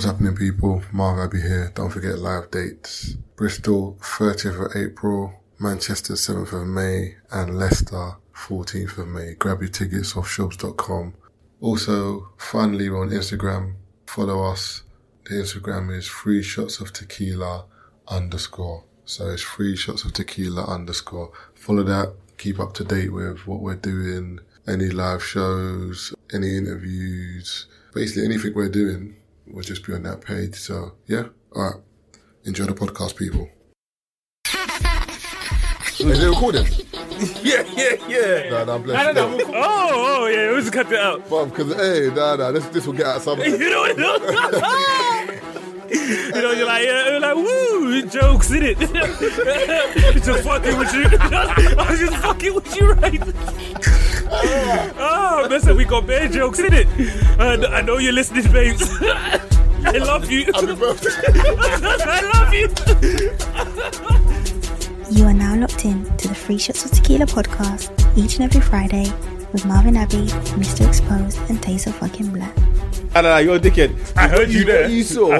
What's happening, people? Marvin Abbey here. Don't forget live dates. Bristol, 30th of April, Manchester, 7th of May, and Leicester, 14th of May. Grab your tickets off shops.com. Also, finally, we're on Instagram. Follow us. The Instagram is 3shotsoftequila_. So it's 3shotsoftequila_. Follow that. Keep up to date with what we're doing, any live shows, any interviews, basically anything we're doing will just be on that page. So yeah, all right, enjoy the podcast, people. Is it recording? Yeah. Nah, I'm blessed. Oh, yeah, we'll just cut that out. But because, this will get out somewhere. You know what? You know, you're like, woo, jokes in it. Just fucking with you. I was just fucking with you, right? Oh, listen, we got bad jokes in it. I know you're listening, babes. I love you. I love you. You are now locked in to the Three Shots of Tequila podcast each and every Friday with Marvin Abbey, Mr. Exposed, and Taser fucking Black. No, you're a dickhead. I heard you there. I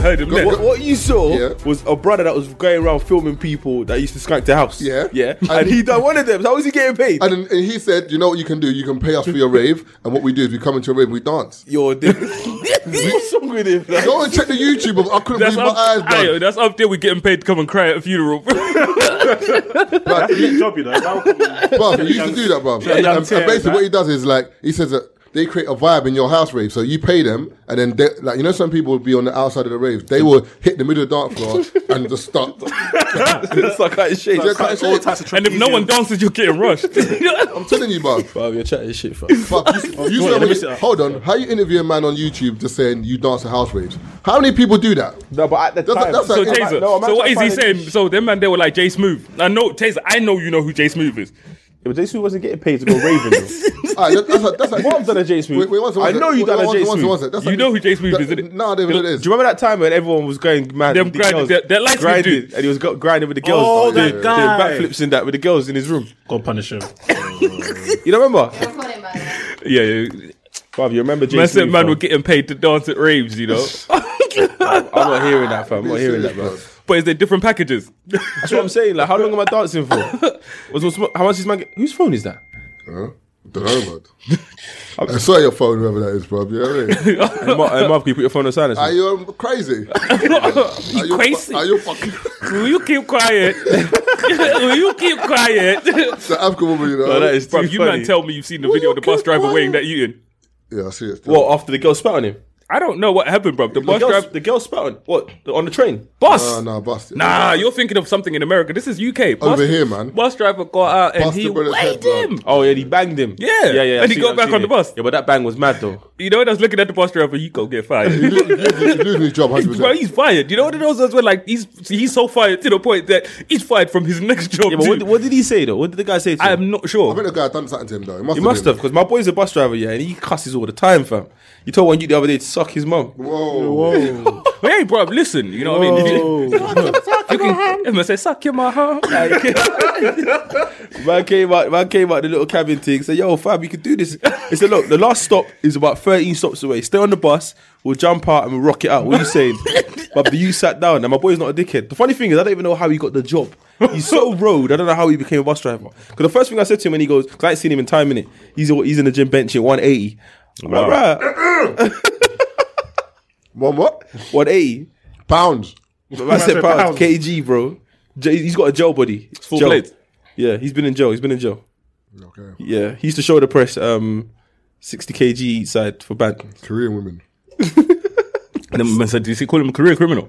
heard him there. What you saw was a brother that was going around filming people that used to skank the house. Yeah. And he done one of them. So how was he getting paid? And he said, you know what you can do? You can pay us for your rave. And what we do is we come into a rave and we dance. You're a dickhead. What's wrong with him? Go and check the YouTube. I couldn't believe my eyes, bro. That's up there with getting paid to come and cry at a funeral. That's a good job, you know. Bruv, he used to do that, bruv. And basically what he does is, like, he says that they create a vibe in your house rave, so you pay them, and then they, like, you know, some people would be on the outside of the rave. They will hit the middle of the dance floor and just stop. It's like cutting shades. And if no one dances, you're getting rushed. I'm telling you, bro. Bro, you're chatting shit, bro. Hold on, how you interview a man on YouTube just saying you dance at house raves? How many people do that? No, but at the time, so what is he saying? So them man, they were like Jay Smooth. I know Taser. I know you know who Jay Smooth is. Yeah, but Jay Sweet wasn't getting paid to go raving, though. Alright, that's like Mom's done a Jay Sweet. I know you done a Jay Sweet. You know who Jay Sweet is, isn't it? No, I don't know what it is. Do you remember that time when everyone was going mad? Them grinding, and he was grinding with the girls. Oh, that guy. Doing backflips in that with the girls in his room. God punish him. You don't remember? Yeah. Bruv, you remember Jay Sweet? Said man were getting paid to dance at raves, you know? I'm not hearing that, fam. But is there different packages? That's what I'm saying. Like, how long am I dancing for? How much is my... Whose phone is that? Don't know, man. I saw your phone, whoever that is, bro. You know what I mean? Hey, Marv, can you put your phone on silence? Are you crazy? Are you crazy? Are you fucking... Will you keep quiet? It's an African woman, you know. No, that is bro, too funny. You man tell me you've seen the video of the bus driver weighing that you in. Yeah, I see it. Still. Well, after the girl spat on him? I don't know what happened, bro. The girl spat on what? On the train? Bus? Bus. Nah, you're thinking of something in America. This is UK. Over here, man. Bus driver got out and he weighed him. Oh, yeah, he banged him. Yeah. And he got back on the bus. Yeah, but that bang was mad, though. You know, when I was looking at the bus driver, you go get fired. He's losing his job, 100%. Bro, he's fired. You know what it was? Like, he's so fired to the point that he's fired from his next job. Yeah, but what did he say, though? What did the guy say to him? I am not sure. I think the guy done something to him, though. He must have, because my boy's a bus driver, yeah, and he cusses all the time, fam. You told one you the other day to suck his mum. Whoa. Hey, bro, listen, you know what I mean? I'm gonna say, suck your mum. Man came out the little cabin thing, said, yo, fam, you can do this. He said, look, the last stop is about 13 stops away. Stay on the bus, we'll jump out and we'll rock it out. What are you saying? But you sat down, and my boy's not a dickhead. The funny thing is, I don't even know how he got the job. He's so rude. I don't know how he became a bus driver. Because the first thing I said to him when he goes, because I ain't seen him in time, innit? He's in the gym bench at 180. Wow. Right. What? 180 pounds. I said pounds. KG, bro. He's got a jail body. It's full plate. Yeah, he's been in jail. Okay. Yeah, he used to show the press 60 kg each side for bad Korean women. And then I said, "Did you call him a Korean criminal?"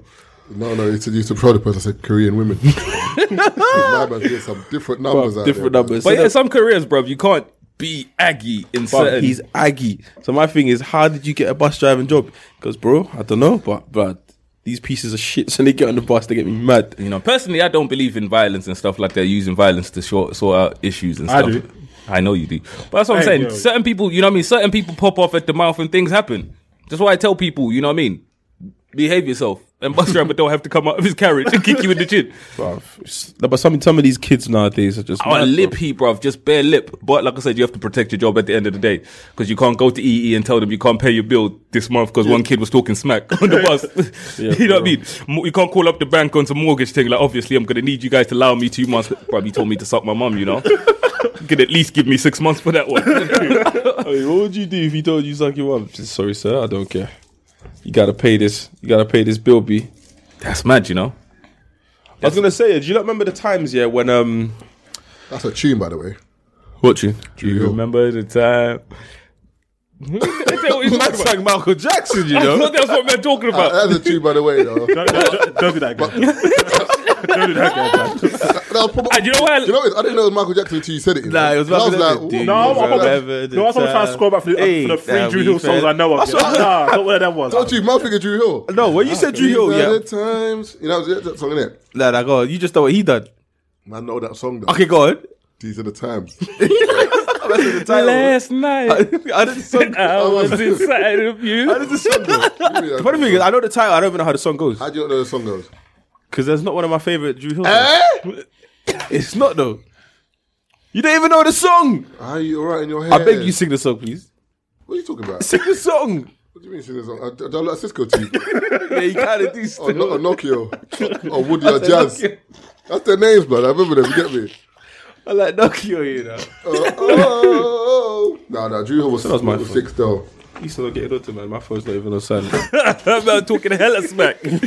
No, he said, "Used to show the press." I said, "Korean women." My man did some different numbers. Bro. But yeah, some careers, bro, you can't be Aggie in certain. He's Aggie. So my thing is, how did you get a bus driving job? Because, bro, I don't know, but these pieces of shit, so they get on the bus, they get me mad. You know, personally, I don't believe in violence and stuff like that, using violence to sort out issues and stuff. I do. I know you do. But that's what I'm saying. Yo. Certain people, you know what I mean? Certain people pop off at the mouth and things happen. That's why I tell people, you know what I mean? Behave yourself. And bus driver don't have to come out of his carriage and kick you in the chin. Bruv. No, but some of these kids nowadays are just... Lip, bruv. Just bare lip. But like I said, you have to protect your job at the end of the day. Because you can't go to EE and tell them you can't pay your bill this month because one kid was talking smack on the bus. You know what I mean? You can't call up the bank on some mortgage thing. Like, obviously, I'm going to need you guys to allow me 2 months. Bruv, he told me to suck my mum, you know? You could at least give me 6 months for that one. I mean, what would you do if he told you suck your mum? Sorry, sir, I don't care. You gotta pay this. You gotta pay this bill, B. That's mad, you know. I was gonna say, do you not remember the times, when that's a tune, by the way. What tune? Do you remember the time? That's like Michael Jackson, you know. That's what we're talking about. That's a tune, by the way, though. Don't do that, guy. Don't do that, guy. And you know what? You know, I didn't know it was Michael Jackson until you said it. Nah, it was Michael Jackson. No, I was trying to scroll back for the three Dru Hill songs I know of. Nah, not where that was. Don't you mouthful Dru Hill? No, when you said Dru Hill, times, you know that song, innit? Nah, go on. You just know what he done. I know that song, though. Okay, go on. These are the times. Last night I did the song. I was inside of you. How did the song go? The funny thing is, I know the title. I don't even know how the song goes. How do you not know the song goes? Because that's not one of my favourite Dru Hill songs. It's not, though. You don't even know the song. Are you alright in your head? I beg you, sing the song, please. What are you talking about? Sing the song. What do you mean sing the song? I don't like Cisco to you. Yeah, you kind of do stuff. Or Nokia or Woody or Jazz. That's their names, man. I remember them, you get me? I like Nokia, you know. No, Dru Hill was 6 though. He's not getting onto, man. My phone's not even on silent. I'm talking hella smack. I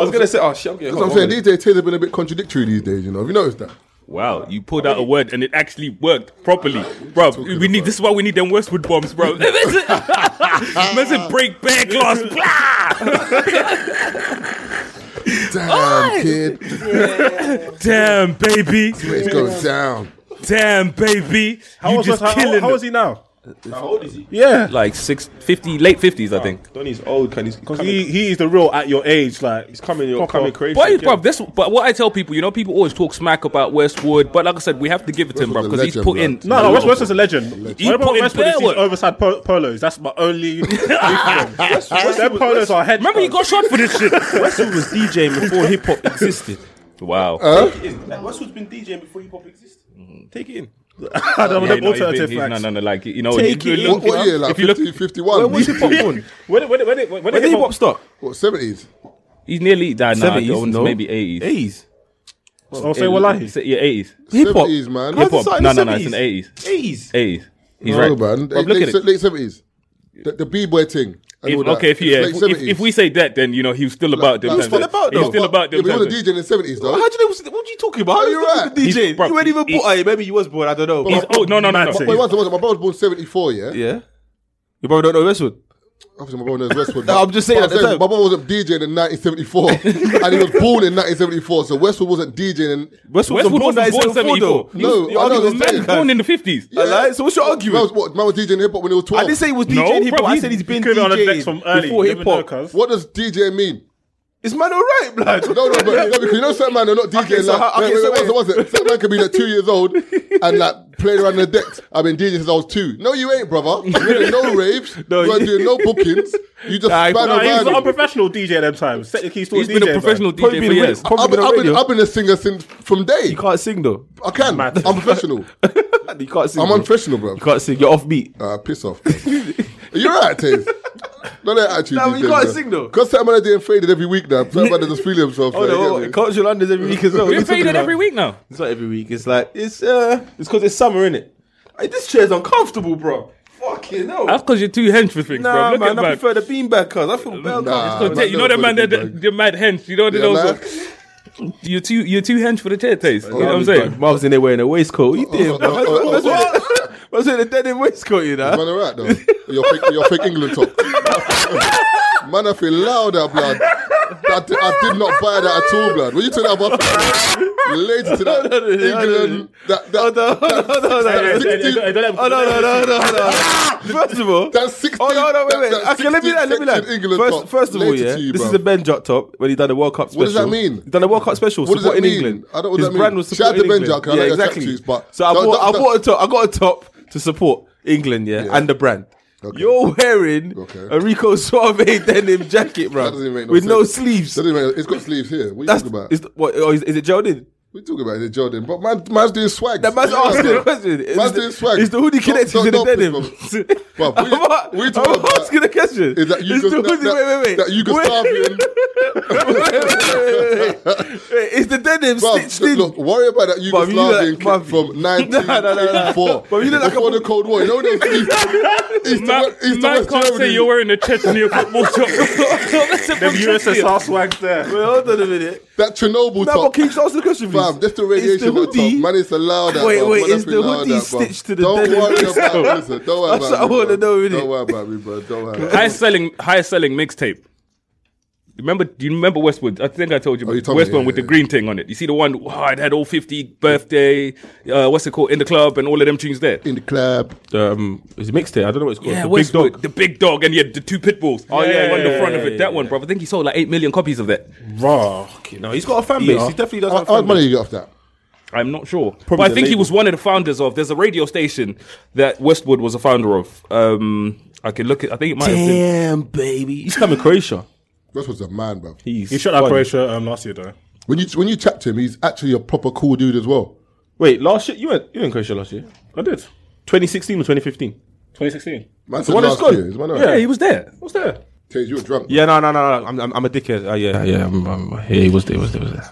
was gonna say, oh shit, I'm getting hot. That's what I'm saying. DJ Taylor's been a bit contradictory these days, you know. Have you noticed that? Wow, you pulled out a word and it actually worked properly, bro. This is why we need them Westwood bombs, bro. Listen, break bare glass. Damn, kid. Yeah. Damn, baby. It's going down. Damn, baby. How is he now? How old is he? Yeah. Like 50, late 50s, I think. Donnie's old. He is the real at your age. Like, he's coming crazy. But what I tell people, you know, people always talk smack about Westwood. But like I said, we have to give it to him, bro, because he's put in. No, Westwood's a legend. He put in Westwood oversized polos. That's my only. Their polos are head. Remember, he got shot for this shit. Westwood was DJing before hip hop existed. Wow. Westwood's been DJing before hip hop existed. Take it in. I don't know, alternative facts. No, like, you know, take it in. What year, like 51? When was hip hop born? When did hip hop start? What, 70s? He's nearly died now. 70s, maybe 80s. I'll say what, like? Yeah, 80s. Hip hop, man. Hip hop. No, it's in the 80s. He's right. Late 70s. The B-boy thing. If we say that, then you know he was still about them. He was a DJ in the 70s, though. How do you know? What are you talking about? You're right. DJ, you weren't even born. Maybe you was born. I don't know. No. Wait, my brother was born 1974. Yeah. Your brother don't know Westwood. Obviously, my brother knows Westwood. No, I'm just saying. My brother was a DJ in 1974, and he was born in 1974. So Westwood wasn't DJing. Westwood was born in 1974. No, I know. He was born in the 50s. Alright, so what's your argument? Man was DJing hip hop when he was 12. I didn't say he was DJing hip hop. I said he's been DJing before hip hop. What does DJ mean? Is man alright, blood? No, because you know certain man are not DJing. Wait. Certain man can be like 2 years old and like playing around the decks. I've been DJing since I was 2. No, you ain't, brother. You ain't doing no raves. No, you ain't doing no bookings. You just around. He was an unprofessional DJ at them times. Technically, he's been a professional DJ for years. I've been a singer since from day. You can't sing though. I can. I'm professional. You can't sing. I'm unprofessional, bro. You can't sing. You're off beat. Piss off. You're right, Taze. Not that attitude. No, you can't sing though. Because that man is getting faded every week now. That man just feeling himself. Cultural London's every week as well. We're faded every week now. It's not every week. It's like it's because it's summer, innit? Like, this chair's uncomfortable, bro. Fucking hell. That's because you're too hench for things, bro. Look, man, I prefer the beanbag, cuz I feel bad. You know that man, they're mad hench. You know those. You're too hench for the chair, Taze. You know what I'm saying? Marv's in there wearing a waistcoat. You did. I was in a denim waistcoat, you know. Man, all right, though. Your fake England talk. Man, I feel louder, blood. I did not buy that at all, blood. What are you talking about? Related to that England. No. First of all. That's 16. Wait. Okay, let me land. First of all, this is a Ben Jot top when he done the World Cup special. What does that mean? He done a World Cup special. What does that mean? I don't know what that means. His brand was supporting England. Shout out to Ben Jot. Yeah, exactly. So I got a top to support England, and the brand. Okay. You're wearing a Rico Suave denim jacket, bro. That doesn't even make sense. No sleeves. It's got sleeves here. What are you talking about? Is it gelled in? We talk about it, Jordan, but man's doing swag. That man's asking a question. Man's doing swag. Is the hoodie connected to the denim? I'm asking a question. Is that Yugoslavian? Wait. Is the denim stitched in? Look, worry about that Yugoslavian clip from 1984. Before the Cold War. You know those East Man can't say you're wearing a Chechnya football top. The USSR swag's there. Wait, hold on a minute. That Chernobyl top. No, but can you ask the question, please? That's the radiation on top. Man, it's allowed that. Wait, is the hoodie stitched to the denim? Don't worry about me, bro. Highest selling mixtape. Do you remember Westwood? I think I told you. Westwood with the green thing on it. You see the one, it had all 50 birthday, what's it called, In the Club and all of them tunes there. In the Club. It's a mixtape. I don't know what it's called. Yeah, Westwood, the Big Dog, and you had the two pit bulls. Oh, yeah, on the front of it. That one, bro. I think he sold like 8 million copies of that. Rock. You know, he's got a fan base. Yeah. He definitely does have a fan base. How much money you get off that? I'm not sure. But I think he was one of the founders of, there's a radio station that Westwood was a founder of. I can look at, I think it might have been. Damn, baby. He's coming Croatia. Westwood's a man, bro. He shot out Croatia last year, though. When you chat to him, he's actually a proper cool dude as well. Wait, last year you were in Croatia last year? I did. 2016 or 2015? 2016. That's the one that's gone. Yeah, he was there. I was there. Taze, you were drunk. Yeah, no. I'm a dickhead. He was there.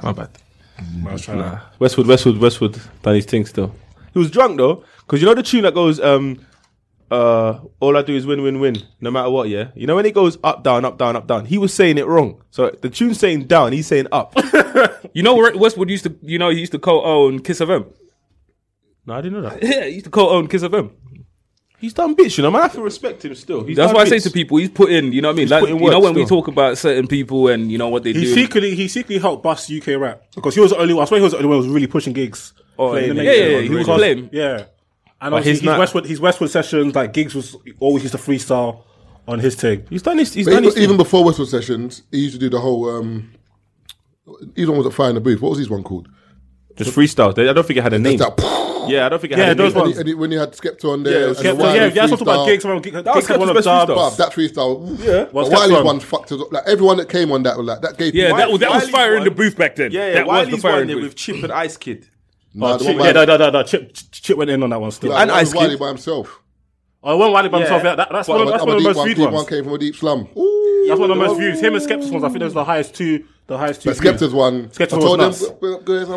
My bad. I was trying to. Westwood. Done his thing still. He was drunk though, because you know the tune that goes. All I do is win, win, win, no matter what, yeah? You know when it goes up, down, up, down, up, down? He was saying it wrong. So the tune's saying down, he's saying up. You know Westwood used to, he used to co-own Kiss FM. No, I didn't know that. Yeah, he used to co-own Kiss FM. He's done bits, I have to respect him still. That's why I say to people, he's put in, you know what I mean? Like, when we talk about certain people and, what they do. He secretly helped bust UK rap. Because he was the only one, I swear he was the only one who was really pushing gigs. Oh, he was playing. Yeah. And his Westwood sessions, like gigs, was always used to freestyle on his thing. He's done his thing. Even before Westwood sessions, he used to do the whole. He was at Fire in the Booth. What was his one called? Just freestyle. I don't think it had a name. I don't think it had a name. And when he had Skepta on there, that's what about gigs. That freestyle. Yeah, but Wiley's one fucked us up. Like everyone that came on that was like that gave. Yeah, that was Fire in the Booth back then. Yeah, that was the Fire in the Booth with Chip and Ice Kid. No, Chip went in on that one still. And Ice Kid. Wiley by himself. Oh, one Wiley by himself. Yeah, that's one of the most viewed ones. One came from a deep slum. Ooh, that's one of the most views. Him and Skepta's ones, I think those are the highest two. But Skepta's one. I'm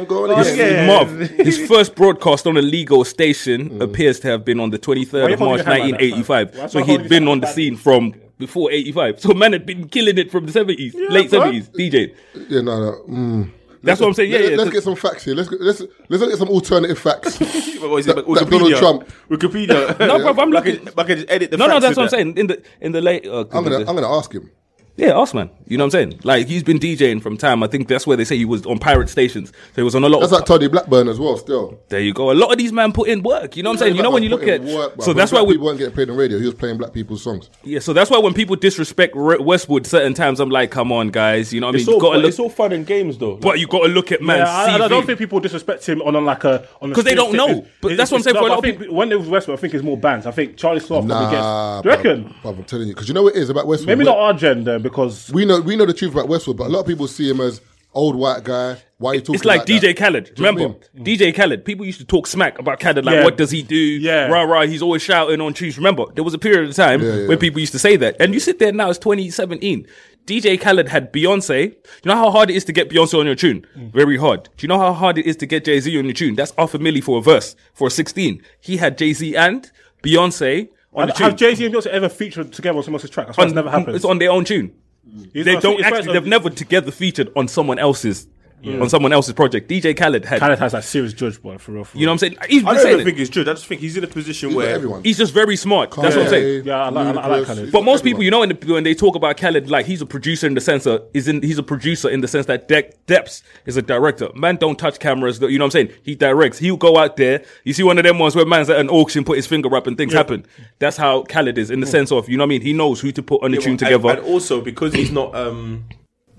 going again. Mob, his first broadcast on a legal station appears to have been on the 23rd of March 1985. Like so he'd been on the scene from before 85. So man had been killing it from the 70s, late 70s, DJing. Yeah, no. That's what I'm saying. Let's get some facts here. Let's look at some alternative facts. Like Donald Trump, Wikipedia. No, bro, I'm looking. I can just edit the. No, that's what I'm saying. In the late. I'm gonna ask him. Yeah, ask man. You know what I'm saying? Like he's been DJing from time. I think that's where they say he was on pirate stations. So he was on a lot. That's like Toddy Blackburn as well. Still, there you go. A lot of these men put in work. You know what I'm saying? You know when you look at work, so that's why we weren't getting played on radio. He was playing black people's songs. Yeah, so that's why when people disrespect Westwood certain times, I'm like, come on, guys. You know what I mean? It's all fun and games though. But you got to look at man. Yeah, I don't think people disrespect him on like a because they don't know. But that's what I'm saying. For a lot of people, when it was Westwood, I think it's more bands. I think Charlie Sloth. Nah, do you reckon? I'm telling you because you know it is about Westwood. Maybe not our gen then. Because we know the truth about Westwood, but a lot of people see him as old white guy. Why are you talking? It's like DJ Khaled. Remember, DJ Khaled. People used to talk smack about Khaled, like what does he do? Yeah, rah, he's always shouting on tunes. Remember, there was a period of time where people used to say that, and you sit there now. It's 2017. DJ Khaled had Beyonce. You know how hard it is to get Beyonce on your tune? Very hard. Do you know how hard it is to get Jay-Z on your tune? That's $500,000 for a verse for a 16. He had Jay-Z and Beyonce. Have Jay-Z and Beyonce ever featured together on someone else's track? That's never happened. It's on their own tune. They've never together featured on someone else's project. DJ Khaled has that serious judge boy for real. You know what I'm saying? I don't think it's judge. I just think he's in a position where everyone. He's just very smart. That's what I'm saying. Yeah, I like Khaled. But most people, when they talk about Khaled, like he's a producer in the sense that Depps is a director. Man, don't touch cameras. You know what I'm saying? He directs. He'll go out there. You see one of them ones where man's at an auction, put his finger up, and things happen. That's how Khaled is in the sense of he knows who to put on the tune together. And also because he's not.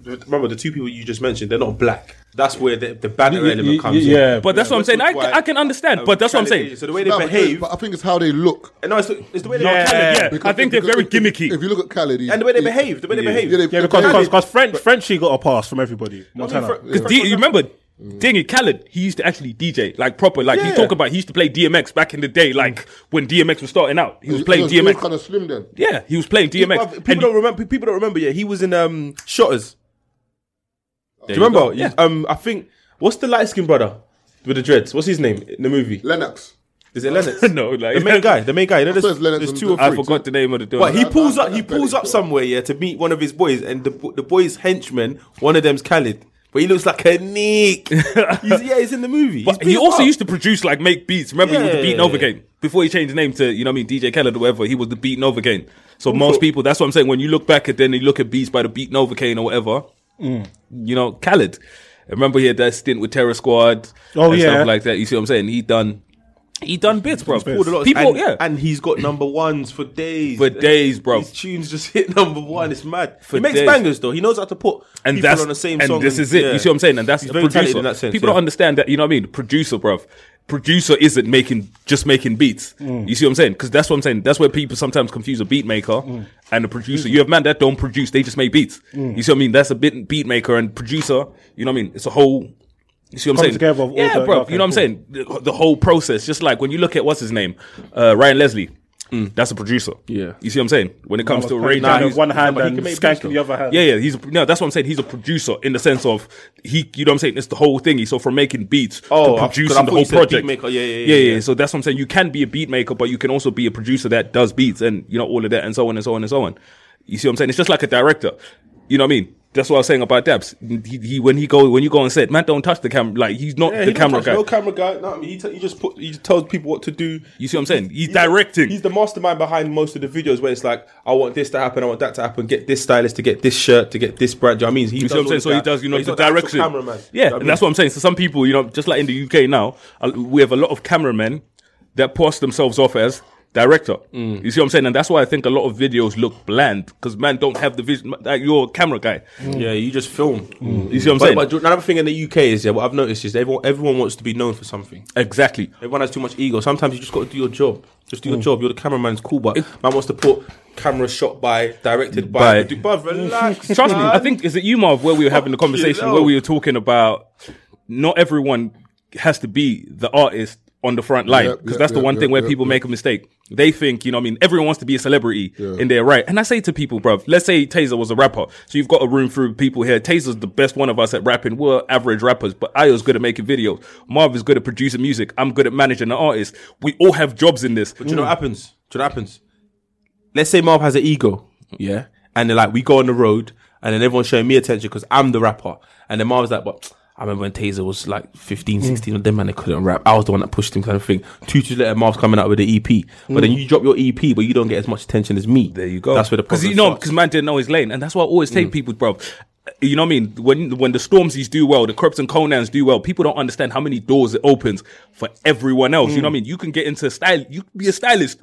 Remember the two people you just mentioned, they're not black. That's where the banner element comes in. Yeah, but that's what I'm saying. I can understand, but that's what I'm saying. So the way they behave, but I think it's how they look. No, it's the way they look. Yeah, I think they're very gimmicky. If you look at Khaled, and the way they behave, yeah, because Frenchie got a pass from everybody. Montana, because you remember. Dang it, Khaled, he used to actually DJ, like proper, like he talked about, he used to play DMX back in the day, like when DMX was starting out, he was playing DMX. He was kind of slim then. Yeah, he was playing DMX. People don't remember, yeah, he was in Shotters. Do you remember? Yeah. I think, what's the light-skinned brother with the dreads? What's his name in the movie? Lennox. Is it Lennox? No, like the main guy. You know, there's two or three. I forgot the name of the dude. But he pulls up somewhere, yeah, to meet one of his boys, and the boy's henchmen, one of them's Khaled. But he looks like a Nick. He's in the movie. But he also used to produce, like, make beats. Remember, he was the Beat Novocain. Before he changed his name to, you know what I mean, DJ Khaled or whatever, he was the Beat Novocain. So most people, that's what I'm saying. When you look back at then, you look at beats by the Beat Novocain or whatever, you know, Khaled. Remember he had that stint with Terror Squad and stuff like that. You see what I'm saying? He done bits, bro. And he's got number ones for days. For days, bro. His tunes just hit number one. It's mad. He makes bangers, though. He knows how to put people on the same song. And this is it. Yeah. You see what I'm saying? And that's he's very talented in that sense. People don't understand that. You know what I mean? Producer, bro. Producer isn't just making beats. You see what I'm saying? Because that's what I'm saying. That's where people sometimes confuse a beat maker and a producer. You have man that don't produce. They just make beats. You see what I mean? That's a beat maker and producer. You know what I mean? It's a whole... You see what I'm saying? You know what I'm saying? The whole process, just like when you look at what's his name, Ryan Leslie. That's a producer. Yeah, you see what I'm saying? When it comes to arranging, one hand and skanking the other hand. Yeah. That's what I'm saying. He's a producer in the sense of you know what I'm saying? It's the whole thingy. So from making beats to producing the whole project. Yeah. So that's what I'm saying. You can be a beat maker, but you can also be a producer that does beats and you know all of that and so on and so on and so on. You see what I'm saying? It's just like a director. You know what I mean? That's what I was saying about Dabs. When you go on set, man, don't touch the camera. Like he's not the camera guy. No camera guy. No, I mean, he just tells people what to do. You see what I'm saying? He's directing. He's the mastermind behind most of the videos where it's like, I want this to happen, I want that to happen. Get this stylist to get this shirt to get this brand. I mean, you see what I'm saying? So he does. You know, he's the direction. Cameraman. Yeah, and that's what I'm saying. So some people, you know, just like in the UK now, we have a lot of cameramen that pass themselves off as director. You see what I'm saying? And that's why I think a lot of videos look bland, because man don't have the vision. Like, you're a camera guy. Yeah, you just film. You see what I'm saying? But another thing in the UK is, what I've noticed is everyone wants to be known for something. Exactly. Everyone has too much ego. Sometimes you just got to do your job. Just do your job. You're the cameraman's cool, but man wants to put camera shot by, directed by. Bruv, relax. Trust me, I think, is it you, Marv, where we were having the conversation where we were talking about not everyone has to be the artist on the front line, because that's the one thing where people make a mistake. They think, you know what I mean, everyone wants to be a celebrity in their right. And I say to people, bruv, let's say Taser was a rapper. So you've got a room full of people here. Taser's the best one of us at rapping. We're average rappers, but Ayo's good at making videos. Marv is good at producing music. I'm good at managing the artist. We all have jobs in this. But you know what happens? Let's say Marv has an ego, yeah? And they're like, we go on the road, and then everyone's showing me attention because I'm the rapper. And then Marv's like, but... I remember when Taser was like 15, 16, and them man, they couldn't rap. I was the one that pushed him, kind of thing. 2 years later, Marv's coming out with the EP. But then you drop your EP, but you don't get as much attention as me. There you go. That's where the problem is. Because man didn't know his lane. And that's why I always take people, bro. You know what I mean? When the Stormzy's do well, the Krept and Konans do well, people don't understand how many doors it opens for everyone else. You know what I mean? You can get into style. You can be a stylist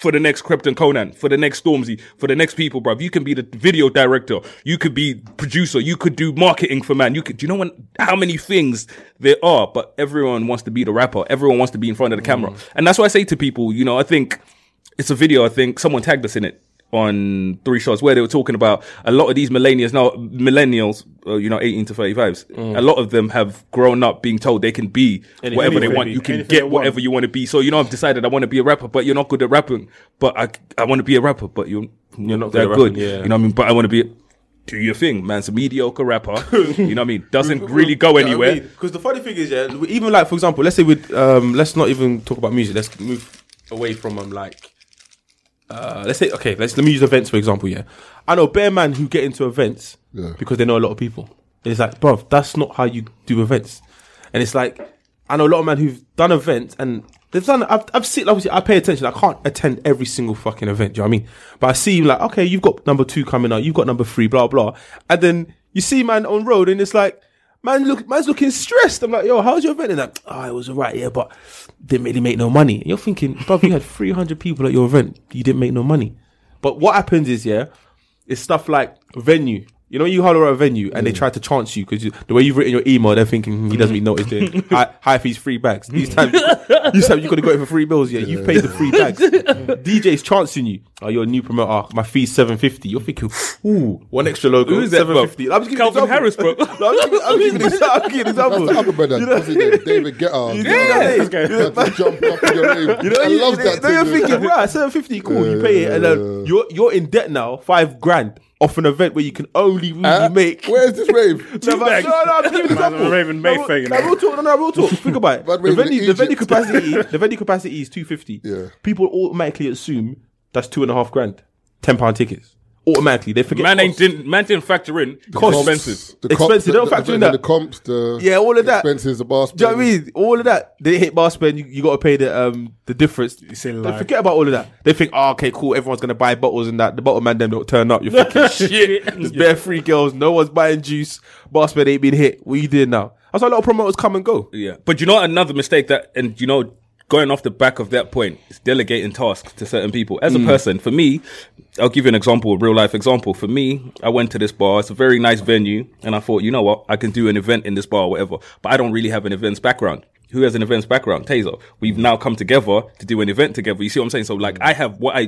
for the next Krept and Konan, for the next Stormzy, for the next people, bruv. You can be the video director. You could be producer. You could do marketing for man. You could, do you know how many things there are? But everyone wants to be the rapper. Everyone wants to be in front of the camera. And that's why I say to people, you know, I think it's a video. I think someone tagged us in it on Three Shots where they were talking about a lot of these millennials, you know, 18 to 35s. A lot of them have grown up being told they can be whatever they want. You can get whatever you want to be. So, you know, I've decided I want to be a rapper, but you're not good at rapping. But I want to be a rapper, but you're not that good. You know what I mean? But I want to do your thing, man. It's a mediocre rapper. You know what I mean? Doesn't really go anywhere. Because the funny thing is, even like, for example, let's say let's not even talk about music. Let's move away from let me use events for example. Yeah, I know bare men who get into events because they know a lot of people. It's like, bruv, that's not how you do events. And it's like, I know a lot of men who've done events and they've done. I've seen. Obviously, I pay attention. I can't attend every single fucking event. Do you know what I mean? But I see you like, okay, you've got number 2 coming out. You've got number 3. Blah blah. And then you see man on road, and it's like, man's looking stressed. I'm like, yo, how's your event? And like, it was alright, yeah, but didn't really make no money. And you're thinking, bro, you had 300 people at your event, you didn't make no money. But what happens is, it's stuff like venue. You know, you holler at a venue and they try to chance you because the way you've written your email, they're thinking he doesn't really know what he's doing. High fees, $3 bags. These times you could have got it for $3 bills. Yeah, you've paid the $3 bags. DJ's chancing you. Oh, you're a new promoter. My fee's $7.50. You're thinking, ooh, one extra logo. Who is that, $7.50? I'm just Calvin Harris, bro. I'm giving an example. Talk about that. David Guetta. You jump up in your name. You know, I love that. You're thinking, right, $7.50, cool. You pay it, and then you're in debt now, $5 grand. Off an event where you can only really make. Where's this rave? Real talk. Think about it. The venue capacity is 250. Yeah. People automatically assume that's $2,500. £10 tickets. Automatically, they forget. Man didn't factor in expenses. They don't factor in that. The comps, all of that. Expenses, the bar spend. Do you know what I mean? All of that. They hit bar spend. You got to pay the difference. They forget about all of that. They think, oh, okay, cool. Everyone's gonna buy bottles and that. The bottle man them don't turn up. You're thinking, shit. There's bare free girls. No one's buying juice. Bar spend ain't been hit. What are you doing now? That's why a lot of promoters come and go. Yeah, but you know what, another mistake that, and you know, going off the back of that point, it's delegating tasks to certain people. As a person, for me, I'll give you an example, a real life example. For me, I went to this bar. It's a very nice venue. And I thought, you know what? I can do an event in this bar or whatever. But I don't really have an events background. Who has an events background? Taser. We've now come together to do an event together. You see what I'm saying? So like, I have what I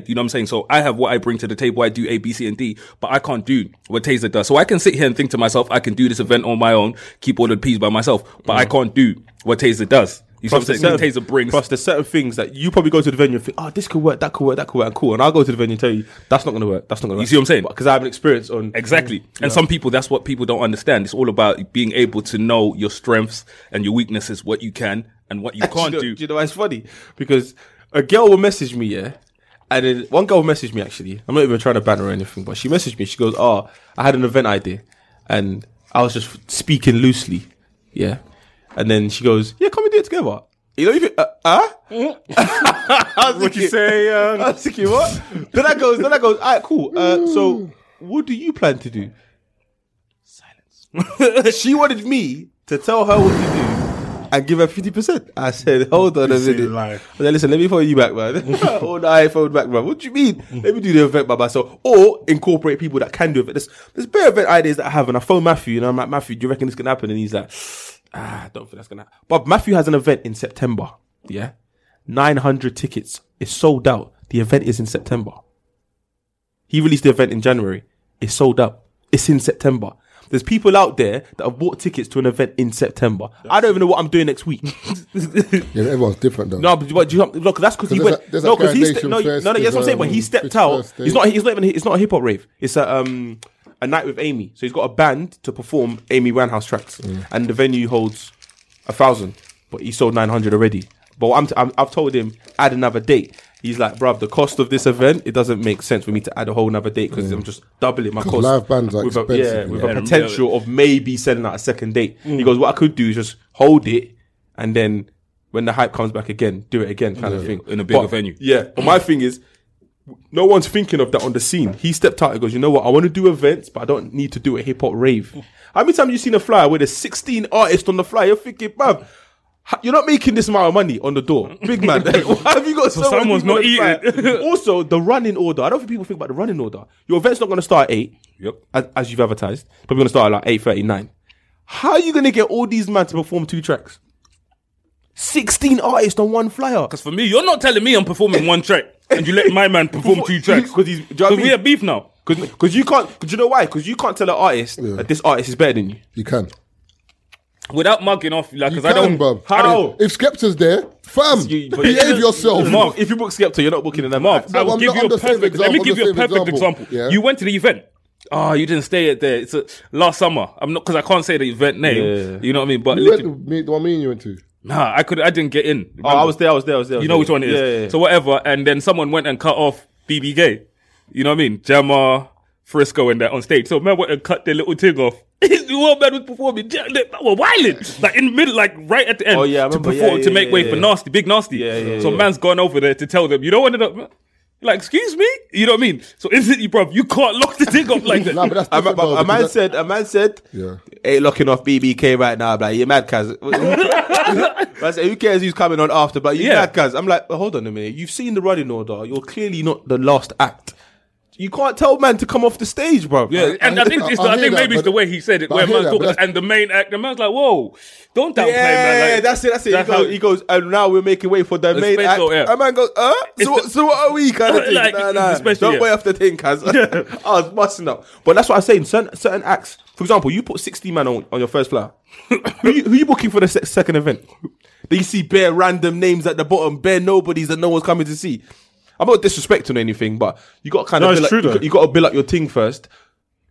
bring to the table. I do A, B, C, and D, but I can't do what Taser does. So I can sit here and think to myself, I can do this event on my own, keep all the peas by myself, but I can't do what Taser does. You see what I'm saying? Taser brings. Plus, there's certain things that you probably go to the venue and think, oh, this could work, that could work, that could work, and cool. And I'll go to the venue and tell you, that's not going to work, that's not going to work. You see what I'm saying? Because I have an experience on. Exactly. And some people, that's what people don't understand. It's all about being able to know your strengths and your weaknesses, what you can and what you can't do. Do you know why it's funny? Because a girl will message me, yeah? And then one girl messaged me, actually. I'm not even trying to ban her or anything, but she messaged me. She goes, oh, I had an event idea and I was just speaking loosely, yeah? And then she goes, yeah, come and do it together. You know, you think, what you say? I was thinking, what? Then I goes, all right, cool. So what do you plan to do? Silence. She wanted me to tell her what to do and give her 50%. I said, hold on a minute. I said, listen, let me phone you back, man. Hold the iPhone back, man. What do you mean? Let me do the event by myself. Or incorporate people that can do it. There's bare event ideas that I have, and I phone Matthew, and I'm like, Matthew, do you reckon this can happen? And he's like, I don't think that's going to happen. But Matthew has an event in September. Yeah. 900 tickets. It's sold out. The event is in September. He released the event in January. It's sold out. It's in September. There's people out there that have bought tickets to an event in September. I don't even know what I'm doing next week. Everyone's different though. No, but that's because he went. That's what I'm saying. But he stepped out. It's not a hip hop rave. It's a night with Amy. So he's got a band to perform Amy Winehouse tracks. And the venue holds 1,000, but he sold 900 already. But I've told him, add another date. He's like, bruv, the cost of this event, it doesn't make sense for me to add a whole another date because I'm just doubling my cost. Live bands are expensive. With a potential of maybe selling out a second date. He goes, what I could do is just hold it and then when the hype comes back again, do it again kind of thing. In a bigger venue. Yeah. But my thing is, no one's thinking of that on the scene. He stepped out and goes, you know what? I want to do events, but I don't need to do a hip hop rave. How many times have you seen a flyer where there's 16 artists on the flyer? You're thinking, bruv, you're not making this amount of money on the door. Big man, why have you got so someone's not eating? Also, the running order. I don't think people think about the running order. Your event's not going to start at 8, as you've advertised. Probably going to start at like 8:39. How are you going to get all these men to perform 2 tracks? 16 artists on one flyer. Because for me, you're not telling me I'm performing 1 track and you let my man perform 2 tracks. Because we have beef now. Because you can't. Because you know why? Because you can't tell an artist that this artist is better than you. You can. Without mugging off. Like, because I don't. Bruv. How? If Skepta's there, fam, behave yourself. Mark, if you book Skepta, you're not booking an event. No, I'm not. Let me give you a perfect example. Yeah. You went to the event. Oh, you didn't stay at there. It's last summer. I'm not, because I can't say the event name. Yeah. You know what I mean? But the one me and you went to. Nah, I didn't get in. Remember? Oh, I was there. You know which one it is. Yeah. So whatever, and then someone went and cut off BB Gay. You know what I mean? Jamar, Frisco and that on stage. So man went and cut their little thing off. The old man was performing. They were wilding. Like in the middle, like right at the end. Oh yeah, I remember. To make way for Nasty, Big Nasty. So man's gone over there to tell them, you don't end up... Like, excuse me? You know what I mean? So instantly, bruv, you can't lock the thing up like that. Nah, but a man said, ain't locking off BBK right now. I'm like, you're mad, cuz. I said, who cares who's coming on after? But you're mad, cuz. I'm like, well, hold on a minute. You've seen the running order. You're clearly not the last act. You can't tell man to come off the stage, bro. Yeah, and I think maybe it's the way he said it, where man's talking, and the main act, the man's like, whoa, don't downplay, man. Yeah, like, that's it. He goes, and now we're making way for the main act. Yeah. And man goes, so what are we kind of thing? Like, nah. Don't wait off the thing, cuz. I was busting up. But that's what I'm saying, certain acts, for example, you put 60 man on your first flyer. who you booking for the second event? Then you see bare random names at the bottom, bare nobodies that no one's coming to see. I'm not disrespecting anything, but you got kind of you got to build up your thing first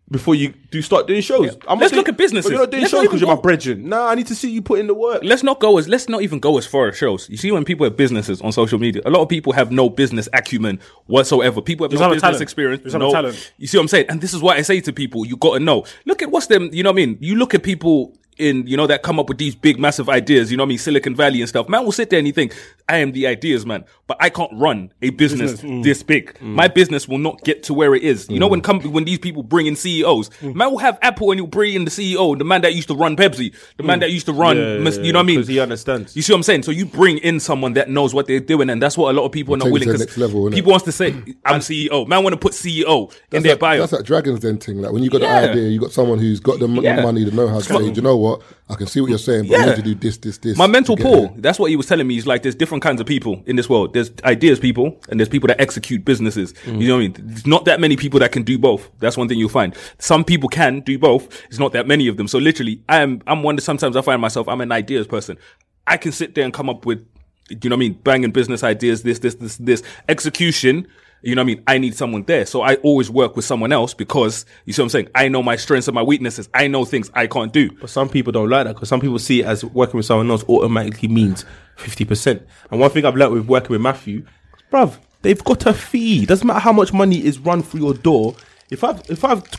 before you start doing shows. Yeah. Let's look at businesses. You're not doing shows because you're my brethren. Nah, I need to see you put in the work. Let's not even go as far as shows. You see, when people have businesses on social media, a lot of people have no business acumen whatsoever. People have no business experience. There's no talent. You see what I'm saying? And this is why I say to people, you got to know. Look at what's them. You know what I mean? You look at people in, you know, that come up with these big, massive ideas, you know what I mean? Silicon Valley and stuff. Man will sit there and he think, I am the ideas man, but I can't run a business this big. Mm. My business will not get to where it is. You know, when these people bring in CEOs, man will have Apple and he'll bring in the CEO, the man that used to run Pepsi, the man that used to run, you know what I mean? Because he understands. You see what I'm saying? So you bring in someone that knows what they're doing, and that's what a lot of people are not willing, because people wants to say, I'm CEO. Man want to put CEO in their bio. That's that Dragon's Den thing. Like, when you got the idea, you got someone who's got the money, the know-how to say, you know what? I can see what you're saying, but you need to do this. My mental pool, that's what he was telling me. He's like, there's different kinds of people in this world. There's ideas people, and there's people that execute businesses. Mm. You know what I mean? There's not that many people that can do both. That's one thing you'll find. Some people can do both. It's not that many of them. So literally, I'm one that sometimes I find myself, I'm an ideas person. I can sit there and come up with, you know what I mean, banging business ideas, this. Execution, you know what I mean? I need someone there. So I always work with someone else because, you see what I'm saying? I know my strengths and my weaknesses. I know things I can't do. But some people don't like that, because some people see it as working with someone else automatically means 50%. And one thing I've learned with working with Matthew, bruv, they've got a fee. Doesn't matter how much money is run through your door. If I've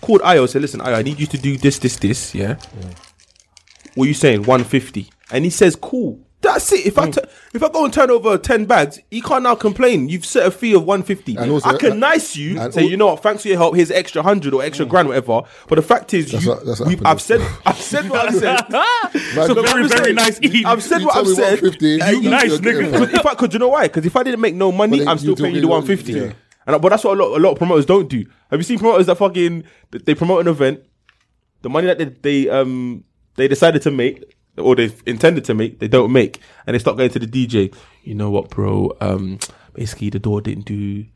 called Ayo and said, listen, Ayo, I need you to do this, yeah. What are you saying? 150. And he says, cool. That's it. If I go and turn over 10 bags, he can't now complain. You've set a fee of 150. I can nice you and say, you know what, thanks for your help, here's extra 100 or extra grand, whatever. But the fact is, I've said what I've said. It's a very, very nice evening. I've said what I've said. You nice nigga. Because you know why? Because if I didn't make no money, I'm still paying you the 150. Yeah. But that's what a lot of promoters don't do. Have you seen promoters that they promote an event, the money that they decided to make, or they've intended to make, they don't make, and they start going to the DJ. You know what, bro? Basically, the door didn't do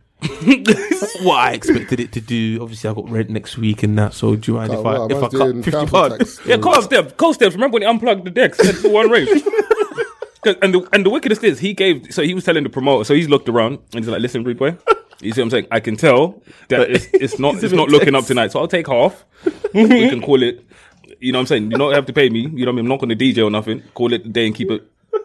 what I expected it to do. Obviously, I got rent next week and that. So, do you mind if I cut 50 pounds? Yeah, Cold Steps. Remember when he unplugged the decks for one race? And the wickedest is he was telling the promoter. So he's looked around and he's like, "Listen, rude boy." You see what I'm saying? I can tell that it's not looking up tonight. So I'll take half. We can call it. You know what I'm saying? You don't have to pay me. You know what I mean? I'm not going to DJ or nothing. Call it a day and keep it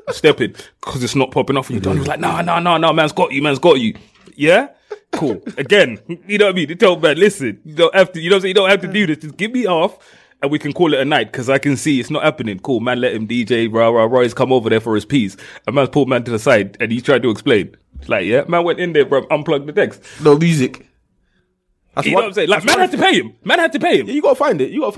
stepping, because it's not popping off. And you don't. He's like, no, man's got you. Yeah? Cool. Again, you know what I mean? They tell man, listen, you don't have to, you know what I'm saying? You don't have to do this. Just give me half and we can call it a night, because I can see it's not happening. Cool, man, let him DJ. Rah, he's come over there for his piece. And man's pulled man to the side and he's tried to explain. It's like, yeah, man went in there, bro, unplugged the decks. No music. You know what I'm saying? Like, man had to pay him. Yeah, you gotta find it. You have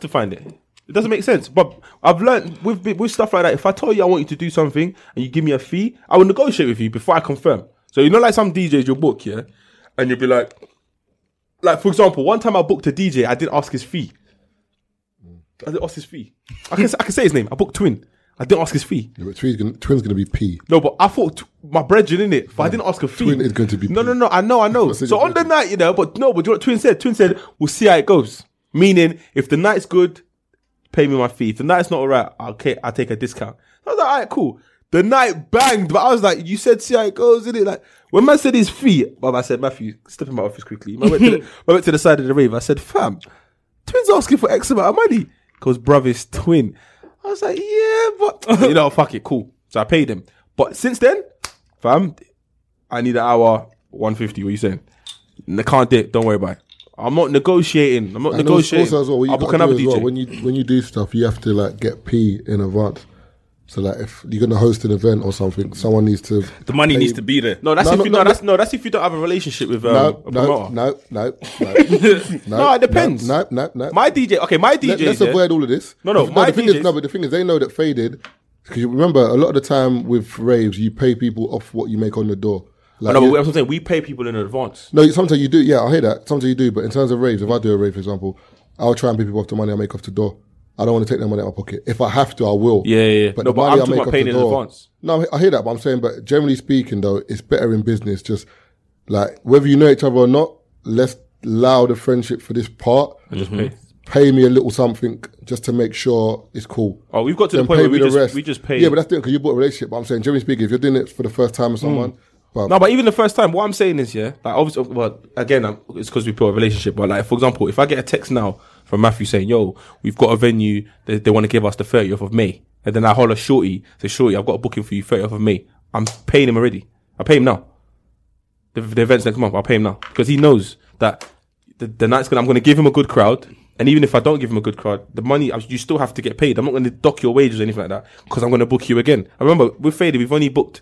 to find it. It doesn't make sense. But I've learned with stuff like that, if I tell you I want you to do something and you give me a fee, I will negotiate with you before I confirm. So, you know, like some DJs you'll book, yeah? And you'll be like for example, one time I booked a DJ, I didn't ask his fee. I can say his name. I booked Twin. I didn't ask his fee. Yeah, but Twin's going to be P. No, but I thought my brethren in it, but I didn't ask a fee. Twin is going to be P. No, I know. So on the night, you know, but you know what Twin said? Twin said, we'll see how it goes. Meaning, if the night's good, pay me my fee. If the night's not all right, okay, I'll take a discount. I was like, all right, cool. The night banged, but I was like, you said see how it goes, innit? Like, when man said his fee, well, I said, Matthew, step in my office quickly. I went to the side of the rave. I said, fam, Twin's asking for X amount of money. Because bruv is Twin. I was like, yeah, but... you know, fuck it, cool. So I paid him. But since then, fam, I need an hour, 150, what are you saying? I can't do it, don't worry about it. I'm not negotiating. Also as well, I'll book another DJ. Well, when you do stuff, you have to, like, get P in advance. So, like, if you're going to host an event or something, someone needs to... The money needs to be there. No, that's if you don't have a relationship with a promoter. No, it depends. No. My DJ... Let's avoid all of this. The thing is, they know that faded... Because you remember, a lot of the time with raves, you pay people off what you make on the door. Like, no, but I'm saying we pay people in advance. No, sometimes you do. Yeah, I hear that. Sometimes you do. But in terms of raves, if I do a rave, for example, I'll try and pay people off the money I make off the door. I don't want to take their money out of my pocket. If I have to, I will. Yeah. But no, but I'm talking about paying in advance. No, I hear that. But I'm saying, but generally speaking, though, it's better in business. Just like whether you know each other or not, let's allow the friendship for this part. And just pay me a little something just to make sure it's cool. Oh, we've got to then the point where we just pay. Yeah, but that's different because you bought a relationship. But I'm saying, generally speaking, if you're doing it for the first time with someone. No, but even the first time, what I'm saying is, yeah, like obviously, well, again, it's because we built a relationship. But like, for example, if I get a text now from Matthew saying, "Yo, we've got a venue. They want to give us the 30th of May," and then I holler Shorty, say, "Shorty, I've got a booking for you 30th of May." I'm paying him already. I pay him now. The event's next month. I'll pay him now because he knows that the night's gonna. I'm gonna give him a good crowd. And even if I don't give him a good crowd, the money, you still have to get paid. I'm not going to dock your wages or anything like that because I'm going to book you again. I remember with Fader, we've only booked,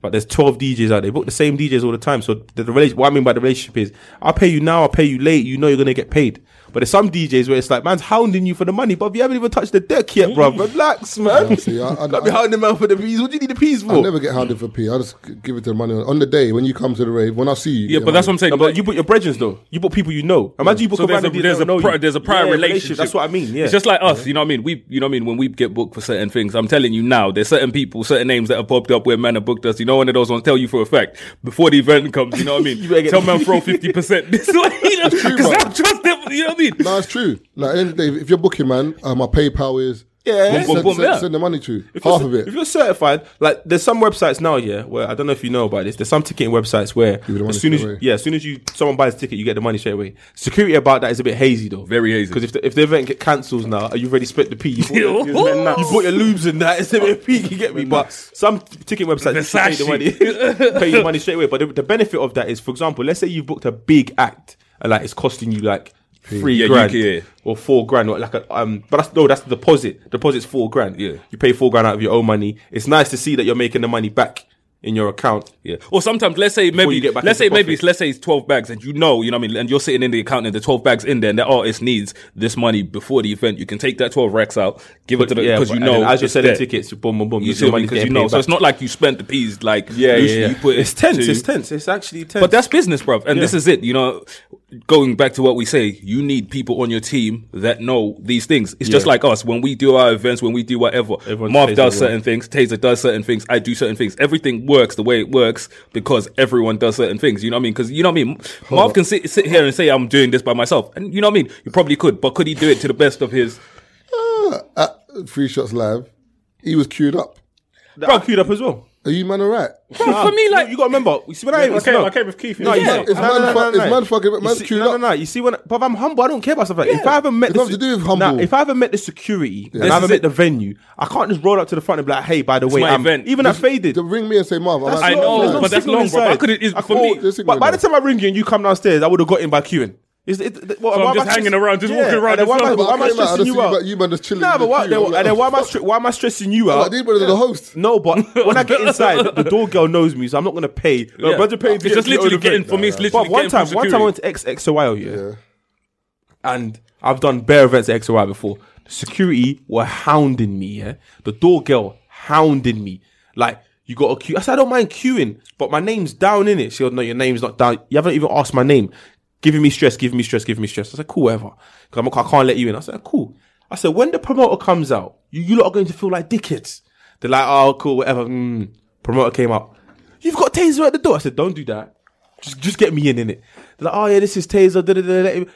but there's 12 DJs out there. They book the same DJs all the time. So the relationship, what I mean by the relationship is, I'll pay you now, I'll pay you late, you know you're going to get paid. But there's some DJs where it's like, man's hounding you for the money, but you haven't even touched the deck yet, bro. Relax, man. Yeah, see, I'll be hounding man for the peas. What do you need the peas for? I never get hounded for pee. I just give it the money on the day when you come to the rave. When I see you, yeah, but that's what I'm saying. No, but you book your brethrens though. You book people you know. Imagine you book so there's a prior relationship. That's what I mean. Yeah, it's just like us. You know what I mean? When we get booked for certain things, I'm telling you now, there's certain people, certain names that have popped up where man have booked us. You know, one of those ones tell you for a fact before the event comes. You know what I mean? Tell man throw 50%. This way, because I trust them. You know. No, it's true. Like, if you're booking, man, my PayPal is send the money to half of it. If you're certified, like there's some websites now, yeah, where I don't know if you know about this. There's some ticketing websites where as soon as someone buys a ticket, you get the money straight away. Security about that is a bit hazy though, very hazy. Because if the event get cancels now, are you already split the P? You bought your lubes and that. It's a bit of P. You get me? But some ticketing websites pay the money, pay your money straight away. But the benefit of that is, for example, let's say you've booked a big act and like it's costing you like $3,000 or $4,000, or like but that's the deposit. Deposit's $4,000. Yeah, you pay $4,000 out of your own money. It's nice to see that you're making the money back in your account. Yeah, or sometimes let's say it's 12 bags, and you know what I mean, and you're sitting in the account and the 12 bags in there, and the artist needs this money before the event. You can take that 12 racks out, as you're selling tickets, boom, boom, boom. You see, because so it's not like you spent the peas like you put it. It's tense. It's actually tense. But that's business, bruv, and this is it. You know. Going back to what we say, you need people on your team that know these things. It's just like us. When we do our events, when we do whatever, Marv does certain things, Taser does certain things, I do certain things. Everything works the way it works because everyone does certain things. You know what I mean? Because, you know what I mean? Marv can sit here and say, I'm doing this by myself. And you know what I mean? He probably could, but could he do it to the best of his... At Three Shots Live, he was queued up. Bro, queued up as well. Are you man alright? Nah, for me, like you gotta remember. You see when I came with Keith. No, you see when, but I'm humble. I don't care about stuff like that. If I haven't met, if I haven't met the security, and I haven't met the venue, I can't just roll up to the front and be like, "Hey, by the way, I'm event." Even I faded. Ring me and say, "Marv, I know," but that's long, bro. I couldn't. It's for me. But by the time I ring you and you come downstairs, I would have got in by queuing. I'm just hanging around, just walking around. Why am I stressing you out? You man, just chilling. No, but why am I stressing you out? These brothers are the host. No, but when I get inside, the door girl knows me, so I'm not gonna pay. No, brother, pay. It's just literally getting for me. It's literally getting for security. One time I went to XXOY, and I've done bare events at XOY before. The security were hounding me. Yeah, the door girl hounding me like. You got a queue. I said I don't mind queuing, but my name's down in it. She goes, "No, your name's not down. You haven't even asked my name." Giving me stress. I said, "Cool, whatever." I can't let you in. I said, "Cool." I said, "When the promoter comes out, you lot are going to feel like dickheads." They're like, "Oh, cool, whatever." Promoter came out. "You've got Taser at the door." I said, "Don't do that. Just get me in innit." They're like, "Oh yeah, this is Taser. Da-da-da-da-da."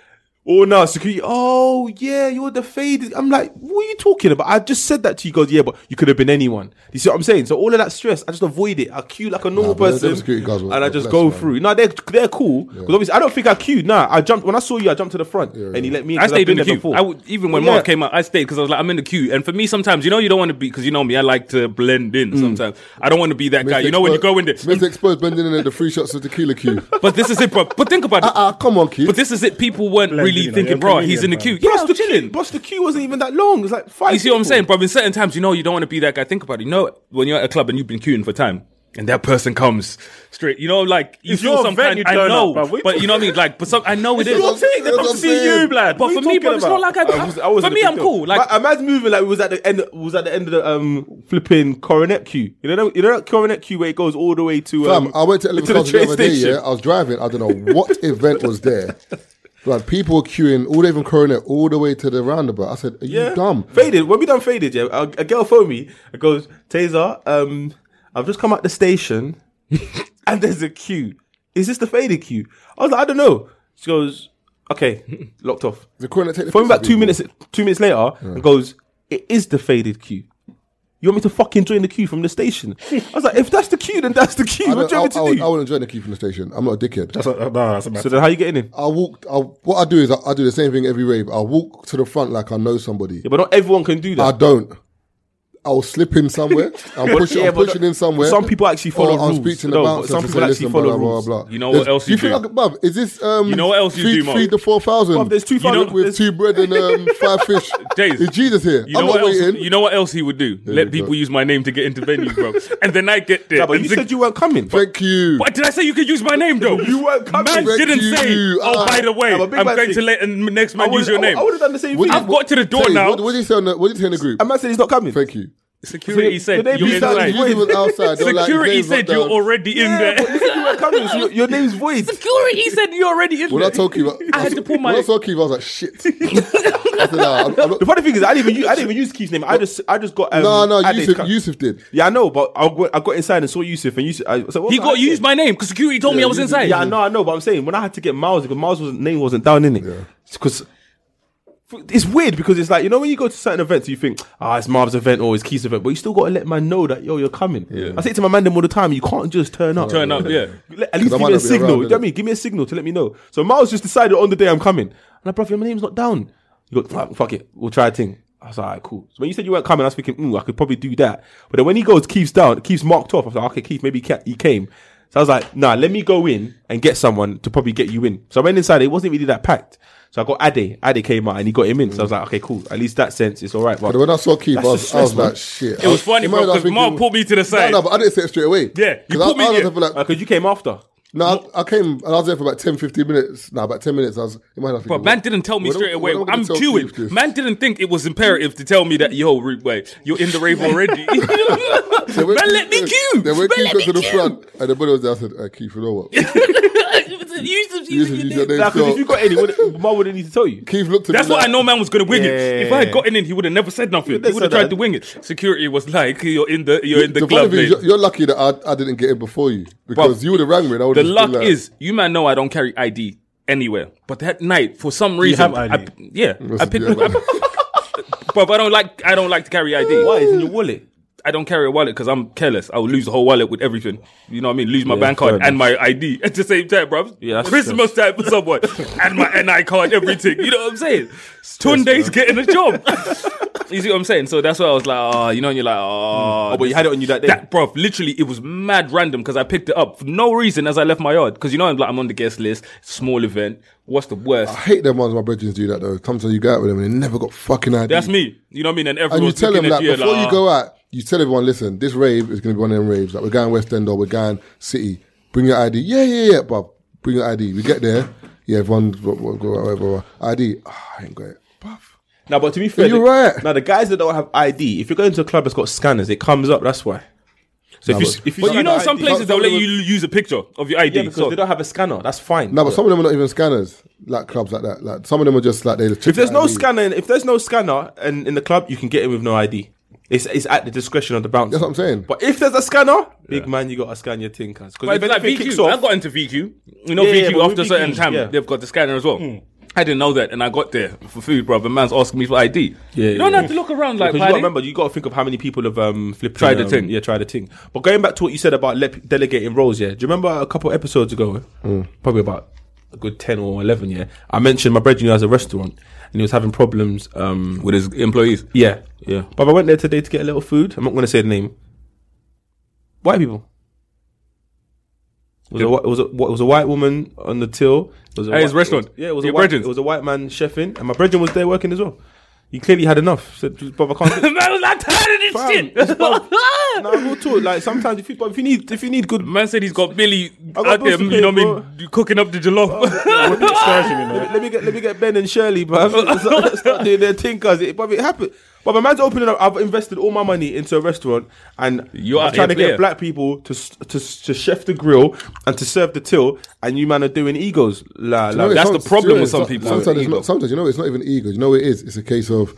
"Oh no, security. Oh yeah, you're the faded." I'm like, "What are you talking about? I just said that to you." He goes, "Yeah, but you could have been anyone." You see what I'm saying? So all of that stress, I just avoid it. I queue like a normal person, and I just go through. No, they're cool. Because obviously, I don't think I queued. Nah, I jumped when I saw you. I jumped to the front, and he let me in. I stayed in the queue. Even when Mark came out, I stayed because I was like, I'm in the queue. And for me, sometimes you don't want to be because you know me. I like to blend in. Sometimes I don't want to be that guy. You know when you go in there, Mr. Exposed blending in at the Three Shots of Tequila queue. But this is it, bro. But think about it. Come on, queue. But this is it. People weren't thinking, bro, he's in the queue. Yeah, bro, chilling. Bro, the queue wasn't even that long. It's like 5 You see what I'm saying? Bro, in certain times, you don't want to be that guy. Think about it. You know, when you're at a club and you've been queuing for time, and that person comes straight. You know, like, you feel sometimes, I know, but you know what I mean? Like, but I know it is. It's your thing, they come to see you, lad. But for me, bro, it's not like I was for me, I'm cool. Like, I imagine moving, like, was at the end of the flipping Coronet queue. You know that Coronet queue where it goes all the way to, I went to Elephant the other day, yeah? I was driving, I don't know what event was there. Like, people were queuing all the way from Coronet all the way to the roundabout. I said, are you dumb? Faded. When we done Faded, yeah, a girl phoned me and goes, Taser, I've just come out the station and there's a queue. Is this the Faded queue? I was like, I don't know. She goes, okay, locked off. Phoned me back two minutes later and goes, it is the Faded queue. You want me to fucking join the queue from the station? I was like, if that's the queue, then that's the queue. What do you want me to do? I wouldn't join the queue from the station. I'm not a dickhead. That's a bad thing. Then how you getting in? What I do is I do the same thing every rave. I walk to the front like I know somebody. Yeah, but not everyone can do that. I don't. I'll slip in somewhere. I'm pushing in somewhere. Some people actually follow rules. I'll speak to the bouncer. Some people actually follow rules. You know what else you do? Is this you know what else you do, Mark? Feed the 4,000. There's 2,000 with 2 bread and 5 fish. Days. Is Jesus here? I'm not waiting. You know what else he would do? Let people use my name to get into venues, bro. And then I get there. But you said you weren't coming. Thank you. But did I say you could use my name, though? You weren't coming. Man didn't say, oh, by the way, I'm going to let the next man use your name. I would have done the same thing. I've got to the door now. What did he say in the group? A man said he's not coming. Thank you. Security said you're inside. Security said you're already in there. But you said you were coming, so your name's void. Security said you're already in there. When I told you, I had to pull my. When I saw Keith, I was like, shit. The funny thing is, I didn't even use Keith's name. I just got. No, Yusuf did. Yeah, I know, but I got inside and saw Yusuf, and Yusuf. I said, he got used my name because security told me I was inside. Yeah, I know, but I'm saying when I had to get Miles because Miles' name wasn't down in it because. It's weird because it's like, you know, when you go to certain events, you think, it's Marv's event or it's Keith's event, but you still got to let man know that, yo, you're coming. Yeah. I say to my man them all the time, you can't just turn up. At least give me a signal. You know what I mean? Give me a signal to let me know. So Miles just decided on the day I'm coming. And I, bruv, my name's not down. You go, fuck it, we'll try a thing. I was like, all right, cool. So when you said you weren't coming, I was thinking, I could probably do that. But then when he goes, Keith's down, Keith's marked off. I was like, okay, Keith, maybe he came. So I was like, nah, let me go in and get someone to probably get you in. So I went inside. It wasn't really that packed. So I got Ade. Ade came out and he got him in. So I was like, okay, cool. At least that sense, it's all right. But when I saw Keith, I was like, shit. It was funny, bro, because Mark pulled me to the side. No, but I didn't say it straight away. Yeah, you put me in. Because you came after. No, I came and I was there for about 10, 15 minutes. No, about 10 minutes. But man didn't tell me straight away. I'm queuing. Man didn't think it was imperative to tell me that, yo, Root Boy, you're in the rave already. Man, let me queue. Then when Keith got to the front and the brother was there, I said, hey, Keith, you know what? Because if you got any, man wouldn't need to tell you. Keith looked at. That's why I know man was going to wing it. If I had gotten in, he would have never said nothing. He would have tried to wing it. Security was like, you're in the club. You're lucky that I didn't get in before you because you would have rang me. The luck is, you man know I don't carry ID anywhere. But that night, for some reason, you have ID. I picked. But I don't like to carry ID. Why? It's in your wallet. I don't carry a wallet because I'm careless. I will lose the whole wallet with everything. You know what I mean? Lose my bank card and my ID at the same time, bruv. Yeah, Christmas time for someone. And my NI card, everything. You know what I'm saying? Tunde's getting a job. You see what I'm saying? So that's why I was like, you know, and you're like, Oh, but you had it on you that day. That, bruv, literally, it was mad random because I picked it up for no reason as I left my yard. Because, you know, I'm on the guest list, small event. What's the worst? I hate them ones. My brethren do that though. Sometimes you go out with them and they never got fucking ID. That's me. You know what I mean? And everyone. And you tell them that before you go out, you tell everyone, listen, this rave is going to be one of them raves. Like we're going West End or we're going City. Bring your ID. Yeah, bruv. Bring your ID. We get there. Yeah, everyone's ID. I ain't got it, bruv. Now, but to be fair, you're right. Now the guys that don't have ID, if you're going to a club that's got scanners, it comes up. That's why. So if you know some ID, places they'll let you use a picture of your ID because they don't have a scanner. That's fine. No, but some of them are not even scanners. Like clubs like that. Like some of them are just like they. If there's no scanner and in the club, you can get in with no ID. It's at the discretion of the bouncer. That's what I'm saying. But if there's a scanner, big man, you got to scan your thing, cuz. Because like VQ, I got into VQ. You know, VQ after a certain time, they've got the scanner as well. I didn't know that, and I got there for food, brother. Man's asking me for ID. You don't have to look around like. Because you got to remember, you got to think of how many people have tried the thing. Yeah, tried the thing. But going back to what you said about delegating roles, do you remember a couple episodes ago, probably about a good 10 or 11, I mentioned my brethren has a restaurant, and he was having problems with his employees. Yeah. But I went there today to get a little food. I'm not going to say the name. White people. It was a white woman on the till. It was a restaurant. It was a white man chefing, and my brethren was there working as well. You clearly had enough. Said, "Bruv, I can't." Man, I'm tired of this shit. Nah, we'll talk. Like sometimes, if you need good, man said he's got Billy out there. You know what I mean? Cooking up the jollof. Let me get Ben and Shirley, bruv. Let's start doing their thing, cause it happened. But my man's opening up. I've invested all my money into a restaurant, and I'm trying to get black people to chef the grill and to serve the till. And you man are doing egos. That's the problem with some people. Sometimes it's not even ego. You know what it is? It's a case of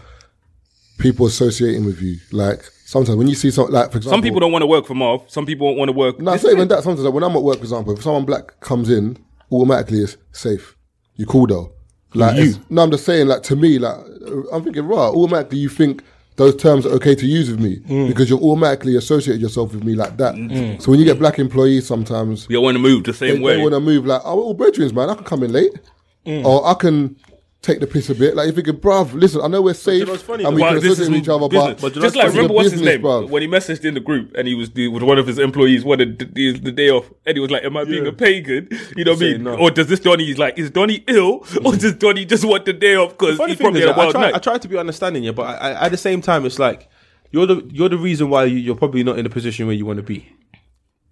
people associating with you. Like sometimes when you see something, like for example, some people don't want to work for Marv. Some people won't want to work. No, it's not even that. Sometimes like, when I'm at work, for example, if someone black comes in, automatically it's safe. You cool though. Like you. No, I'm just saying. Like to me, like I'm thinking, right? Automatically, you think those terms are okay to use with me because you're automatically associated yourself with me like that. Mm. So when you get black employees, sometimes you want to move the same way. They want to move like, oh, we're all brethren, man. I can come in late, or I can take the piss a bit. Like if you can, bruv, listen, I know we're safe and we can associate with each other, but just like remember what's his name when he messaged in the group and he was with one of his employees wanted the day off and he was like, am I being a pagan? You know what I mean? No. Or does this Donnie, he's like, is Donnie ill or does Donnie just want the day off because he's probably had a wild night? I try to be understanding you, but I, at the same time it's like you're the reason why you're probably not in the position where you want to be.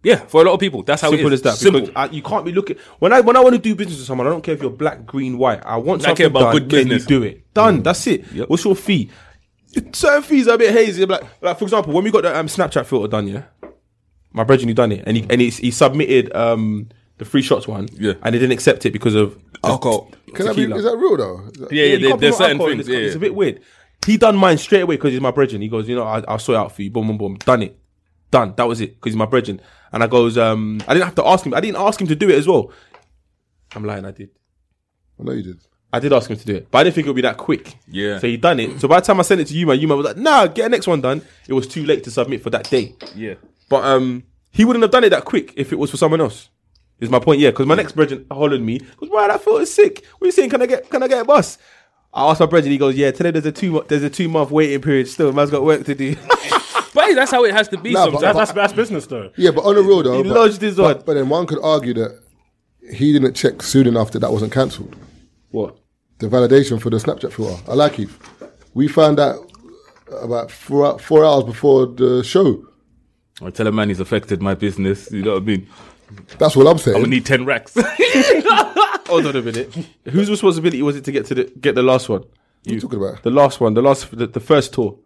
Yeah, for a lot of people, that's how simple it is. Simple as that. You can't be looking when I want to do business with someone. I don't care if you're black, green, white. I want something about done. Good business. Then you do it. Done. That's it. Yep. What's your fee? Certain fees are a bit hazy. Like for example, when we got the Snapchat filter done, yeah, my brethren who done it, and he submitted the 3 shots one, yeah, and they didn't accept it because of alcohol. Is that real though? Yeah, there's certain things. Yeah. It's a bit weird. He done mine straight away because he's my brethren. He goes, you know, I'll sort it out for you. Boom, boom, boom. Done it. Done. That was it because he's my brethren. And I goes, I didn't have to ask him. I didn't ask him to do it as well. I'm lying, I did. I know you did. I did ask him to do it, but I didn't think it would be that quick. Yeah. So he done it. So by the time I sent it to you, man, you man was like, nah, get the next one done. It was too late to submit for that day. Yeah. But he wouldn't have done it that quick if it was for someone else. Is my point, yeah. Because my next brethren hollered me, goes, wow, that filter's sick. What are you saying? Can I get a bus? I asked my brethren, he goes, yeah, today there's a two month waiting period still. Man's got work to do. But hey, that's how it has to be. Nah, sometimes. That's business, though. Yeah, but on the real, though. He lodged his own. But then one could argue that he didn't check soon enough that wasn't cancelled. What? The validation for the Snapchat filter. I like it. We found out about four hours before the show. I tell a man he's affected my business. You know what I mean? That's what I'm saying. I'm going to need 10 racks. Hold on a minute. Whose responsibility was it to get the last one? What are you talking about? The last one. The first tour.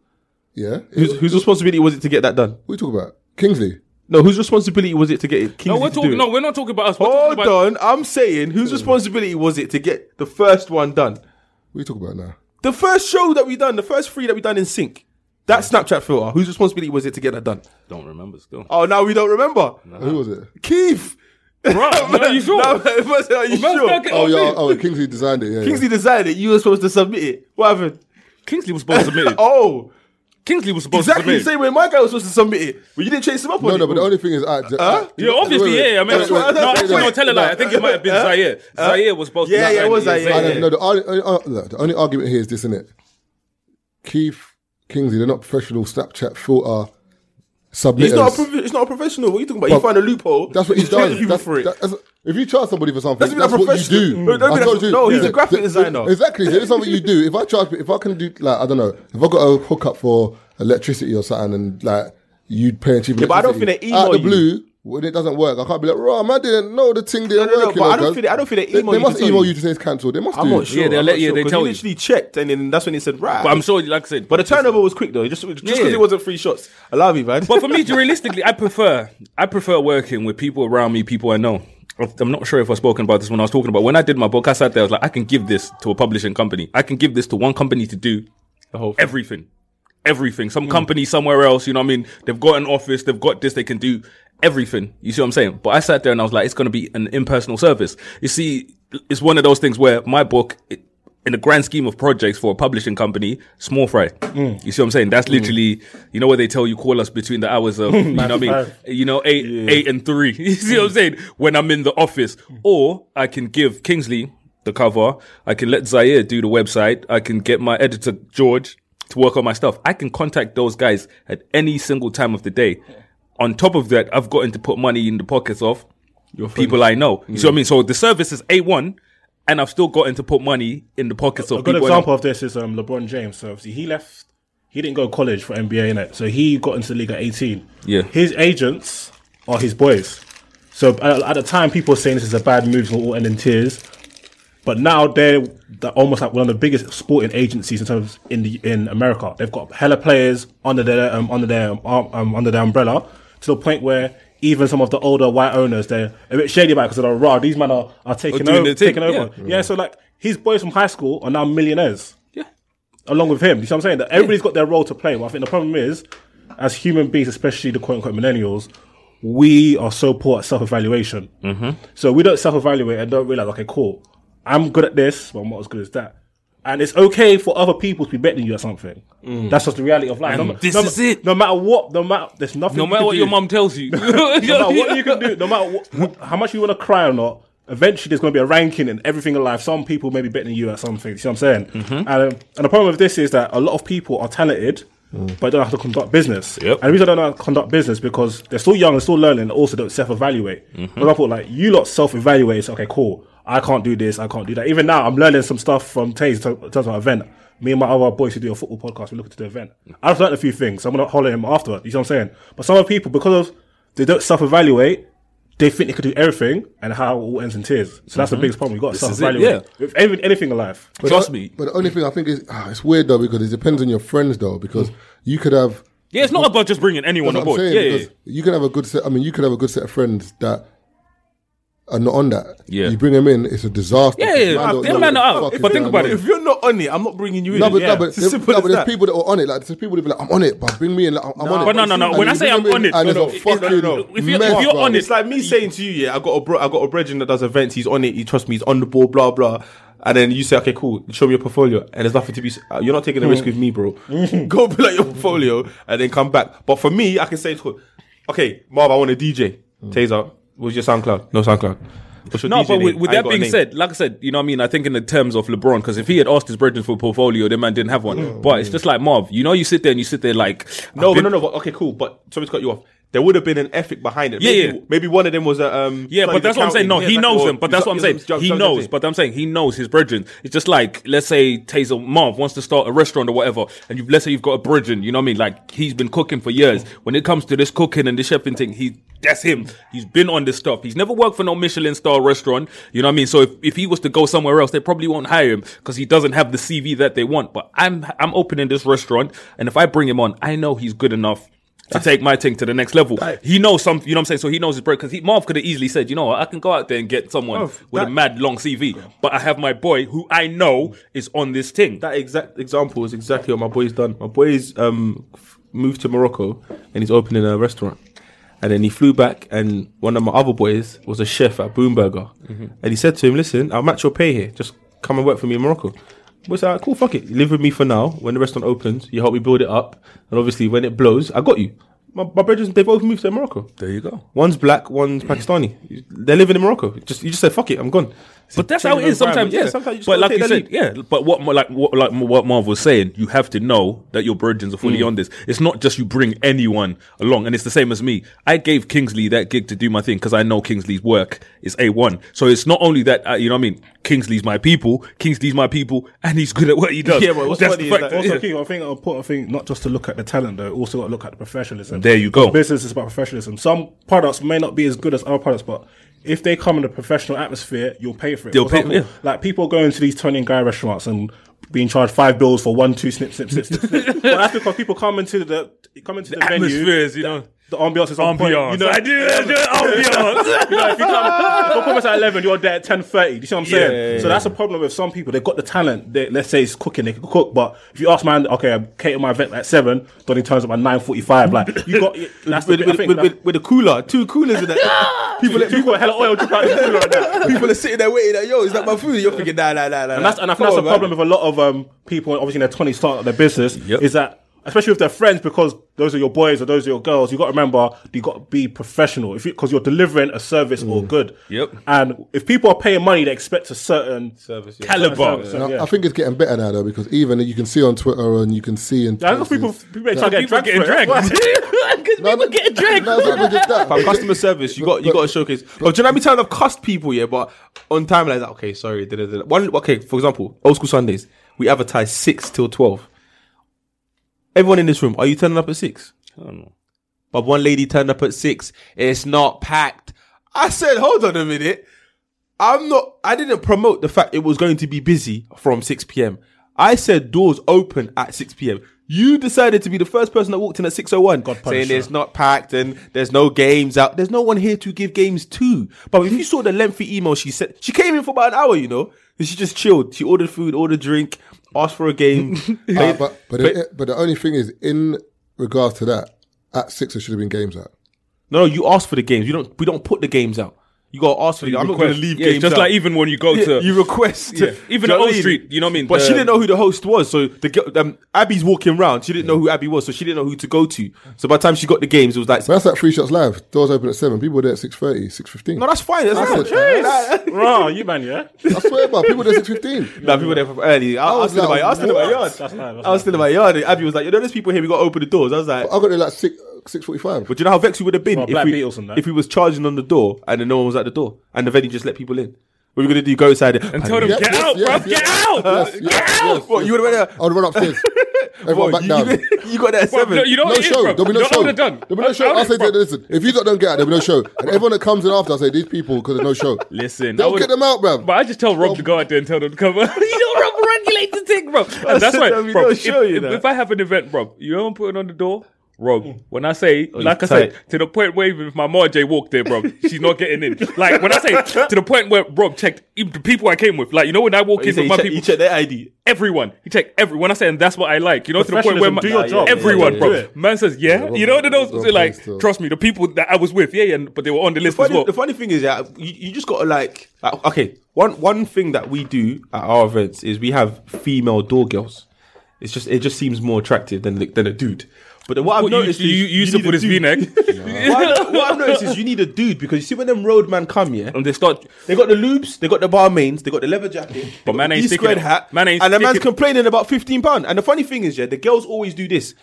Yeah. Whose responsibility was it to get that done? What are you talking about? Kingsley? No, whose responsibility was it to get it? Kingsley? No, we're not talking about us. We're Hold on. About... I'm saying, whose responsibility was it to get the first one done? What are you talking about now? The first show that we done, the first 3 that we done in sync. That Snapchat filter, whose responsibility was it to get that done? Don't remember still. Oh, now we don't remember. No. Who was it? Keith. Bruh, man, are you sure? Are you sure? Kingsley designed it. Yeah, Kingsley designed it. You were supposed to submit it. What happened? Kingsley was supposed to submit it. Oh. Kingsley was supposed to submit. Exactly the same way my guy was supposed to submit it. But you didn't chase him up on it. No, but the only thing is... I mean, I think it might have been Zaire. Zaire was supposed to... Yeah, it was Zaire. No, the only argument here is this, innit? Keith, Kingsley, they're not professional Snapchat filter submitters. He's not a professional. What are you talking about? You find a loophole. That's what he's done. If you charge somebody for something, that's what you do. No, he's a graphic designer. Exactly. It's something you do. If I charge, if I can do, like, I don't know, if I got a hookup for electricity or something and, like, you'd pay a cheap electricity. Yeah, but I don't think they email you. Out of the blue, when it doesn't work, I can't be like, "Raw, man, didn't know the thing didn't work." But I don't feel they email you. They must email you to say it's cancelled. They must. I'm not sure. They tell you. They literally checked, and then that's when he said, "Right." But I'm sure, like I said, but the turnover was quick though. Just because it wasn't 3 shots. I love you, man. But for me, realistically, I prefer working with people around me, people I know. I'm not sure if I've spoken about this when I was talking about when I did my book. I sat there, I was like, I can give this to a publishing company. I can give this to one company to do the whole thing. Everything. Some company somewhere else, you know what I mean? They've got an office, they've got this, they can do everything. You see what I'm saying? But I sat there and I was like, it's going to be an impersonal service. You see, it's one of those things where my book, in the grand scheme of projects for a publishing company, small fry. You see what I'm saying? That's literally, you know what they tell you, call us between the hours of, you know what I mean? You know, 8 and 3. You see what I'm saying? When I'm in the office. Or I can give Kingsley the cover. I can let Zaire do the website. I can get my editor, George, to work on my stuff. I can contact those guys at any single time of the day. On top of that, I've gotten to put money in the pockets of your people I know. You see what I mean? So the service is A1. and I've still gotten to put money in the pockets of people. A good example of this is LeBron James. So obviously he left, he didn't go to college for NBA, innit? So he got into the league at 18. Yeah. His agents are his boys. So at the time, people were saying this is a bad move, we'll all end in tears. But now they're almost like one of the biggest sporting agencies in terms in America. They've got hella players under their umbrella, to the point where even some of the older white owners, they're a bit shady about it because they're like, raw, these men are taking over. Yeah. So like his boys from high school are now millionaires. Yeah. Along with him. You see what I'm saying? Everybody's got their role to play. But I think the problem is, as human beings, especially the quote-unquote millennials, we are so poor at self-evaluation. Mm-hmm. So we don't self-evaluate and don't realise, okay, cool, I'm good at this, but I'm not as good as that. And it's okay for other people to be better than you at something. Mm. That's just the reality of life. No matter what your mum tells you. No matter what you can do, no matter how much you want to cry or not, eventually there's going to be a ranking in everything in life. Some people may be better than you at something. You see what I'm saying? Mm-hmm. And the problem with this is that a lot of people are talented, but don't know how to conduct business. Yep. And the reason they don't know how to conduct business because they're still young and still learning and also don't self-evaluate. Mm-hmm. For example, like, you lot self-evaluate. It's okay, cool. I can't do this, I can't do that. Even now, I'm learning some stuff from Taser in terms of an event. Me and my other boys who do a football podcast, we're looking to the event. I've learned a few things, so I'm going to holler him afterward. You see what I'm saying? But some of the people, because they don't self-evaluate, they think they could do everything, and how it all ends in tears. So that's the biggest problem. You've got to self-evaluate. Yeah. With anything in life. Trust me. But the only thing I think is, it's weird though, because it depends on your friends though, because you could have... Yeah, it's not about just bringing anyone aboard. You can have a good set, of friends that... are not on that. Yeah. You bring them in, it's a disaster. Yeah, but think about it. If you're not on it, I'm not bringing you in. But there's people that are on it. Like, there's people that be like, I'm on it, but bring me in. Like, I'm on it. But no. When I say I'm on it, if you're on it, it's like me saying to you, yeah, I got a brethren that does events. He's on it. He trusts me. He's on the ball. Blah blah. And then you say, okay, cool, show me your portfolio. And there's nothing to be... You're not taking a risk with me, bro. Go build up your portfolio and then come back. But for me, I can say, okay, Marv, I want a DJ. Taser, what's your SoundCloud? No SoundCloud. No, but with that being said, like I said, you know what I mean? I think in the terms of LeBron, because if he had asked his brethren for a portfolio, the man didn't have one. Mm. But it's just like, Marv, you know, you sit there like... But, okay, cool, but somebody's got you off. There would have been an ethic behind it. Maybe. Maybe one of them was a... but that's what I'm saying. No, he knows them, but that's what I'm saying. He knows, but I'm saying he knows his brethren. It's just like, let's say Taser Marv wants to start a restaurant or whatever, and let's say you've got a brethren, you know what I mean? Like, he's been cooking for years. When it comes to this cooking and this chefing thing, that's him. He's been on this stuff. He's never worked for no Michelin star restaurant, you know what I mean? So if he was to go somewhere else, they probably won't hire him because he doesn't have the CV that they want. But I'm opening this restaurant, and if I bring him on, I know he's good enough to take my thing to the next level. He knows something, you know what I'm saying? So he knows his break. Because Marv could have easily said, you know what, I can go out there and get someone with a mad long CV, but I have my boy who I know is on this thing. That exact example is exactly what my boy's done. My boy's moved to Morocco and he's opening a restaurant. And then he flew back, and one of my other boys was a chef at Boomburger. Mm-hmm. And he said to him, listen, I'll match your pay here. Just come and work for me in Morocco. Was like, cool, fuck it. You live with me for now. When the restaurant opens, you help me build it up. And obviously, when it blows, I got you. My brothers, they both moved to Morocco. There you go. One's black, one's Pakistani. They're living in Morocco. You just said, fuck it, I'm gone. But that's how it is sometimes. Yeah, sometimes you just but like you said, but what Marv was saying, you have to know that your brethren are fully on this. It's not just you bring anyone along, and it's the same as me. I gave Kingsley that gig to do my thing because I know Kingsley's work is A1. So it's not only that, you know what I mean? Kingsley's my people, and he's good at what he does. Yeah, but what's that's funny the fact. Also, I think an important thing, not just to look at the talent, though, also got to look at the professionalism. There you go. Business is about professionalism. Some products may not be as good as other products, but if they come in a professional atmosphere, you'll pay for it. Like, people going to these Tony and Guy restaurants and being charged $5 for 1, 2 snip. But that's because people come into the atmospheres, venue, you know. The ambiance is on point. You know, I do ambiance. You know, if you promise at 11, you're there at 10:30. Do you see what I'm saying? So that's a problem with some people. They've got the talent. Let's say it's cooking. They can cook, but if you ask man, okay, I'm catering my event at 7, Donnie turns up at 9:45. Like, you got that's the bit, I think, with a cooler, 2 coolers in that. People are hella oil drip out of the cooler. Right, people are sitting there waiting. Like, yo, is that my food? You're thinking, nah. And I think that's a problem with a lot of people, obviously in their 20s, starting their business. Is that, especially with their friends, because those are your boys or those are your girls, you got to remember, you got to be professional because you're delivering a service or good. Yep. And if people are paying money, they expect a certain service, caliber. I think it's getting better now, though, because even you can see on Twitter and you can see in... Yeah, people try to get dragged. people get dragged. From customer service, you got to showcase. Oh, do you know how many times I've cussed people? Yeah, but on time like that. Okay, sorry. One. Okay, for example, Old School Sundays. We advertise 6 till 12. Everyone in this room, are you turning up at 6? I don't know. But one lady turned up at 6. It's not packed. I said, hold on a minute. I didn't promote the fact it was going to be busy from 6 p.m. I said doors open at 6 p.m. You decided to be the first person that walked in at 6:01, saying it's not packed and there's no games out. There's no one here to give games to. But if you saw the lengthy email she sent, she came in for about an hour, you know, and she just chilled. She ordered food, ordered drink, asked for a game. But the only thing is, in regards to that, at 6 there should have been games out. No, you asked for the games. We don't put the games out. You gotta ask for it. I'm not gonna leave games just out. Like even when you go to you request even Old Street, you know what I mean? But she didn't know who the host was, so the Abby's walking round. She didn't know who Abby was, so she didn't know who to go to. So by the time she got the games, it was like that's like Three Shots Live. Doors open at 7. People were there at 6:30, 6:15. No, that's fine. That's not wrong. You man, yeah. I swear, man. People there 6:15. No, people there from early. I was still in my yard. I was still in my yard. Abby was like, you know, there's people here. We gotta open the doors. I was like, I got there like 6:45. But do you know how vexed we would have been if we was charging on the door and then no one was at the door and the venue just let people in? What are we going to do? Go inside and tell them, get out, bro. What, you would have went out? I would have run upstairs. Everyone back down. You got there at 7. You know what it is, bro. There'll be no show. I'll say, listen, if you don't get out, there'll be no show. And everyone that comes in after, I'll say, these people, because there's no show. Listen. Don't get them out, bro. But I just tell Rob to go out there and tell them to come out. You know, Rob will regulate the thing, bro. That's right, bro. If I have an event, bro, you know I'm putting on the door? Rob, when I say, to the point where even if my Marjay walked there, bro, she's not getting in. Like, when I say, to the point where Rob checked even the people I came with, like, you know, when I walk in with my people. You check their ID. Everyone. He checked everyone. When I say, and that's what I like, you know, to the point where everyone, bro. Man says, you know, those, like, trust me, the people that I was with, but they were on the list as well. The funny thing is, you just gotta, one thing that we do at our events is we have female door girls. It just seems more attractive than a dude. But then what I've noticed is... You used to put his V-neck. What I've noticed is you need a dude, because you see when them roadmen come, yeah? And they start... They got the lubes, they got the barmaids, they got the leather jacket, but man ain't squared hat, man ain't and the man's complaining about £15. And the funny thing is, yeah, the girls always do this.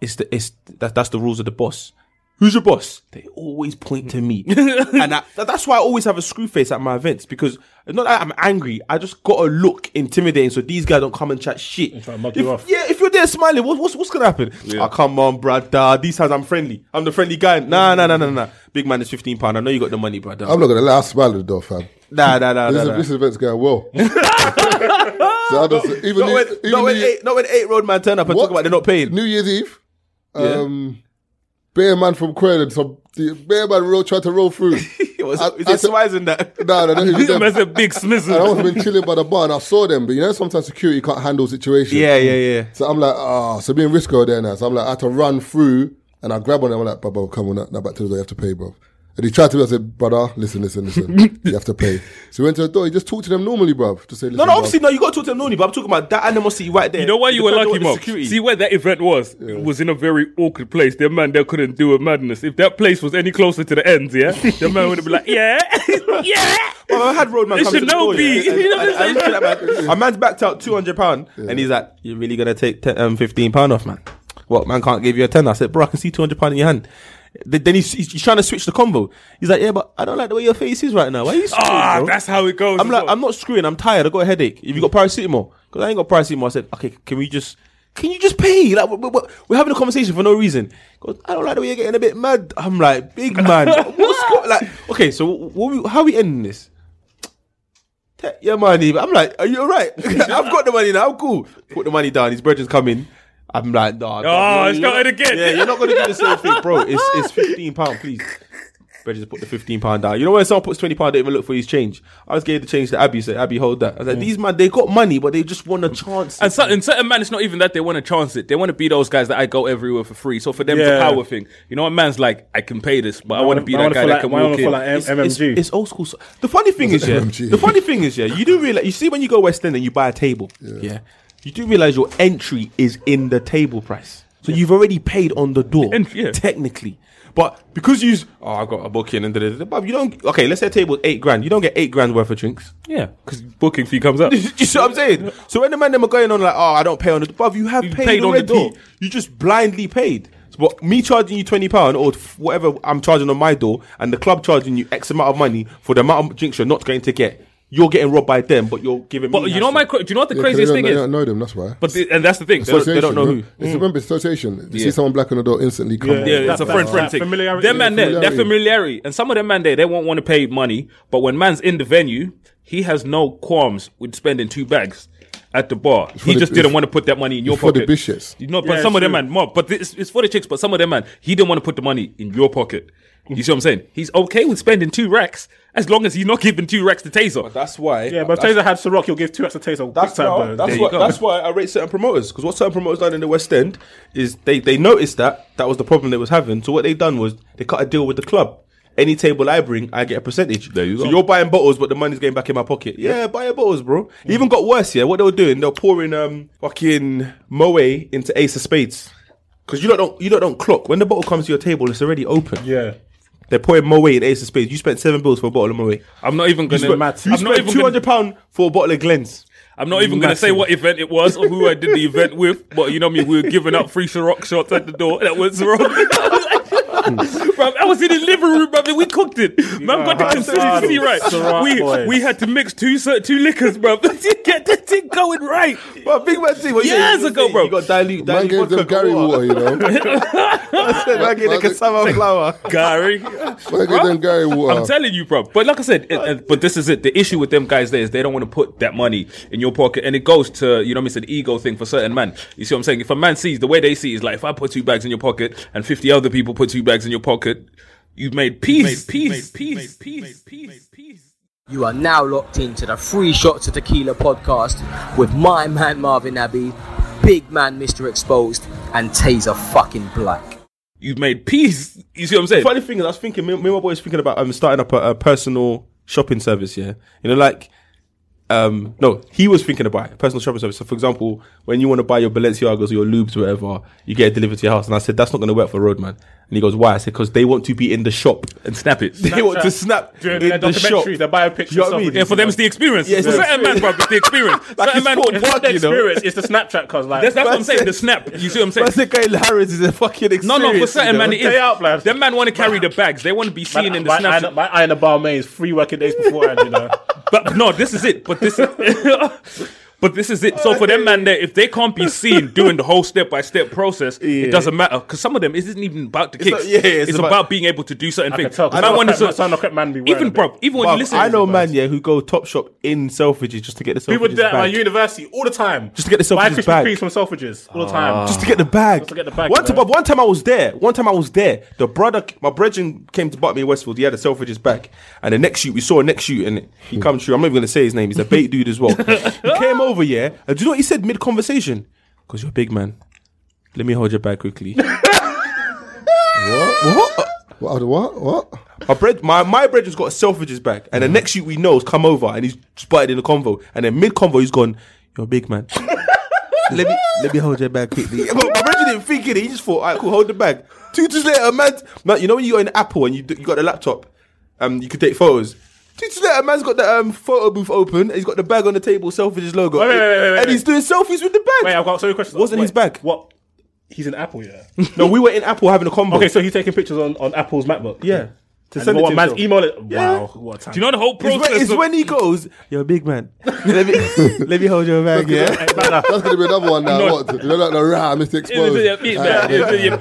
That's the rules of the boss. Who's your boss? They always point to me. And that's why I always have a screw face at my events, because it's not that I'm angry. I just got to look intimidating so these guys don't come and chat shit. And try to mug you off. Yeah, if you're there smiling, what's going to happen? Yeah. Oh, come on, brother. These times I'm friendly. I'm the friendly guy. Nah. Big man is £15. I know you got the money, brother. I'm not going to lie. I smile at the door, fam. Nah. This event's going well. Not when 8-year-old man turn up and talk about they're not paying. New Year's Eve. Bear man from Croydon, so the bear man tried to roll through. Is it surprising that? No. He's a big smith. I was been chilling by the bar and I saw them, but you know sometimes security can't handle situations. Yeah. So I'm like, so me and Risco there now. So I'm like, I had to run through and I grab on them. I'm like, bro, come on, now back to the door, you have to pay, bro. And he tried to me, I said, brother, listen, you have to pay. So he went to the door, he just talked to them normally, bruv. To say, listen, no, you got to talk to them normally, but I'm talking about that animosity right there. You know why you were lucky, Mob? See, where that event was, it was in a very awkward place. Their man there couldn't do a madness. If that place was any closer to the ends, yeah, their man would have been like, yeah. Well, I had roadman come to the door. A man's backed out £200 and he's like, you're really going to take £15 off, man? What, man can't give you a £10? I said, bro, I can see £200 in your hand. Then he's trying to switch the combo. He's like, yeah, but I don't like the way your face is right now. Why are you screwing, bro? That's how it goes. I'm like, I'm not screwing. I'm tired. I got a headache. Have you got paracetamol? Because I ain't got paracetamol. I said, okay, can you just pay? Like, we're having a conversation for no reason. Goes, I don't like the way you're getting a bit mad. I'm like, big man. Okay, so how are we ending this? Take your money. I'm like, are you all right? I've got the money now. I'm cool. Put the money down. His brethren's coming. I'm like, it's got it again. Yeah, you're not going to do the same thing, bro. It's £15, please. Better just put the £15 down. You know when someone puts £20, they don't even look for his change. I just gave the change to Abby, said, Abby, hold that. I was like, these man, they got money, but they just want a chance. And certain man, it's not even that they want to chance it. They want to be those guys that I go everywhere for free. So for them, it's a power thing. You know, a man's like, I can pay this, but I want to be that guy that can walk in. Like MMG. It's old school. So the funny thing is, you do realize, you see when you go West End and you buy a table, you do realise your entry is in the table price. So you've already paid on the door, technically. But because I got a booking and but you don't, okay, let's say a table is £8,000. You don't get £8,000 worth of drinks. Yeah, because booking fee comes up. You see what I'm saying? So when the man them are going on like, I don't pay on the door, you have paid on the door. You just blindly paid. But me charging you £20 or whatever I'm charging on my door, and the club charging you X amount of money for the amount of drinks you're not going to get, you're getting robbed by them, but you're giving. But me you know my, do you know what the craziest thing is? They don't know them. That's why. But and that's the thing. They don't know who. It's, remember, it's association. You see someone black on the door, instantly come. It's a friend thing. Familiarity. Them man, they're familiarity, and some of them man they won't want to pay money. But when man's in the venue, he has no qualms with spending two bags at the bar. He just didn't want to put that money in your pocket. For the bishops. You know, but some of them man, but it's for the chicks. But some of them man, he didn't want to put the money in your pocket. You see what I'm saying? He's okay with spending $2 as long as he's not giving $2 to Taser. But that's why. Yeah, but if Taser had Ciroc, he'll give $2 to Taser. That's why I rate certain promoters, because what certain promoters done in the West End is they noticed that was the problem they was having. So what they done was they cut a deal with the club. Any table I bring, I get a percentage. There you go. So you're buying bottles, but the money's going back in my pocket. Yeah, buy your bottles, bro. It even got worse. Yeah, what they were doing, they were pouring fucking Moe into Ace of Spades, because you don't clock when the bottle comes to your table. It's already open. Yeah. They're pouring Moe in Ace of Spades. You spent $7 for a bottle of Moe. I'm not even going to. You spent £200 for a bottle of Glens. I'm not even going to say what event it was or who I did the event with, but you know me, we were giving up free Ciroc shots at the door. That was wrong. Bruv, I was in the living room, bruv. We cooked it. Man, got the consistency right. We had to mix two liquors, bruv, to get the thing going right. Bruv, big man, see what years ago, bro. You got dilute. Man gave them Gary water, you know. I said, man gave them cassava flour. Gary. Man gave them Gary water. I'm telling you, bruv. But like I said, but this is it. The issue with them guys there is they don't want to put that money in your pocket, and it goes to, you know what I mean, it's an ego thing for certain man. You see what I'm saying? If a man sees, the way they see is like, if I put $2 in your pocket and 50 other people put $2 in your pocket, you've made peace. You are now locked into the Three Shots of Tequila podcast with my man Marvin Abbey, big man Mr. Exposed, and Taser fucking Black. You've made peace. You see what I'm saying? The funny thing is, I was thinking, me and my boy was thinking about starting up a personal shopping service. Yeah, you know, like. He was thinking about it, personal shopping service. So, for example, when you want to buy your Balenciagas or your lubes or whatever, you get it delivered to your house. And I said, that's not going to work for Roadman. And he goes, why? I said, because they want to be in the shop and snap it. They want to snap in the shop. They buy a picture. You know what I mean? Yeah, for them, it's the experience. Yeah, it's man, bro, it's the experience. Like certain man, the experience is the Snapchat, cause like that's what I'm saying. The snap. You see what I'm saying? That's the guy Harrods is a fucking experience. No, for certain man, it is. Them man want to carry the bags. They want to be seen in the Snapchat. My eye in the bar maze 3 working days beforehand, you know. But no, this is it. But this is it. So for them, man, if they can't be seen doing the whole step-by-step process, it doesn't matter. Because some of them, it isn't even about the kicks. It's about being able to do certain things. Even when you listen, I know man, who go Topshop in Selfridges just to get the Selfridges bag. People do that at my university all the time. Just to get the Selfridges bag. Buy 50p from Selfridges all the time. Just to get the bag. One time I was there. The brother, my brethren came to butt me in Westwood. He had a Selfridges bag. And the next shoot, we saw a next shoot, and he come through. I'm not even going to say his name. He's a bait dude as well. He came over, yeah, and do you know what he said mid conversation? Because you're a big man, let me hold your bag quickly. What? My bread just got a Selfridges bag, and the next shoot we know has come over and he's spotted in the convo, and then mid convo he's gone, you're a big man. let me hold your bag quickly. But my bread didn't think it. He just thought, alright, cool, hold the bag. 2 days later, man, you know when you got an Apple and you got a laptop, you could take photos. 2 days later, man's got the photo booth open. He's got the bag on the table, Selfridges logo. Wait, and he's doing selfies with the bag. Wait, I've got so many questions. Wasn't his bag? What? He's in Apple, yeah. No, we were in Apple having a convo. Okay, so he's taking pictures on Apple's MacBook. Yeah. To send it to man's email it. Yeah. Wow, what time. Do you know the whole process? It's when he goes, you're a big man. let me hold your bag, yeah? That's going to be another one now. Mr. Exposed. You're a big man. So you're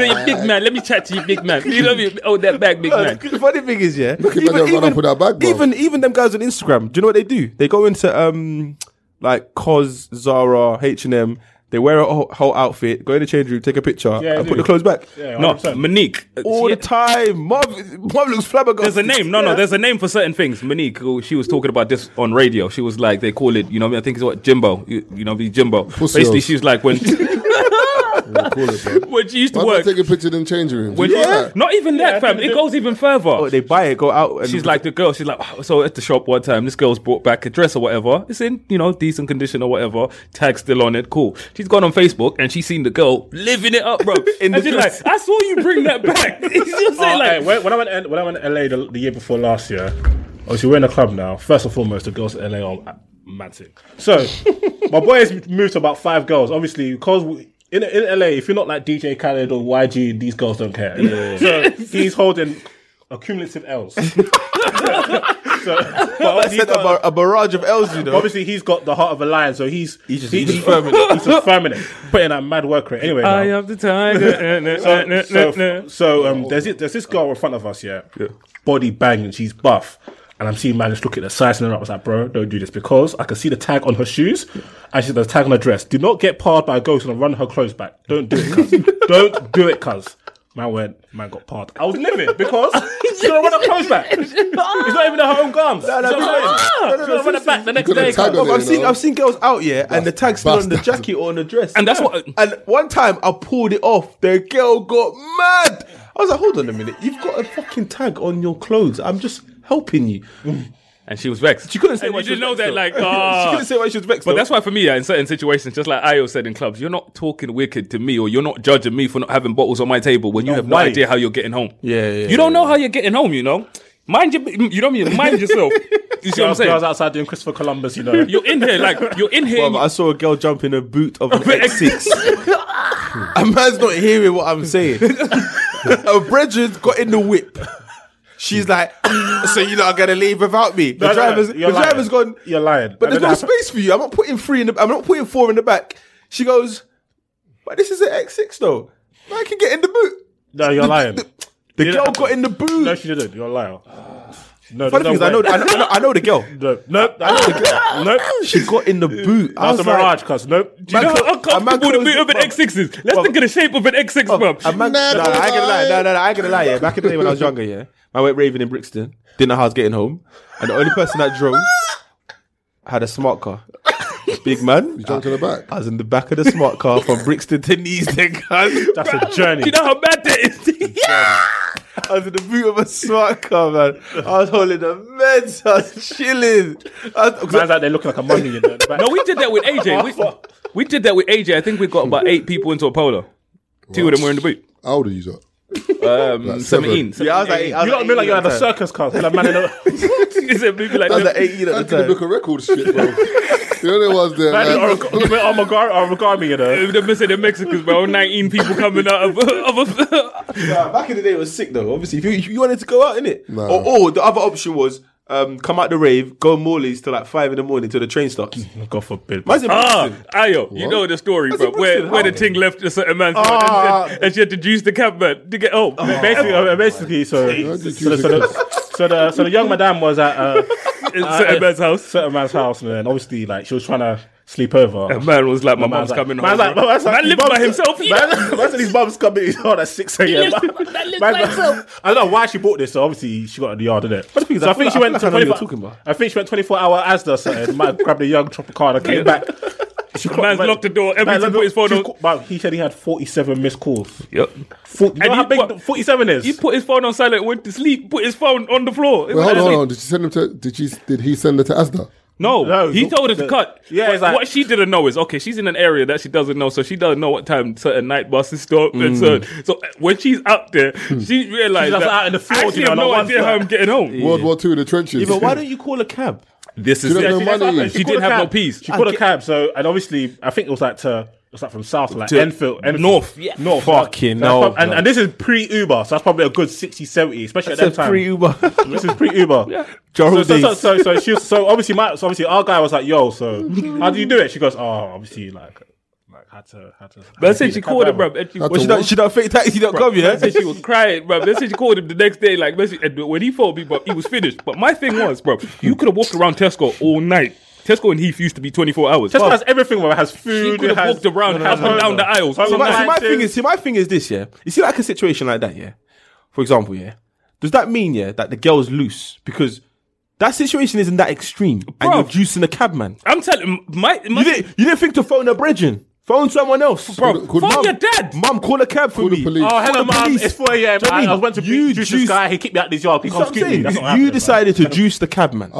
a big man. Let me chat to you, big man. You know me? Oh, that bag, big man. The funny thing is, yeah? Even them guys on Instagram, do you know what they do? They go into, like, Cos, Zara, H&M. They wear a whole outfit, go in the change room, take a picture, and put the clothes back. Yeah, no, Monique. All the time. Mom looks flabbergasted. There's a name. No, there's a name for certain things. Monique, she was talking about this on radio. She was like, they call it, you know what I mean? I think it's what, Jimbo. You know, the Jimbo. Basically, she was like, when... When she used to work, take a picture in the changing room. Not even that, fam. It goes even further. Oh, they buy it, go out. And she's like the girl. She's like, so at the shop one time, this girl's brought back a dress or whatever. It's in, you know, decent condition or whatever. Tag still on it. Cool. She's gone on Facebook and she's seen the girl living it up, bro. And she's like, I saw you bring that back. When I went to LA the year before last year, obviously we're in a club now. First and foremost, the girls in LA are massive. So my boy has moved to about 5 girls. Obviously, because in LA, if you're not like DJ Khaled or YG, these girls don't care. Yeah. So he's holding accumulative L's. I said a barrage of L's, you know. Obviously, he's got the heart of a lion, so he's just firming it. He's just firming it, putting that mad work rate. Anyway, I am the tiger. So there's this girl in front of us, yeah. Body banging, she's buff. And I'm seeing man just look at the size and I was like, bro, don't do this, because I can see the tag on her shoes and she's the tag on her dress. Do not get parred by a ghost and run her clothes back. Don't do it, cuz. Don't do it, cuz. Man got parred. I was living because she's going to run her clothes back. It's not even her own gums. She's going to run it back the next day. I've seen girls out here and the tag's still on the jacket or on the dress. And that's what. And one time I pulled it off. The girl got mad. I was like, hold on a minute. You've got a fucking tag on your clothes. I'm just helping you. And she was vexed. She couldn't say why she was vexed. You didn't know that, like, she couldn't say why she was vexed. But that's why, for me, in certain situations, just like Ayo said in clubs, you're not talking wicked to me or you're not judging me for not having bottles on my table when you have no idea how you're getting home. Yeah. You don't know how you're getting home, you know? Mind yourself. You see what I'm saying? Girls outside doing Christopher Columbus, you know. You're in here. Well, I saw a girl jump in a boot of an X6. A man's not hearing what I'm saying. Her brethren got in the whip. She's like, so you're not gonna leave without me. The driver's gone. You're lying. But there's no space for you. I'm not putting four in the back. She goes, but this is an X6 though. I can get in the boot. No, you're lying. The girl got in the boot. No, she didn't. You're a liar. I know the girl. I know the girl. Nope. She got in the boot. That's a mirage, cuz. Nope. Do you know how uncomfortable the boot of an X6 is? Let's think of the shape of an X6, bruv. I ain't gonna lie, yeah. Back in the day when I was younger, yeah. I went raving in Brixton. Didn't know how I was getting home. And the only person that drove had a smart car. Big man. You jumped in the back? I was in the back of the smart car from Brixton to Neasden, cuz. That's a journey. Do you know how bad that is? Yeah. I was in the boot of a smart car, man. I was holding the meds. I was chilling. Man's out there looking like a mummy in the back. No, we did that with AJ. We did that with AJ. I think we got about 8 people into a polo. Right. 2 of them were in the boot. How old are you, sir? 17. Yeah, I was like, you don't look like you had a circus car. Like, man, I was like 18 at the time. I did the book of records shit, bro. The only ones there. Origami, you know. They're missing the Mexicans, bro. 19 people coming out of a... Nah, back in the day, it was sick, though. Obviously, if you wanted to go out, innit? Nah. Or the other option was come out the rave, go Morley's till like 5 in the morning till the train stops. God forbid. Ayo, you know the story, bro. Where the ting left a certain man's and she had to juice the cab, man, to get home. So the young madame was at... certain man's house. Certain man's house, man. Obviously, like, she was trying to sleep over. And man was like, my mum's coming home. Man living by himself. Man said his mum's coming on at 6 a.m. Man lives by himself. I don't know why she bought this. So obviously, she got in the yard, didn't it? I think she went 24-hour Asda, so man grabbed a young Tropicana, came back. Man's locked the door. Everything put his phone on. Man, he said he had 47 missed calls. Yep. You know how big 47 is? He put his phone on silent, went to sleep, put his phone on the floor. Wait, hold on. Did he send her to Asda? No, he told her to cut. Yeah, it's like, what she didn't know is, okay, she's in an area that she doesn't know, so she doesn't know what time certain night buses stop. And so when she's out there, she realized that out in the field, actually, you know, I have no idea how I'm getting home. Yeah. World War II in the trenches. Yeah, but why don't you call a cab? She didn't have no peace. She called a cab, so, and obviously, I think it was like from south, like Enfield, north. Yeah. North. Fucking no. And this is pre-Uber, so that's probably a good 60, 70, especially at that time. This is pre-Uber. Yeah. So obviously our guy was like, yo, so how do you do it? She goes, obviously, like had to. But I said she called him, bro. She don't fake taxi.com, yeah? I said she was crying, bro. They said she called him the next day, like, when he phoned me, bro, he was finished. But my thing was, bro, you could have walked around Tesco all night. Tesco and Heath used to be 24 hours. Tesco has everything, where it has food. She could have walked around up and down the aisles. So my thing is this, yeah. You see, like, a situation like that, yeah. For example, yeah. Does that mean, yeah, that the girl's loose? Because that situation isn't that extreme. Bruv, and you're juicing a cabman. I'm telling my you didn't think to phone a brethren. Phone someone else. Bro, phone your dad. Mum, call a cab for me. Police. Oh, hello, mum. It's 4 a.m. I went to juice this guy. He kicked me out of this yard. He comes to me. You decided to juice the cabman.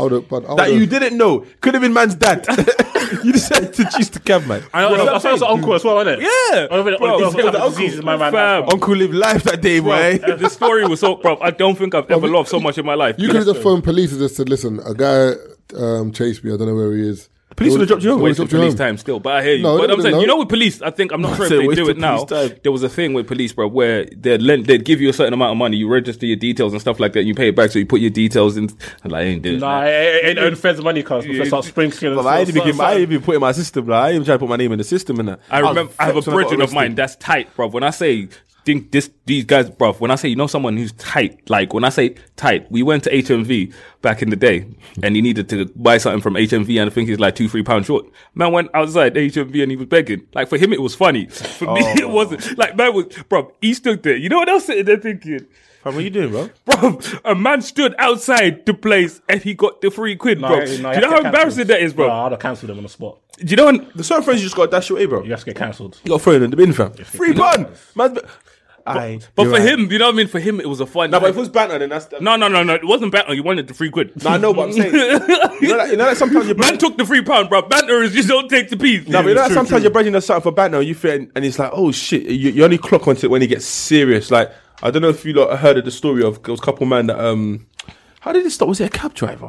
That you didn't know. Could have been man's dad. You decided to juice the cabman. I saw his uncle as well, wasn't it? Yeah. Uncle lived life that day, boy. This story was so... Bro, I don't think I've ever loved so much in my life. You could have phoned police and just said, listen, a guy chased me. I don't know where he is. Police would have dropped you home. Wasted police time still, but I hear you. No, but I'm saying, you know, with police, I think, I'm not sure if they do it now. There was a thing with police, bro, where they'd give you a certain amount of money, you register your details and stuff like that, you pay it back, so you put your details in. And like, I ain't doing it. Nah, it ain't earn feds money, cuz. I start sprinkling. But I ain't even put in my system, bro. I ain't even trying to put my name in the system and that. I remember, I have a brethren of mine that's tight, bro. When I say, think this, these guys, bro, when I say, you know, someone who's tight, like when I say tight, we went to HMV back in the day and he needed to buy something from HMV, and I think he's like £2-3 short. Man went outside HMV and he was begging. Like, for him it was funny, for me it wasn't. Like, man was, bro, he stood there, you know what I was sitting there thinking, bro, what are you doing, bro? Bro, a man stood outside the place and he got the £3, bro. Do you know how embarrassing that is, bro? No, I'd have cancelled them on the spot. Do you know when the certain friends you just got to dash away, bro? You have to get cancelled. You got to throw it in the bin, fam. £3 But for him, you know what I mean? For him, it was a fun. No, but if it was banter, then that's... No. It wasn't banter. You wanted the £3. No, I know, but I'm saying... you know that sometimes your man took the £3, bro. Banter is you don't take the piece. No, but you know that sometimes you're bringing us something for banter, you feel, and it's like, oh, shit. You only clock onto it when it gets serious. Like, I don't know if you lot heard of the story of those couple man that... how did it stop? Was it a cab driver?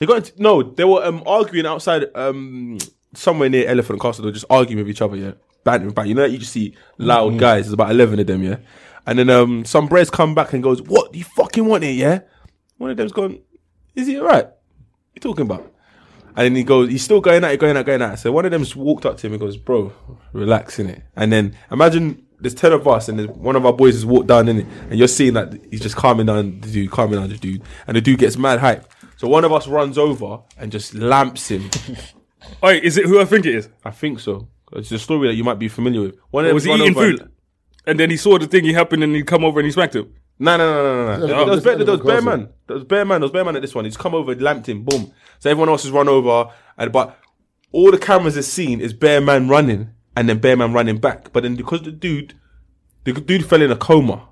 They got into, they were arguing outside somewhere near Elephant Castle. They were just arguing with each other, yeah, bantering. You know that you just see loud guys. There's about 11 of them, yeah. And then some bros come back and goes, "What do you fucking want here?" Yeah. One of them's gone, "Is he alright? What you talking about?" And then he goes, he's still going at it. So one of them's walked up to him and goes, "Bro, relax, innit." And then imagine there's 10 of us, and then one of our boys has walked down, innit, and you're seeing that he's just calming down the dude, and the dude gets mad hype. So one of us runs over and just lamps him. Oi, is it who I think it is? I think so. It's a story that you might be familiar with. Was he eating food? And then he saw the thing he happened, and he come over and he smacked him. No. There was bear man at this one. He's come over and lamped him, boom. So everyone else has run over, but all the cameras are seen is bear man running, and then bear man running back. But then because the dude fell in a coma,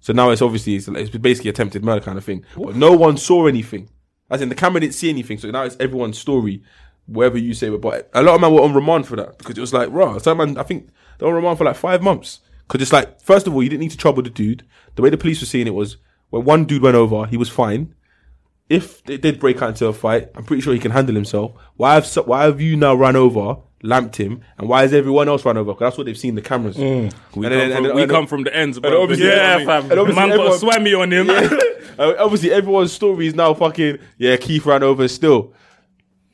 so now it's basically attempted murder kind of thing. But no one saw anything. As in, the camera didn't see anything, so now it's everyone's story, whatever you say. But a lot of men were on remand for that, because it was like, raw. Some man, I think they were on remand for like 5 months. Because it's like, first of all, you didn't need to trouble the dude. The way the police were seeing it was, when one dude went over, he was fine. If they did break out into a fight, I'm pretty sure he can handle himself. Why have you now run over, lamped him, and why has everyone else run over? Because that's what they've seen, the cameras. We come from the ends, bro. Obviously, man got a swammy on him. Yeah. Obviously, everyone's story is now fucking, yeah, Keith ran over still.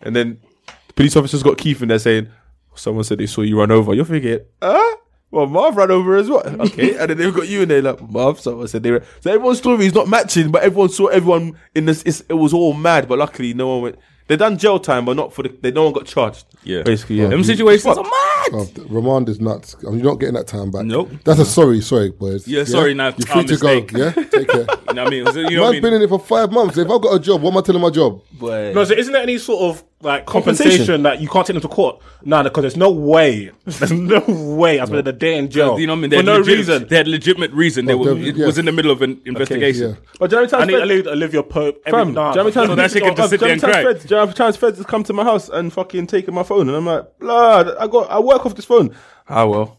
And then the police officers got Keith in there saying, someone said they saw you run over. You're thinking, well, Marv ran over as well. Okay. And then they've got you in there like, Marv, someone said they ran. So everyone's story is not matching, but everyone saw everyone in this. It was all mad, but luckily no one went. They done jail time, but not for no one got charged. Yeah. Basically, yeah. Them situations are mad. Remand is nuts. I mean, you're not getting that time back. Nope. That's a sorry, boys. Yeah, sorry, now. You're free to go. Yeah? Take care. You know what I mean? Man's been in it for 5 months. If I've got a job, what am I telling my job? Boy. No, so isn't there any sort of like compensation that you can't take them to court? No, because there's no way. There's no way I spent a day in jail. You know what I mean? For no reason. They had legitimate reason. It was in the middle of an investigation. Okay, yeah. But do you know how many times I need Olivia Pope every night? Do you know how many times feds has come to my house and fucking taken my phone, and I'm like, I work off this phone. Well,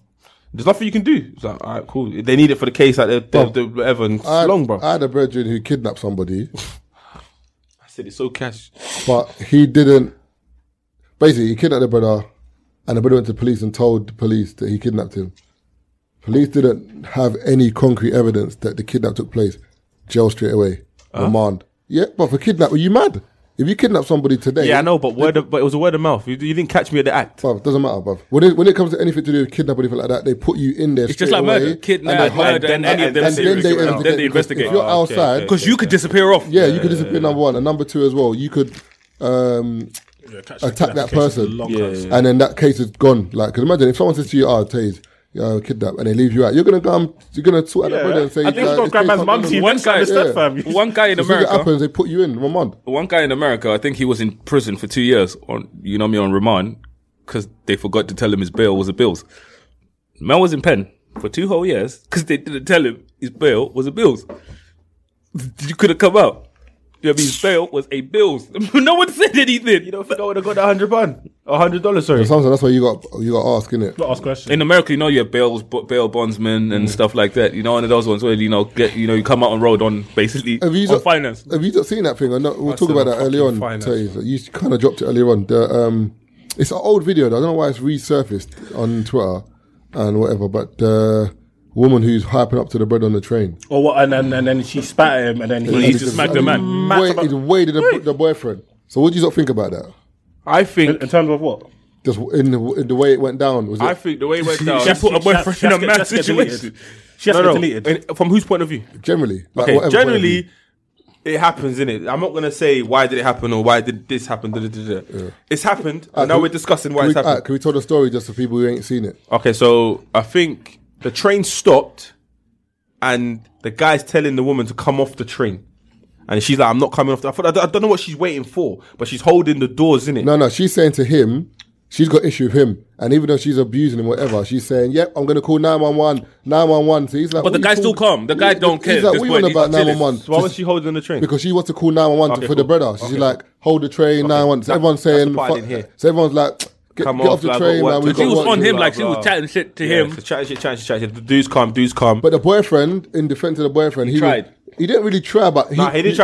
there's nothing you can do. It's like, all right, cool. They need it for the case, like they're whatever. And it's long, bro. I had a brethren who kidnapped somebody. I said it's so cash, but he didn't. Basically, he kidnapped the brother, and the brother went to the police and told the police that he kidnapped him. Police didn't have any concrete evidence that the kidnap took place. Jail straight away, remand. Yeah, but for kidnap, were you mad? If you kidnap somebody today... Yeah, I know, but it was a word of mouth. You didn't catch me at the act. Bruv, doesn't matter, bruv. When it comes to anything to do with kidnapping or anything like that, they put you in there. It's just like murder. Kidnap, murder, and any of them. And then they investigate. If you're outside... Because you could disappear off. Yeah, you could disappear, number one. And number two as well, you could attack that person. And then that case is gone. Like, because imagine if someone says to you, Taze, kidnapped, and they leave you out. You're gonna come. You're gonna talk at the brother and say, "I think got grandma's mum's teeth." One guy in America. It happens. They put you in remand. One guy in America, I think he was in prison for 2 years on remand because they forgot to tell him his bail was a bills. Mel was in pen for 2 whole years because they didn't tell him his bail was a bills. You could have come out. You know what I mean? His bail was a bills. No one said anything. You don't think I would have got $100, sorry. Sometimes that's why you got asked, innit? Not ask questions. In America, you know, you have bail bondsmen and stuff like that. You know, one of those ones where you come out on road on basically on finance. Have you seen that thing? We'll talk about that earlier on. You kind of dropped it earlier on. It's an old video. Though. I don't know why it's resurfaced on Twitter and whatever, but. Woman who's hyping up to the bread on the train. Oh, what? And then she spat at him, and then he just smacked the man. He waited the boyfriend. So what do you sort of think about that? I think... In terms of what? Just in the way it went down. Was it? I think the way it went down... She put a boyfriend in a mad situation. She has to get deleted. And from whose point of view? Generally. Like okay, generally, it happens, innit? I'm not going to say why did it happen or why did this happen. Yeah. It's happened, and now we're discussing why it's happened. Can we tell the story just for people who ain't seen it? Okay, so I think... The train stopped and the guy's telling the woman to come off the train. And she's like, I'm not coming off the train. I don't know what she's waiting for, but she's holding the doors, innit? No, she's saying to him, she's got issue with him. And even though she's abusing him, whatever, she's saying, yep, I'm going to call 911. So he's like, but the guy's still calm. The guy don't care. He's like, what do you want about 911? So why was she holding the train? Because she wants to call 911 for the brother. She's like, hold the train, 911. So everyone's saying, fuck. So everyone's like... Get off the train, man. She was on him, like she was chatting shit to him. Chatting shit. The dude's calm. But the boyfriend, in defense of the boyfriend, he tried. He didn't really try, but he didn't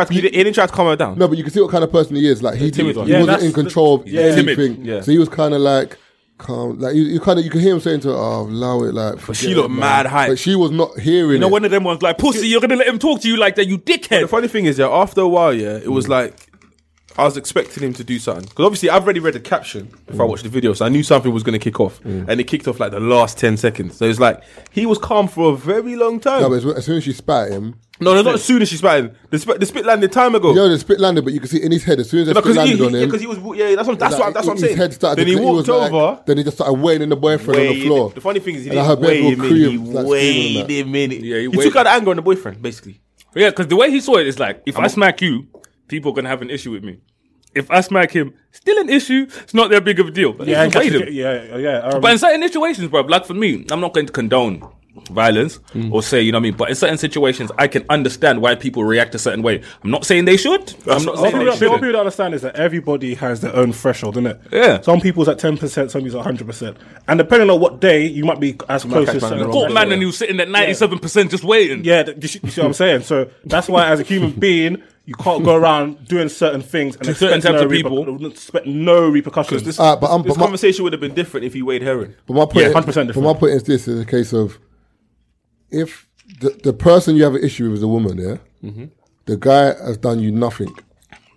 try to calm her down. No, but you can see what kind of person he is. Like he wasn't in control of anything. Yeah. So he was kind of like calm. Like you kind of, you can hear him saying to her, "Oh, allow it." Like, but she looked mad hype. But she was not hearing. You know, one of them ones like, "Pussy, you're gonna let him talk to you like that, you dickhead." The funny thing is, yeah, after a while, yeah, it was like. I was expecting him to do something. Because obviously, I've already read the caption before I watched the video, so I knew something was going to kick off. And it kicked off like the last 10 seconds. So it's like, he was calm for a very long time. No, but as soon as she spat at him... No, not as soon as she spat at him. The spit landed time ago. Yeah, the spit landed, but you can see in his head, as soon as the spit landed on him... Yeah, because he was... Yeah, that's what I'm saying. His head started... Then he walked over... Then he just started wailing the boyfriend on the floor. The funny thing is, he didn't wait a minute. He took out the anger on the boyfriend, basically. Yeah, because the way he saw it is like, if I smack you... People are going to have an issue with me. If I smack him, still an issue. It's not that big of a deal. But but in certain situations, bro, like for me, I'm not going to condone violence or say, you know what I mean? But in certain situations, I can understand why people react a certain way. I'm not saying they should. I'm not saying they should. What people don't understand is that everybody has their own threshold, isn't it? Yeah. Some people's at 10%, some people's at 100%. And depending on what day, you might be as close as... I caught man and he was sitting at 97% just waiting. Yeah, you see what I'm saying? So that's why as a human being... You can't go around doing certain things and expect no repercussions. This conversation would have been different if he weighed heroin. But my point, 100% different. But my point is this: is a case of if the person you have an issue with is a woman, yeah, the guy has done you nothing.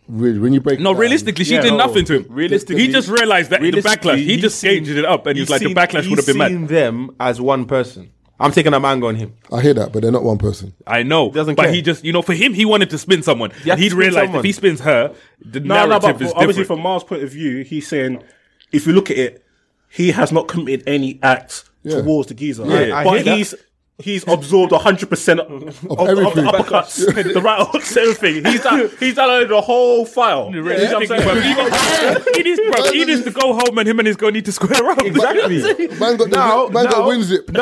Really, when you break realistically, she did nothing to him. Realistically, he just realized that in the backlash, he just changed it up, and he's like, the backlash would have been mad. He's seen them as one person. I'm taking a mango on him. I hear that, but they're not one person. I know. But he just, for him, he wanted to spin someone. He'd realised if he spins her, the narrative is different. Obviously, from Mar's point of view, he's saying, if you look at it, he has not committed any acts towards the geezer. Yeah, right? But he's absorbed 100% of the uppercuts, the right hooks, everything. He's downloaded the whole file. Yeah. You know what I'm saying? He needs to go home and him and his girl need to square up. Exactly. Man got WinZip.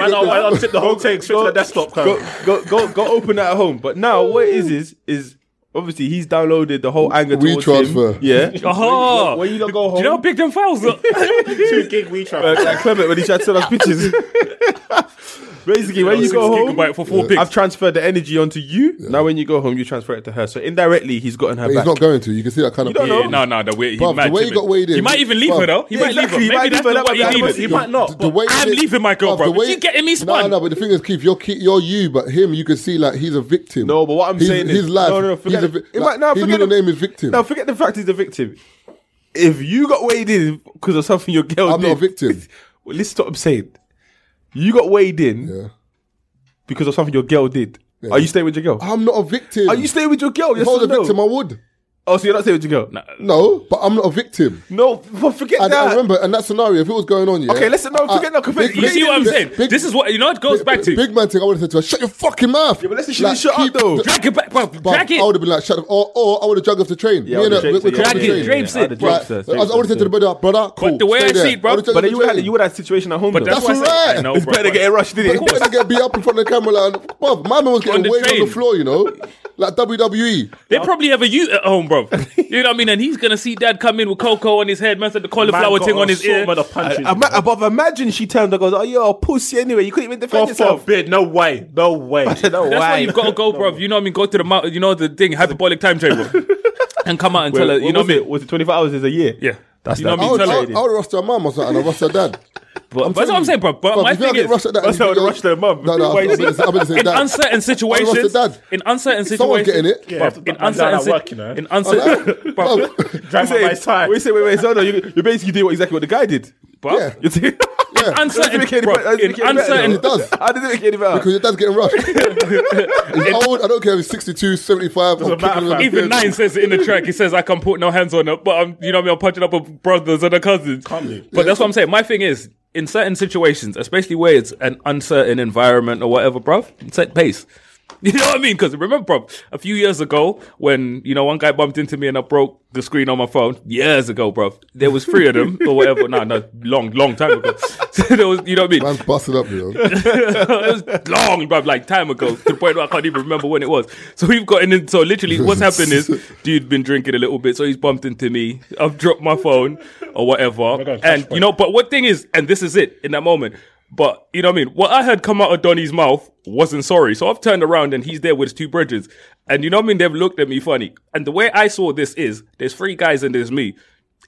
I'll tip the whole thing straight to the desktop. Go open that at home. But now what it is obviously he's downloaded the whole anger towards him. Yeah. Aha. Where you gonna go home? Do you know how big them files are? 2 gig WeTransfer. Like Clement when he tried to send us pictures. Basically, when you go home, for 4 picks. I've transferred the energy onto you. Yeah. Now, when you go home, you transfer it to her. So indirectly, he's gotten her back. He's not going to. You can see that kind of. The way he got weighed in. He might even leave her though. He might leave her. He might not. I'm leaving my girl, bro. She's getting me spun. No. But the thing is, Keith, you're you, but him, you can see like he's a victim. No, but what I'm saying is, his life. No, forget it. He knew the name is victim. No, forget the fact he's a victim. If you got weighed in because of something your girl did, I'm not a victim. Well, listen to what I'm saying. You got weighed in because of something your girl did. Yeah. Are you staying with your girl? I'm not a victim. Are you staying with your girl? If I was a victim, I would. Oh, so you're not saving to go? Nah. No, but I'm not a victim. No, forget that. I remember, and that scenario, if it was going on, yeah. Okay, listen, no, forget that. You see what I'm saying? This is what, you know, it goes back to. Big man thing, I would have said to her, shut your fucking mouth. Yeah, but listen, she didn't shut up, though. Drag it back, drag it. I would have been like, shut up. Or I would have dragged off the train. Yeah, drag it, drapes it. I would have said to the brother, cool. But the way I see it, bro. But you would have that situation at home, though. That's right. It's better to get rushed, didn't it? It's better to get beat up in front of the camera. Like, bro, my man was getting weighed on the floor, you know? Like WWE. They probably have a youth at home, bro. You know what I mean? And he's going to see dad come in with cocoa on his head, man said the cauliflower thing on his ear. But imagine she turned and goes, oh, you're a pussy anyway. You couldn't even defend yourself. Forbid. No way. No way. That's why you've got to go, bro. You know what I mean? Go to the mountain, you know the thing, hyperbolic time table. And come out and tell her, you know what I mean? Was it 24 hours is a year? Yeah. That's what I mean? I would roast her mum or something, and I roast her dad. But that's what I'm saying, bro. But my thing is, that's how I rush their mum. In uncertain situations, in uncertain situations, in uncertain, bro. Drag my side. Wait. So no, you basically did exactly what the guy did. Yeah. Uncertain, bro. In uncertain, it does. How does it make any better? Because your dad's getting rushed. He's old. I don't care if he's 62, 75. Even 9 says it in the track. He says I can put no hands on her, but I'm, you know what I mean, I'm punching up with brothers and cousins. But that's what I'm saying. My thing is, in certain situations, especially where it's an uncertain environment or whatever, bruv, set pace. You know what I mean? Because remember, bruv, a few years ago when, you know, one guy bumped into me and I broke the screen on my phone. Years ago, bruv. There was 3 of them or whatever. No, long time ago. So there was, you know what I mean? Man's busted up, you know. It was long, bruv, like time ago, to the point where I can't even remember when it was. So we've gotten in, so literally what's happened is, dude been drinking a little bit, so he's bumped into me. I've dropped my phone or whatever. Oh my God, and, you know, but what thing is, and this is it in that moment, but, you know what I mean? What I heard come out of Donnie's mouth wasn't sorry. So I've turned around and he's there with his 2 bridges. And you know what I mean? They've looked at me funny. And the way I saw this is, there's 3 guys and there's me.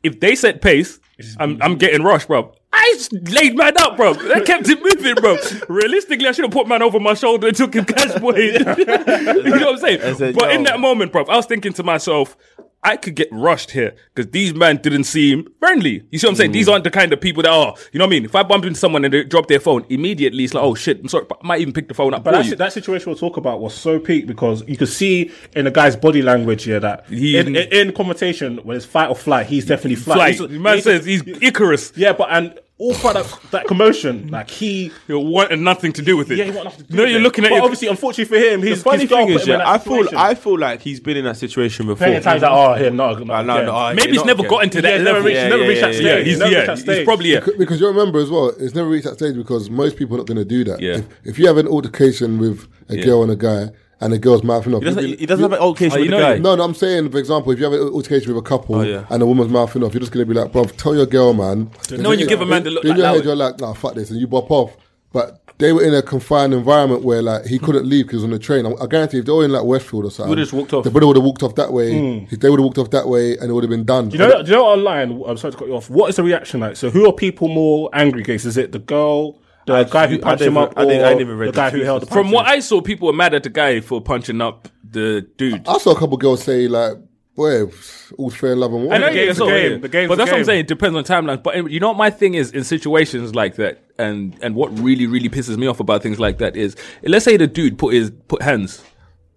If they set pace, I'm getting rushed, bro. I just laid man up, bro. That kept it moving, bro. Realistically, I should have put man over my shoulder and took him cash boy. You know what I'm saying? Said, but in that moment, bro, I was thinking to myself, I could get rushed here because these men didn't seem friendly. You see what I'm saying? These aren't the kind of people that are, you know what I mean? If I bump into someone and they drop their phone, immediately it's like, oh shit, I'm sorry, but I might even pick the phone up. But that situation we'll talk about was so peak because you could see in the guy's body language here that he, in conversation, when it's fight or flight, he's definitely flight. The man says he's Icarus. Yeah, but and all part of that commotion, like he wanted nothing to do with it. Yeah, he wanted nothing to do with it. No, you're looking at it. But obviously, unfortunately for him, his funny thing is, yeah, I feel like he's been in that situation before. Plenty of times that, maybe he's never gotten to that. He's never reached that stage. He's probably because you remember as well, he's never reached that stage because most people are not going to do that. Yeah. If you have an altercation with a girl and a guy, and the girl's mouthing off. He doesn't have an altercation with the guy. No, I'm saying, for example, if you have an altercation with a couple and a woman's mouthing off, you're just going to be like, bruv, tell your girl, man. No, when you give a man the look like that. In your head, you're like, nah, fuck this, and you bop off. But they were in a confined environment where like he couldn't leave because on the train. I guarantee if they were in like Westwood or something, the brother would have walked off that way. They would have walked off that way and it would have been done. Do you know online, I'm sorry to cut you off, what is the reaction like? So who are people more angry against? Is it the girl, the guy who punched him up, or the guy who held the punch? From what I saw, people were mad at the guy for punching up the dude. I saw a couple of girls say, like, boy, all's fair in love and war. I know the game. But that's what I'm saying, it depends on timelines. But you know what my thing is in situations like that, and what really, really pisses me off about things like that is, let's say the dude put hands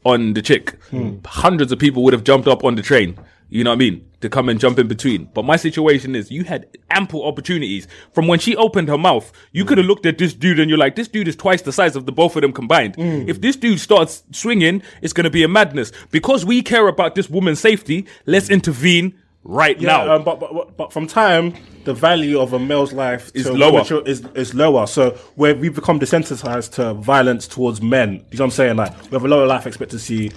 on the chick. Hundreds of people would have jumped up on the train. You know what I mean? To come and jump in between. But my situation is, you had ample opportunities. From when she opened her mouth, you could have looked at this dude and you're like, this dude is twice the size of the both of them combined. If this dude starts swinging, it's going to be a madness. Because we care about this woman's safety, let's intervene right now. But from time, the value of a male's life is lower. Is lower. So where we become desensitized to violence towards men, you know what I'm saying? Like, we have a lower life expectancy.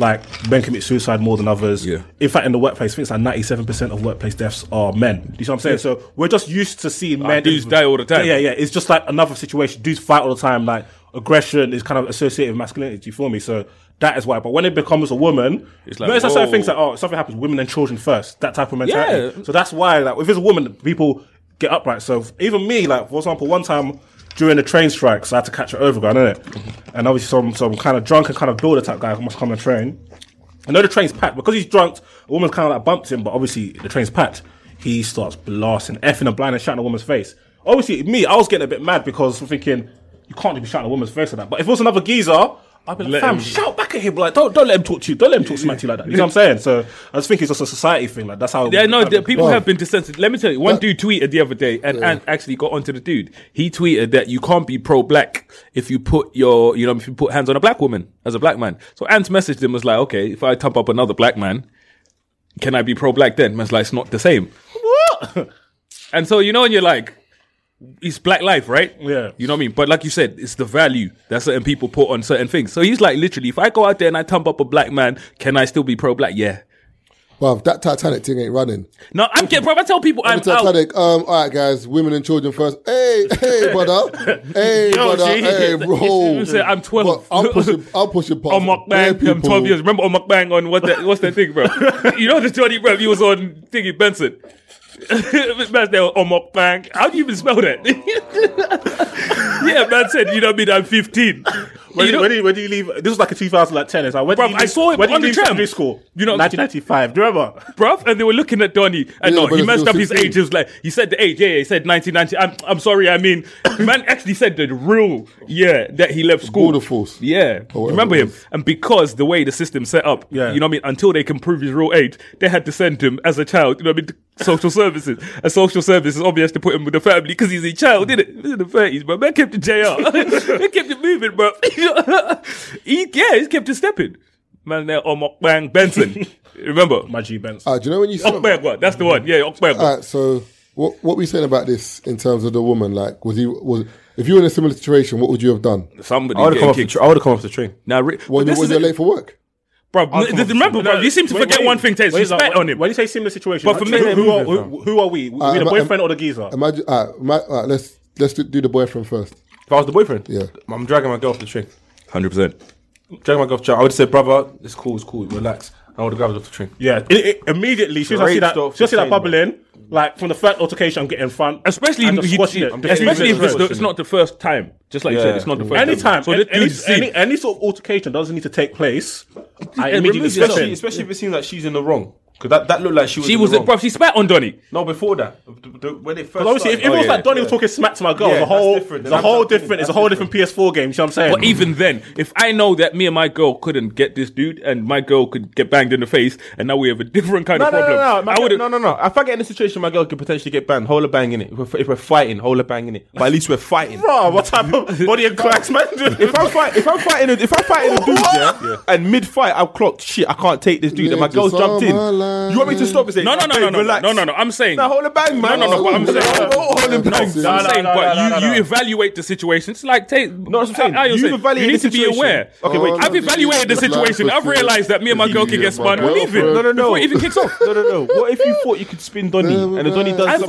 Like, men commit suicide more than others. Yeah. In fact, in the workplace, I think it's like 97% of workplace deaths are men. You know what I'm saying? Yeah. So we're just used to seeing men. Dudes die all the time. Yeah. It's just like another situation. Dudes fight all the time. Like, aggression is kind of associated with masculinity. Do you feel me? So that is why. But when it becomes a woman, it's like, there's certain things like, oh, something happens, women and children first. That type of mentality. Yeah. So that's why, like, if it's a woman, people get upright. So even me, like, for example, one time, during the train strikes, I had to catch an overground, innit? And obviously some kind of drunk and kind of builder type guy must come on the train. I know the train's packed. Because he's drunk, a woman kind of like bumped him, but obviously the train's packed. He starts blasting, effing and blind and shouting at a woman's face. Obviously, me, I was getting a bit mad because I'm thinking, you can't be shouting at a woman's face like that. But if it was another geezer, I'd be like, fam, shout back at him. Like, don't let him talk to you. Don't let him talk smack to you like that. You know what I'm saying? So I just think it's just a society thing. Like, that's how. Yeah, no, people have been desensitive. Let me tell you, one dude tweeted the other day and actually got onto the dude. He tweeted that you can't be pro-black if you put if you put hands on a black woman as a black man. So Ant's messaged him, was like, okay, if I thump up another black man, can I be pro-black then? Man's like, it's not the same. What? And so, and you're like, it's black life, right? Yeah. You know what I mean? But like you said, it's the value that certain people put on certain things. So he's like, literally, if I go out there and I thump up a black man, can I still be pro-black? Yeah. Well, that Titanic thing ain't running. No, I get, bro. I tell people I'm Titanic. Out. All right, guys, women and children first. Hey, brother. Hey, hey, bro. I'm 12. I'm pushing past. On Mukbang, I'm 12 years. Remember on Mukbang on what's that thing, bro? You know the Johnny Rev, he was on Thingy Benson. Man's there on Mukbang. How do you even spell that? Yeah, man said, you know what I mean? I'm 15. When do you leave? This was like a 2010. It's like, I saw him on the tram. School, 1995. Do you remember? Bruv, and they were looking at Donnie. And he messed up his age. He was like, he said the age. Yeah, he said 1990. I'm sorry, I mean, man actually said the real year that he left school. Border Force. Yeah. Remember him? And because the way the system set up, you know what I mean? Until they can prove his real age, they had to send him as a child, you know what I mean, to social services. And social services obviously to put him with the family because he's a child, didn't it? This is in the 30s, but man kept it JR. They kept it moving, bro. He's kept it stepping. Man there on Mukbang Benson. Remember? My G Benson. Do you know when you said Okberg, that's the one. Yeah, Okberg. All right, so what were you saying about this in terms of the woman? Like, if you were in a similar situation, what would you have done? Somebody I would have come off the train. Now, was you late for work? Bro, remember, bro, you seem to forget one thing, Taser. You spat on him. When you say similar situation, but for me, who are we? We the boyfriend or the geezer? Imagine, let's do the boyfriend first. If I was the boyfriend, I'm dragging my girl off the train. 100%. Dragging my girl off the train. I would say, brother, it's cool, relax. I would have grabbed her off the train. Yeah, immediately, she see that bubbling, like from the first altercation, I'm getting fun. Especially if it's not the first time. Just like you said, it's not the first time. So any sort of altercation doesn't need to take place. I immediately especially if it seems like she's in the wrong. Because that looked like she was bruv, she spat on Donnie. No, before that. When it first obviously, started, if it was like Donnie was talking smack to my girl, it's a whole different PS4 game, you know what I'm saying? But even then, if I know that me and my girl couldn't get this dude, and my girl could get banged in the face, and now we have a different kind of problem. No. If I get in a situation, my girl could potentially get banned. Hold her bang in it. If we're fighting, hold her bang in it. But at least we're fighting. Bro, what type of body and cracks, man? If I'm fighting a dude, and mid-fight, I've clocked, shit, I can't take this dude, and my girl's jumped in. You want me to stop and say, No. I'm saying... Now hold the bang, man. No, but I'm saying... you evaluate the situation. It's like... You need to be aware. Okay, wait. I've evaluated the situation. I've realised that me and my girl can get spun. I'm leaving. No. Before it even kicks off. No. What if you thought you could spin Donnie and the Donnie does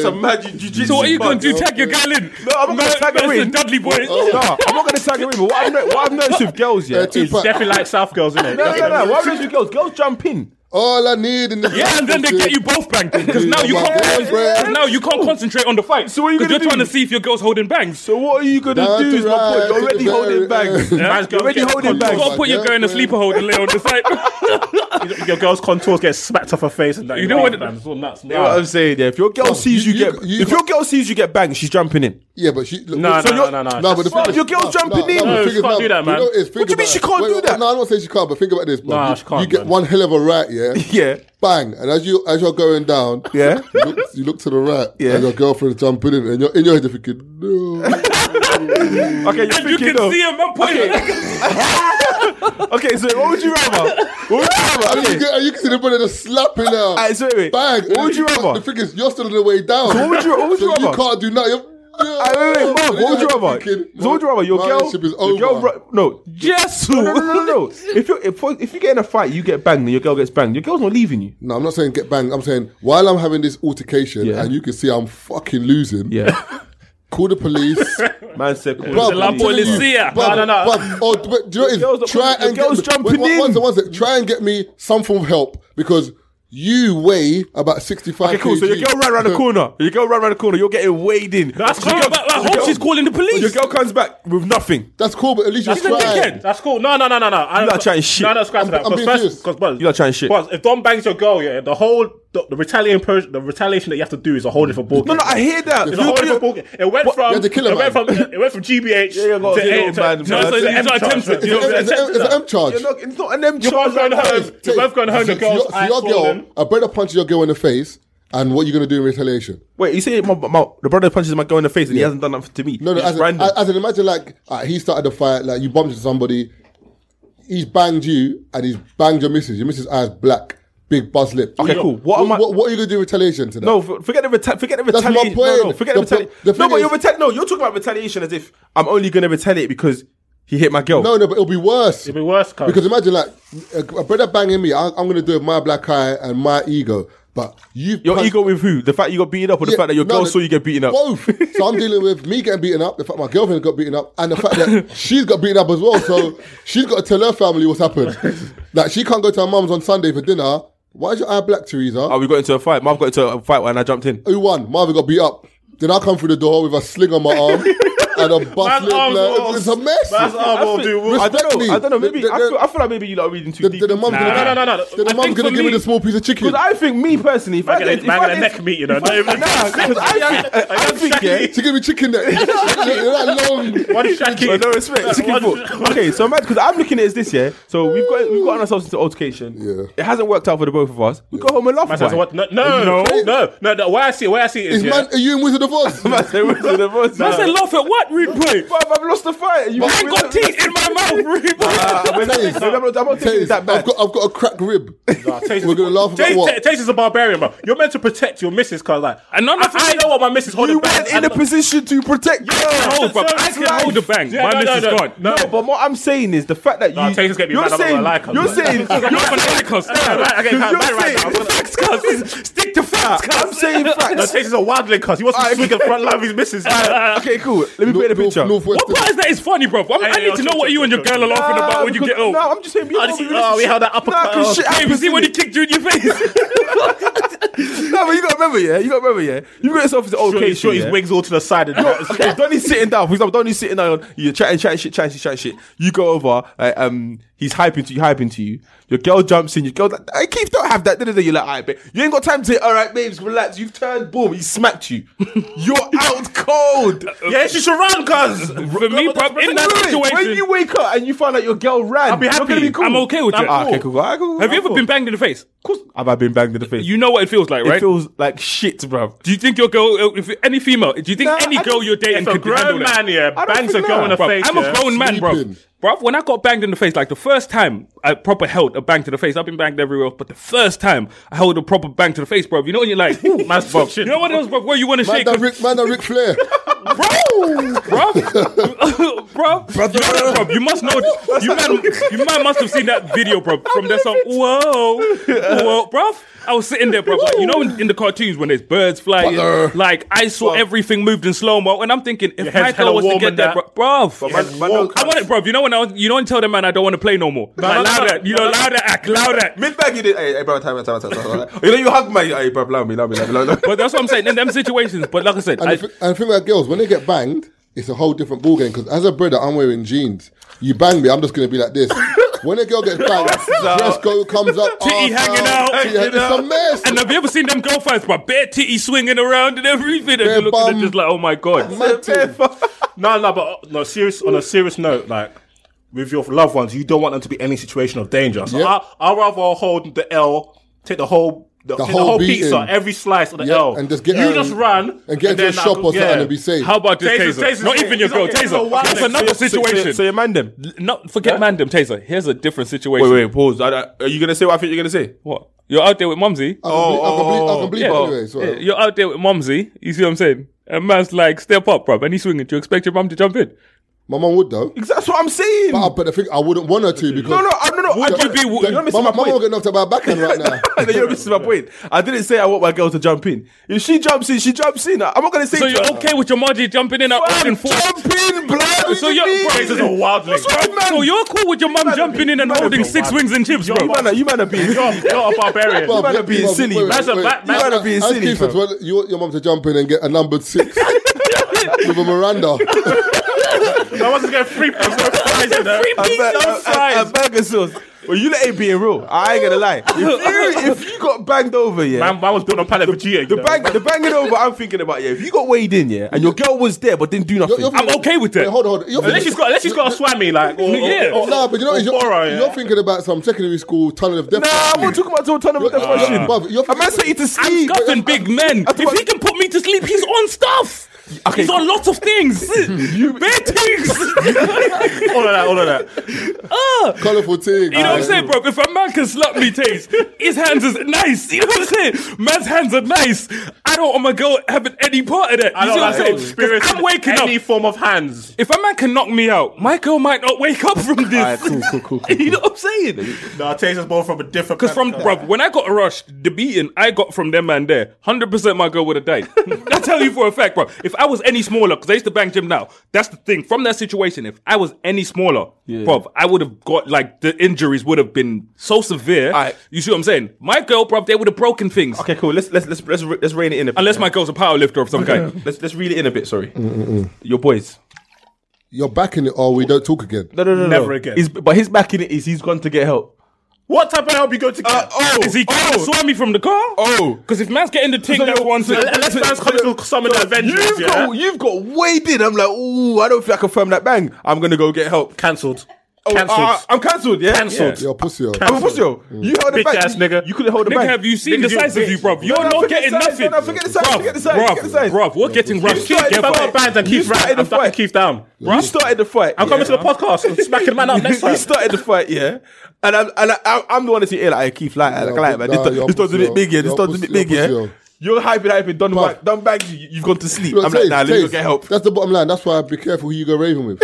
some magic jiu-jitsu? So what are you going to do? Tag your gal in? No, I'm not going to tag her in. That's Dudley boy. No, I'm not going to tag her in. But what I've noticed with girls, yeah, it's definitely like South girls, isn't it? No. What I've noticed with girls, girls jump in. All I need in the and then they get you both banged because now you can't concentrate on the fight. So what are you gonna do? You're trying to see if your girl's holding bangs. So what are you gonna do? Is my point. You're already holding bangs. You're already holding bangs. You gotta put your girl in a sleeper hold and lay on the side. Your girl's contours get smacked off her face and that. You know what I'm saying? Yeah, if your girl sees you get banged, she's jumping in. Yeah, but she... No. Your girl's jumping in. No, she can't do that, man. What do you mean she can't do that? No, I don't say she can't, but think about this, bro. Nah, she can't. You get one hell of a right, yeah. Bang, and as you're going down, you look to the right, and your girlfriend's jumping in, and you're in your head thinking, no. Okay, and you can see him. I'm pointing. Okay, so what would you rather? Okay. You can see the brother just slapping now. Bang. What would you rather? The thing is, you're still on the way down. So what would you rather? You can't do nothing. Marv, what would you rather? No. If you get in a fight, you get banged, then your girl gets banged. Your girl's not leaving you. No, I'm not saying get banged. I'm saying while I'm having this altercation and you can see I'm fucking losing. Yeah. Call the police. Man said, call the police. No. Oh, do you know what? Try and get me some form of help because. You weigh about 65 kg. Okay, cool. So your girl ran around the corner. You're getting weighed in. That's cool. I hope she's calling the police. Your girl comes back with nothing. That's cool, but at least you're trying. That's cool. No. I'm not trying shit. No, scratch that. Because you're not trying shit. If Don bangs your girl, the whole the retaliation that you have to do is a whole different ballgame. No, I hear that. It's a whole different ballgame. It went from GBH to it's an M charge. It's not an M charge. You're both going home. A brother punches your girl in the face. And what are you going to do in retaliation? Wait, you say the brother punches my girl in the face and he hasn't done nothing to me. No, as in imagine like he started a fight, like you bumped into somebody, he's banged you and he's banged your missus. Your missus' eyes black, big buzz lip. Okay, cool. What are you going to do in retaliation to that? No, forget the retaliation. That's my point. You're talking about retaliation as if I'm only going to retaliate because he hit my girl. No, but it'll be worse. It'll be worse, Kyle. Because imagine like a brother banging me, I'm going to do it with my black eye and my ego. But your ego with who? The fact you got beaten up, or the fact that your girl saw you get beaten up? Both. So I'm dealing with me getting beaten up, the fact my girlfriend got beaten up, and the fact that she's got beaten up as well. So she's got to tell her family what's happened. Like she can't go to her mum's on Sunday for dinner. Why is your eye black, Teresa? Oh, we got into a fight. Marv got into a fight and I jumped in. Who won? Marvin got beat up. Then I come through the door with a sling on my arm. And a bus like, it's a mess. I don't know. I feel like maybe you are reading too deep. No. The mum's gonna give me the small piece of chicken. Because I think me personally, if I get a neck meat, you know. I think to give me chicken neck. That long. One shaki. No respect. Chicken foot. Okay, so imagine because I'm looking at it as this year. So we've gotten ourselves into altercation. Yeah. It hasn't worked out for the both of us. We go home and laugh. No. Where I see it is. Are you in Wizard of Oz? I said laugh at what? Read, but I've lost the fight. I got teeth in my mouth, Reed. I'm not taking that back. I've got a cracked rib. We're gonna laugh about what? Taste is a barbarian, bro. You're meant to protect your missus, cause like, and I know what my missus holding. You weren't in a position to protect. I can hold the bang. My missus gone. No, but what I'm saying is the fact that you're saying stick to facts. I'm saying facts. Taste is a wildling, cause he wants to swing in front of his missus. Okay, cool. Let me paint a picture. What part is that is funny, bro? I need to know what you and your girl are laughing about when you get old. No, I'm just saying. We had that uppercut. Hey, was he when he kicked you in your face? No, but you gotta remember, yeah. You got yourself into old case. Sure, his wig's all to the side. Donnie's sitting down. For example, Donnie's sitting down. You're chatting shit. You go over. He's hyping to you. Your girl jumps in. Your girl, I keep don't have that. You're like, all right, babe. You ain't got time to say, all right, babes, relax. You've turned. Boom. He smacked you. You're out cold. Yeah, she should run, cuz. For me, bro, in that situation. When you wake up and you find out your girl ran, I'll be happy. You're be cool. I'm okay with it. Cool. Have you ever been banged in the face? Of course. Have I been banged in the face? You know what it feels like, right? It feels like shit, bruv. Do you think your girl, any girl you're dating could handle that? Bangs a girl in the face. I'm a grown man, bruv. Bruv, when I got banged in the face, like the first time I proper held a bang to the face, I've been banged everywhere else, but the first time I held a proper bang to the face, bruv, you know when you're like, mass bruv, shit. You know what else, bruv, where you want to shake? Ric Flair. Bruv, you must know, you man must have seen that video, bruv, from that song, whoa, bruv. I was sitting there, bruv, like, you know in the cartoons when there's birds flying, like, I saw everything moved in slow-mo, and I'm thinking, if my girl was to get that, bruv, I want it, bruv, you know you don't tell the man I don't want to play no more. Louder, act louder. Mid-bag you did. Hey, bro, time. You know, you hug my, hey, bro, love me. But that's what I'm saying, in them situations. But like I said, and the thing about girls, when they get banged, it's a whole different ballgame. Because as a brother, I'm wearing jeans. You bang me, I'm just going to be like this. When a girl gets banged, dress code comes up, titty hanging out. It's a mess. And have you ever seen them girl fights, bro? Bare titty swinging around and everything. And you're looking at it just like, oh my God. On a serious note, like, with your loved ones, you don't want them to be in any situation of danger. So I'd rather hold the L, take the whole pizza, every slice of the L. And just run. And get into a shop or something and be safe. How about this, Taser? Not even your girl, Taser. That's another situation. So you're mandem. Forget mandem, Taser. Here's a different situation. Wait, pause. Are you going to say what I think you're going to say? What? You're out there with Mumsy. I can bleep anyway. You're out there with Mumsy. You see what I'm saying? And man's like, step up, bruv. And he's swinging. Do you expect your mum to jump in? My mum would though. That's what I'm saying. But I think I wouldn't want her to because no. My mum will get knocked out by a backhand right now. You're missing my point. I didn't say I want my girl to jump in. If she jumps in, she jumps in. I'm not gonna say. So you're okay with your Margie jumping in? Jumping, blood. So you're cool with your mum jumping in and holding six wings and chips, bro? You man are being silly. You're a barbarian. You man are being silly. You want your mum to jump in and get a numbered six with a Miranda. I want to get free pizza. Free pizza. A burger sauce. Well, you let it be real. I ain't gonna lie. If you got banged over, yeah. Man, I was doing a pallet for Gia. The banging over, I'm thinking about, yeah. If you got weighed in, yeah, and your girl was there but didn't do nothing, I'm okay with that. Wait, hold on. Unless she's got a swammy, like, yeah. No, but you know, you're thinking about some secondary school tunnel of death. Nah, I'm not talking about some tunnel of death. A man set you to sleep. I'm scuffing big men. If he can put me to sleep, he's on stuff. Okay. He's on lots of things. Bad things. all of that. Colourful things. You know what I'm saying, bro? If a man can slap me, Taze, his hands is nice. You know what I'm saying? Man's hands are nice. I don't want my girl having any part of that. You see what I'm saying? I'm waking up. Any form of hands. If a man can knock me out, my girl might not wake up from this. Right, cool. You know what I'm saying? No, Taze is born from a different... Because when I got rushed, the beating I got from them man there, 100% my girl would have died. I tell you for a fact, bro. If I was any smaller, because I used to bang Jim now, that's the thing. From that situation, if I was any smaller, bruv, I would have got, like, the injuries would have been so severe. You see what I'm saying? My girl, bruv, they would have broken things. Okay, cool. Let's rein it in a bit. Unless my girl's a power lifter of some kind. Let's reel it in a bit, sorry. Mm-mm-mm. Your boys. You're backing it or we don't talk again. No. Never again. But his backing it is he's gone to get help. What type of help you go to get? Is he swam me from the car? Because if man's getting the thing that wants it, unless man's coming to summon the Avengers, you've got weighted. I'm like, ooh, I don't think I can firm that bang. I'm gonna go get help. Cancelled. I'm cancelled. Yeah, cancelled. You're a pussy. I'm a pussy. You held the big ass nigga. You couldn't hold the bag. Have you seen the size of you, bruv? You're not getting nothing. Forget the size. Bruv, we're getting rushed. Keep fighting. I'm Keith down. You started the fight. I'm coming to the podcast and smacking the man up next time. You started the fight, yeah. And I'm the one that's here like, Keith, like, man. This dog's a bit big, yeah. You're hyping, done bags, you've gone to sleep. I'm like, nah, let me go get help. That's the bottom line. That's why be careful who you go raving with.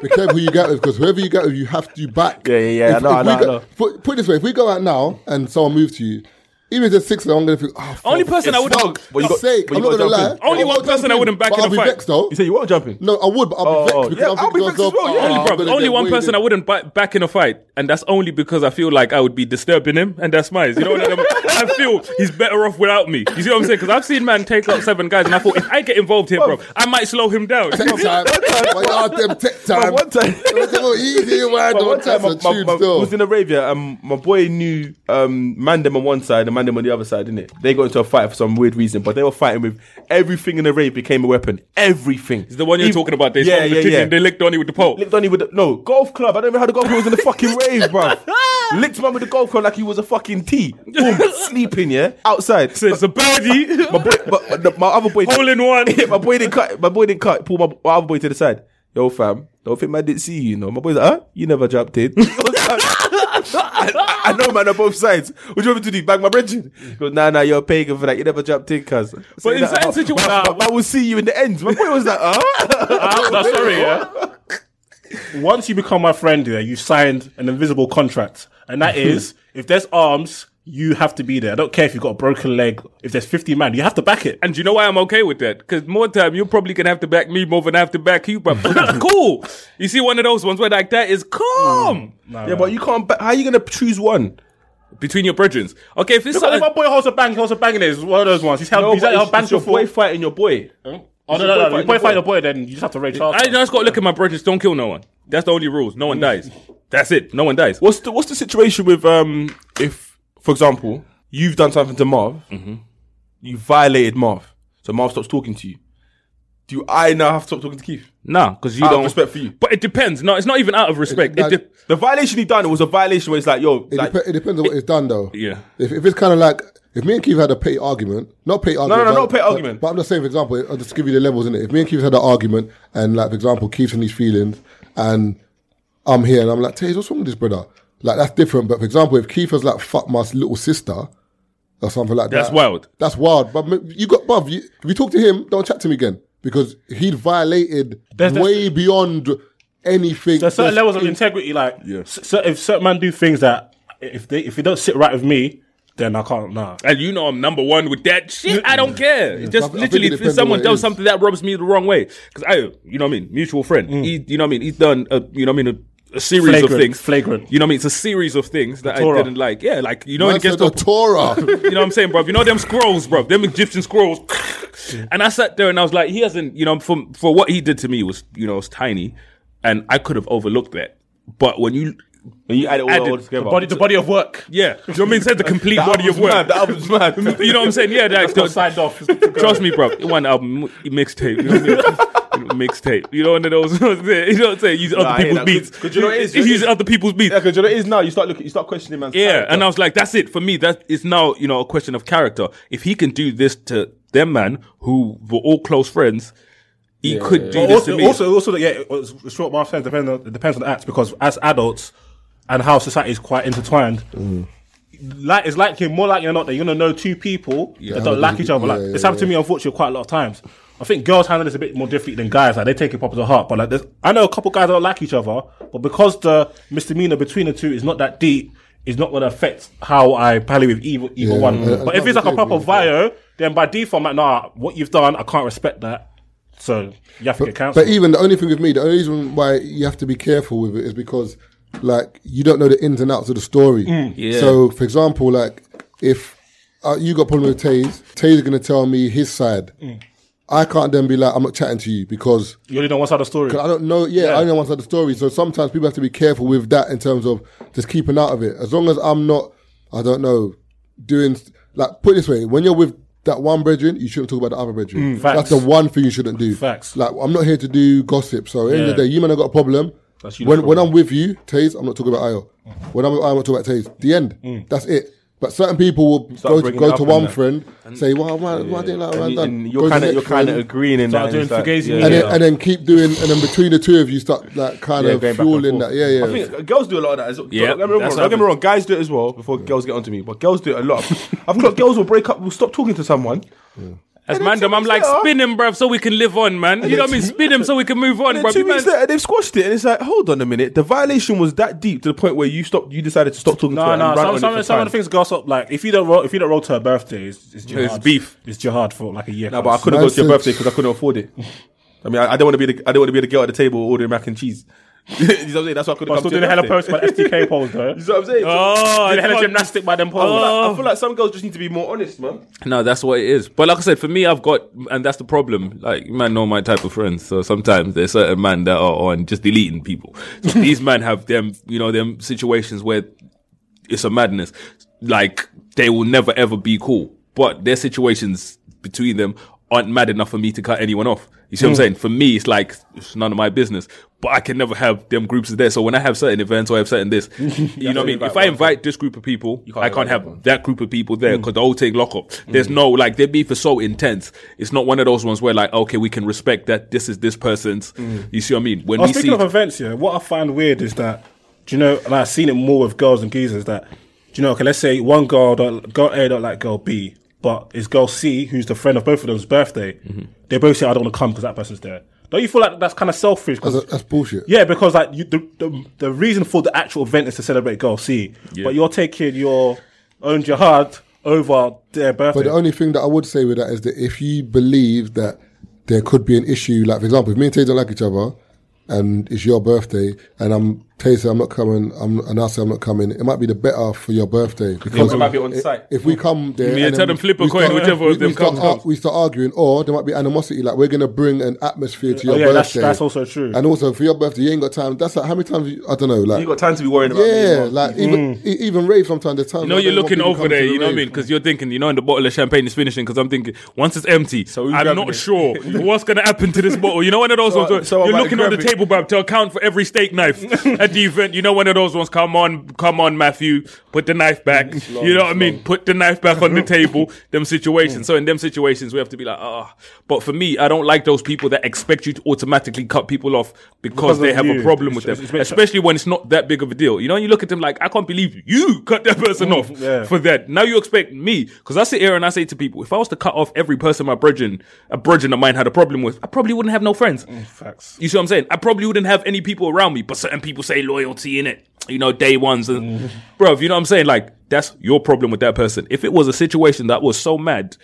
Be careful who you get with, because whoever you get with, you have to back. Yeah. I know. Put it this way, if we go out now and someone moves to you, even if there's six of them, I'm going to think, only person I wouldn't... I'm not going to lie. Only one person I wouldn't back in a fight. I'll be vexed, though. You say you won't jump in? No, I would, but I'll be vexed. Yeah, I'll be vexed as well. Only one person I wouldn't back in a fight, and that's only because I feel like I would be disturbing him, and that's mine. You know what I mean? I feel he's better off without me. You see what I'm saying? Because I've seen man take out seven guys, and I thought, if I get involved here, bro, I might slow him down. Tech time. One time. I was in Arabia, and my boy knew Mandem on one side, and them on the other side, innit? They got into a fight for some weird reason, but they were fighting with everything in the raid became a weapon. Everything. It's the one you're talking about. They licked Donnie with the pole. Licked Donnie with the... No, golf club. I don't know how the golf club was in the fucking rave, bro. Licked man with the golf club like he was a fucking tea. Boom. Sleeping, yeah? Outside. So it's a birdie. My other boy... Hole in one. My boy didn't cut. Pull my other boy to the side. Yo, fam. Don't think man didn't see you, know? My boy's like, huh? You never dropped it. I know, man, on both sides. What do you want me to do? Bang my brethren? He goes, nah, you're a pagan for that. You never dropped in, cuz. But in certain situations, I will see you in the end. My boy was like, sorry, yeah. Once you become my friend, yeah, you signed an invisible contract. And that is, if there's arms, you have to be there. I don't care if you've got a broken leg. If there's 50 man, you have to back it. And you know why I'm okay with that? Because more time, you're probably going to have to back me more than I have to back you, bruv. That's cool. You see one of those ones where like that is calm. No, but you can't back. How are you going to choose one? Between your brethren. Okay, if this my boy holds a bang in it. It's one of those ones. It's your boy fighting your boy. Huh? Oh, no. Your boy fighting your boy, then you just have to rage hard. I just got to look at my brethren. Don't kill no one. That's the only rules. No one dies. That's it. No one dies. What's the situation with if... For example, you've done something to Marv. Mm-hmm. You violated Marv, so Marv stops talking to you. Do I now have to stop talking to Keith? Nah, because you don't respect for you. But it depends. No, it's not even out of respect. The violation he done, it was a violation where it's like, yo. It depends on what it's done, though. Yeah. If it's kind of like if me and Keith had a petty argument, not a petty argument. But I'm just saying, for example, I'll just give you the levels in it. If me and Keith had an argument, and like for example, Keith's in his feelings, and I'm here, and I'm like, Taze, what's wrong with this brother? Like, that's different. But for example, if Keith was like, fuck my little sister or something like that. That's wild. That's wild. But if you talk to him, don't chat to him again. Because he'd violated way beyond anything. There's certain levels of integrity. Like, yeah. If certain men do things that, if they don't sit right with me, then I can't, nah. And you know I'm number one with that shit. I don't care. Yeah. It's just literally if someone does something that rubs me the wrong way. Because you know what I mean? Mutual friend. He, you know what I mean? He's done, a series of things. Flagrant. You know what I mean? It's a series of things that I didn't like. Yeah, like, you know, it gets the Torah. You know what I'm saying, bruv? You know them scrolls, bruv? Them Egyptian scrolls. And I sat there and I was like, he hasn't, you know, for what he did to me was, you know, it was tiny. And I could have overlooked that. But when you You added all the body of work. Yeah. Do you know what I mean? It says the complete body of work. Mad, the album's mad. You know what I'm saying? Yeah, that's got signed off. Trust me, bro. One album, mixtape. You know what I mean? Mixtape. You know one of those. You know what I'm saying? Use other people's beats. Because you know it is. Use other people's beats. Yeah, because you know it is now. You start looking. You start questioning man's character. Yeah, and I was like, that's it for me. That is now, you know, a question of character. If he can do this to them, man, who were all close friends. He could do this to me. Also, yeah, short my friends depends on the act, because as adults and how society is quite intertwined, like it's like him, more likely than not, that you're gonna know two people that don't like each other. Like it's happened to me, unfortunately, quite a lot of times. I think girls handle this a bit more differently than guys. Like they take it proper to heart. But like, I know a couple guys that don't like each other, but because the misdemeanor between the two is not that deep, it's not gonna affect how I pally with either one. But if it's like a proper vio, then by default, I'm like, nah, what you've done, I can't respect that. So you have to get counsel. But even the only thing with me, the only reason why you have to be careful with it is because, like, you don't know the ins and outs of the story. So, for example, like, if you got a problem with Taze is going to tell me his side. I can't then be like, I'm not chatting to you because you only know one side of the story. I don't know. Yeah, I only know one side of the story. So sometimes people have to be careful with that in terms of just keeping out of it. As long as I'm not, I don't know, doing, like, put it this way, when you're with that one brethren, you shouldn't talk about the other brethren. That's the one thing you shouldn't do. Facts. Like, I'm not here to do gossip. So at the end of the day, you man have got a problem. When I'm with you, Taze, I'm not talking about Ayo. When I'm with Ayo, I'm not talking about Taze. The end. That's it. But certain people will go to one friend and say, well, why didn't like what I've done? You're kind of agreeing in that. And then keep doing, and then between the two of you start like kind of fueling that. Yeah, yeah. I think girls do a lot of that. Don't get me wrong, guys do it as well before girls get onto me, but girls do it a lot. I've got girls will break up, will stop talking to someone. Yeah. As mandem, I'm like, spin him, bruv, so we can live on, man. You know what I mean? Spin him so we can move on, bruv. 2 weeks later, they've squashed it, and it's like, hold on a minute. The violation was that deep to the point where you decided to stop talking to her. Some of the things gossip, like, if you don't roll to her birthday, it's jihad. It's beef. It's jihad for like a year. No, but I couldn't go to your birthday because I couldn't afford it. I mean, I don't want to be the girl at the table ordering mac and cheese. You know what I'm saying? That's why I couldn't. I'm still doing a hella post by STK polls, though. You know what I'm saying? Oh, doing hella gymnastic by them polls. I feel like some girls just need to be more honest, man. No, that's what it is. But like I said, for me, I've got, and that's the problem. Like, you man know my type of friends, so sometimes there's certain men that are on just deleting people. So these men have them, you know, them situations where it's a madness. Like they will never ever be cool, but their situations between them aren't mad enough for me to cut anyone off. You see what I'm saying? For me, it's like, it's none of my business. But I can never have them groups there. So when I have certain events or I have certain this, you know what I mean? If I invite this group of people, I can't have that group of people there because the whole thing lock up. There's no, like, their beef is so intense. It's not one of those ones where, like, okay, we can respect that this is this person's. You see what I mean? When we speaking of events, yeah, what I find weird is that, do you know, and I've seen it more with girls and geezers that, do you know, okay, let's say one girl A don't like girl B. But it's girl C, who's the friend of both of them's birthday. They both say, I don't want to come because that person's there. Don't you feel like that's kind of selfish? That's bullshit. Yeah, because like the reason for the actual event is to celebrate girl C. Yeah. But you're taking your own jihad over their birthday. But the only thing that I would say with that is that if you believe that there could be an issue, like for example, if me and Tay don't like each other and it's your birthday and I say I'm not coming, it might be the better for your birthday. Because it might be on site. If we come there... Yeah, tell them flip a coin, whichever of them comes. We start arguing, or there might be animosity, like we're going to bring an atmosphere to your birthday. That's also true. And also, for your birthday, you ain't got time. That's like, how many times, I don't know, like... You got time to be worrying about me. Yeah, like, even rave sometimes, there's time... You know, you're looking over there, you know what I mean? Because you're thinking, you know, and the bottle of champagne is finishing, because I'm thinking, once it's empty, I'm not sure what's going to happen to this bottle. You know, one of those ones, you're looking on the table, bruv, to account for every steak knife. At the event, you know, one of those ones, come on, Matthew, put the knife back. You know what I mean? Put the knife back on the table, them situations. So in them situations, we have to be like, But for me, I don't like those people that expect you to automatically cut people off because they have a problem with them. Especially when it's not that big of a deal. You know, you look at them like, I can't believe you cut that person off for that. Now you expect me, because I sit here and I say to people, if I was to cut off every person a brethren of mine had a problem with, I probably wouldn't have no friends. Facts. You see what I'm saying? I probably wouldn't have any people around me, but certain people say loyalty in it, you know, day ones and bruv, you know what I'm saying? Like, that's your problem with that person. If it was a situation that was so mad,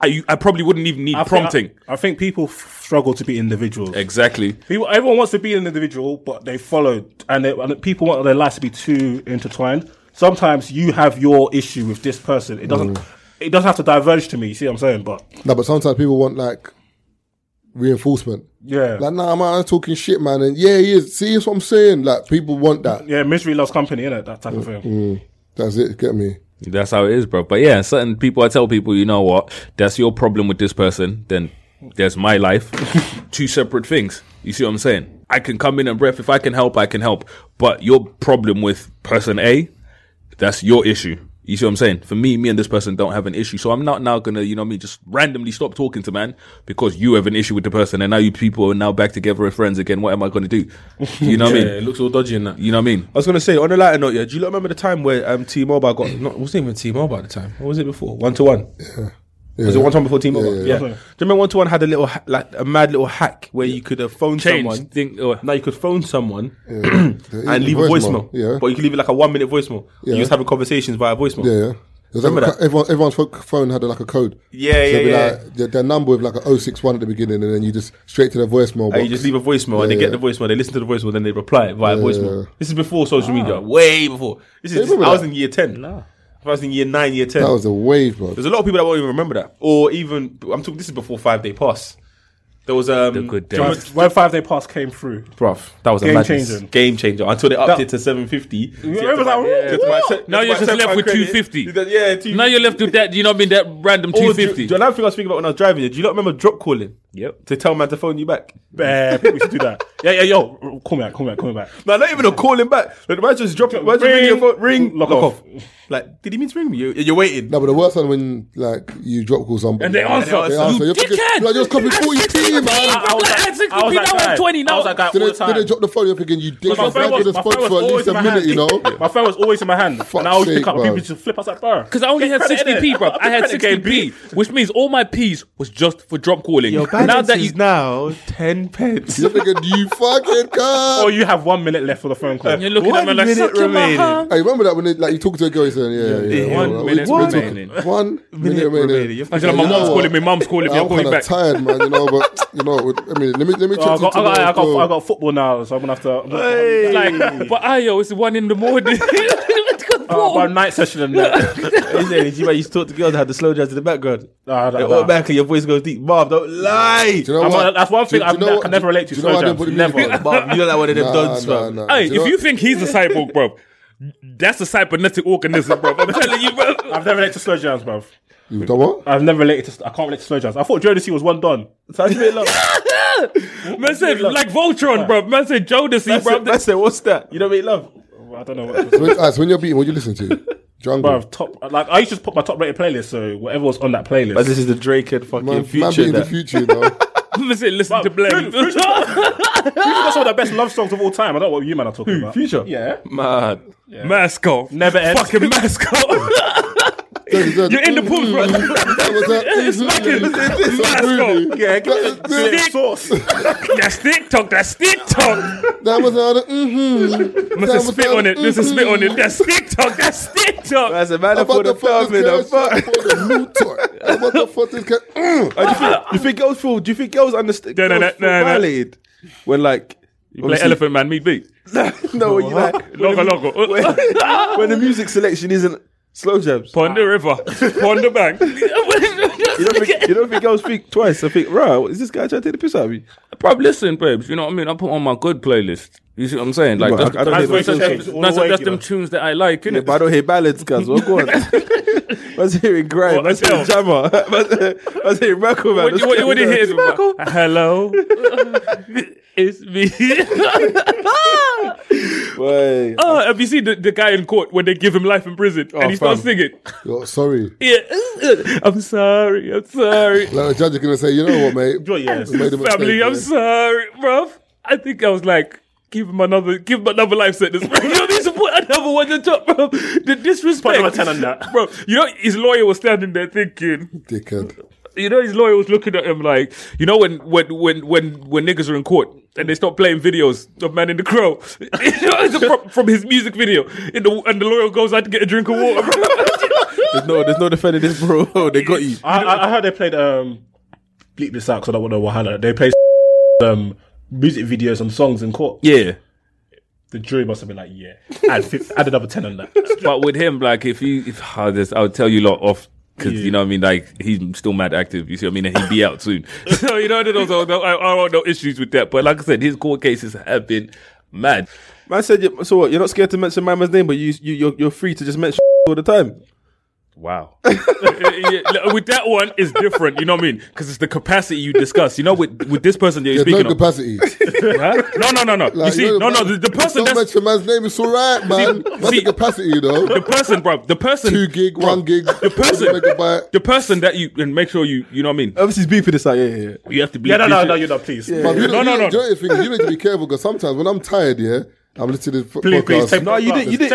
I probably wouldn't even need prompting. I think people struggle to be individuals. Exactly. Everyone wants to be an individual, but they follow, and people want their lives to be too intertwined. Sometimes you have your issue with this person. It doesn't have to diverge to me, you see what I'm saying? But sometimes people want like reinforcement. Yeah. Like, nah, man, I'm talking shit, man. And yeah, he is. See, that's what I'm saying. Like, people want that. Yeah, misery loves company, innit? That type of thing. Mm, that's it. Get me? That's how it is, bro. But yeah, certain people, I tell people, you know what? That's your problem with this person. Then there's my life. Two separate things. You see what I'm saying? I can come in and breath. If I can help, I can help. But your problem with person A, that's your issue. You see what I'm saying? For me, me and this person don't have an issue. So I'm not now going to, you know what I mean, just randomly stop talking to man because you have an issue with the person and now you people are now back together as friends again. What am I going to do? You know what I mean? It looks all dodgy and that. You know what I mean? I was going to say, on a lighter note, yeah, do you remember the time where T-Mobile got, it wasn't even T-Mobile at the time. What was it before? 1-to-1? Yeah. Yeah. Was it 1-to-1 before T-Mobile? Yeah. Do you remember 1-to-1 had a little, like a mad little hack where you could have phoned someone. Now you could phone someone and leave a voicemail. Yeah. But you could leave it like a 1-minute voicemail. Yeah. You just having conversations via voicemail. Yeah. Remember that? Everyone's phone had like a code. Yeah. Their number with like a 061 at the beginning, and then you just straight to their voicemail. And you just leave a voicemail, and they get the voicemail, they listen to the voicemail, then they reply via voicemail. This is before social media, way before. I was in year 10. Nah. I was in year 9, year 10. That was a wave, bro. There's a lot of people that won't even remember that. Or even, I'm talking, this is before 5-Day Pass. There was the good days. When 5-Day Pass came through, bruv, that was a game changer. Until they upped it to 750. Now you're just left with 250. Yeah, 250. Now you're left with that. You know what I mean? That random 250. Do you know what I was thinking about when I was driving? Do you not remember drop calling? Yep. To tell man to phone you back. People used to do that. Yeah, yo, call me back. No, not even a calling back. Like, man just dropping. Why just ring your phone? Ring. Lock off. Like, did he mean to ring me? You're waiting. No, but the worst one when like you drop call somebody and they answer. You dickhead. Like, just copy 40p. I was like 20 now. I was like that all the time. Did they drop the phone? You're thinking you did. My phone was always in my hand. You know, my phone was always in my hand, and I always pick up people to flip us at bar. Because I only had 60p, bro. I had 60p, which means all my p's was just for drop calling. Your balance is now 10 pence. You're thinking you fucking car. Or you have 1 minute left for the phone call. You're looking at me like suck in my hand. Hey, remember that when like you talk to a girl, saying yeah. 1 minute remaining. 1 minute remaining. Actually, my mom's calling me. Mum's calling me. I'm calling back. Tired, man. You know, but. You know, I mean, let me. I got football now, so I'm gonna have to. But it's 1 a.m. But night session and that. You used to talk to girls that had the slow jazz in the background. Automatically, your voice goes deep. Marv, don't lie. Do you know what? That's one thing I can never relate to. Slow jazz, never. Marv, you're like one of them duds, bro. Hey, if you think he's a cyborg, bro, that's a cybernetic organism, bro. I'm telling you, bro. I've never related to slow jazz, bro. You done what? I've never related to. I can't relate to slow jazz. I thought Jodeci was one done. Man said like Voltron, bro. Man said Jodeci, bro. Man said what's that? You don't make love. I don't know. So when you're beating, what do you listen to? Jungle. Bruv, top, like I used to just put my top rated playlist, so whatever was on that playlist. But this is the Drake and fucking future. Man beating the future, though. Listen to Blake. Future's one of the best love songs of all time. I don't know what you man are talking about. Future. Yeah. Mad. Yeah. Mask off. Never ends. Fucking mask off. You're in the pool, bro. It's fucking Yeah, That's TikTok. That was all the Must spit on it. Must spit on it. That's TikTok. That's a man for the film in the fuck. What the fuck is that? Do you think girls understand? No. Valid when like. You play Elephant Man, me beat. No, when you like logo. When the music selection isn't. Slow jabs. Pond the river. Pond the bank. You don't think I was speak twice. I think, right, is this guy trying to take the piss out of me? Probably listen, babes. You know what I mean? I put on my good playlist. You see what I'm saying? Like, that's them tunes that I like, innit? Yeah, but I don't hear ballads, guys. Well, go on. I was hearing grime. I was hearing jammer. I was hearing Merkel, man. What would you hear? Hello. It's me. Wait. Oh, have you seen the guy in court when they give him life in prison and he starts singing? You're sorry. Yeah. I'm sorry. Like the judge is going to say, you know what, mate? Family, I'm sorry, bruv. I think I was like, give him another life sentence. Bro. You know, this is what another one to top, bro. The disrespect. Put 10 on that. Bro, you know, his lawyer was standing there thinking. Dickhead. You know, his lawyer was looking at him like, you know, when niggas are in court and they start playing videos of Man in the Crow, you know, from his music video, and the lawyer goes out to get a drink of water. There's no defending this, bro. They got you. I heard they played, bleep this out because I don't want to Wahala. They played, music videos and songs in court. Yeah. The jury must have been like, yeah. Add another 10 on that. But with him, like, if I would tell you lot off Because, you know what I mean? Like, he's still mad active. You see what I mean? And he'd be out soon. So, you know, I don't know issues with that. But like I said, his court cases have been mad. Man said, so what? You're not scared to mention my man's name, but you're free to just mention all the time. Wow. With that one, it's different. You know what I mean? Because it's the capacity you discuss. You know, with this person that you're speaking of. Capacity. Huh? No. Like, you see, the person that's... Don't mention man's name, it's all right, man. What's the capacity, though? The person, bro. The person... 2 gig, bro, 1 gig. The person... the person that you... And make sure you know what I mean? Obviously, it's beefing this out. Yeah. You have to be... No, you're not, please. Yeah. You need to be careful, because sometimes when I'm tired, yeah... I'm listening to the podcast. Please, tape. No, you didn't. You know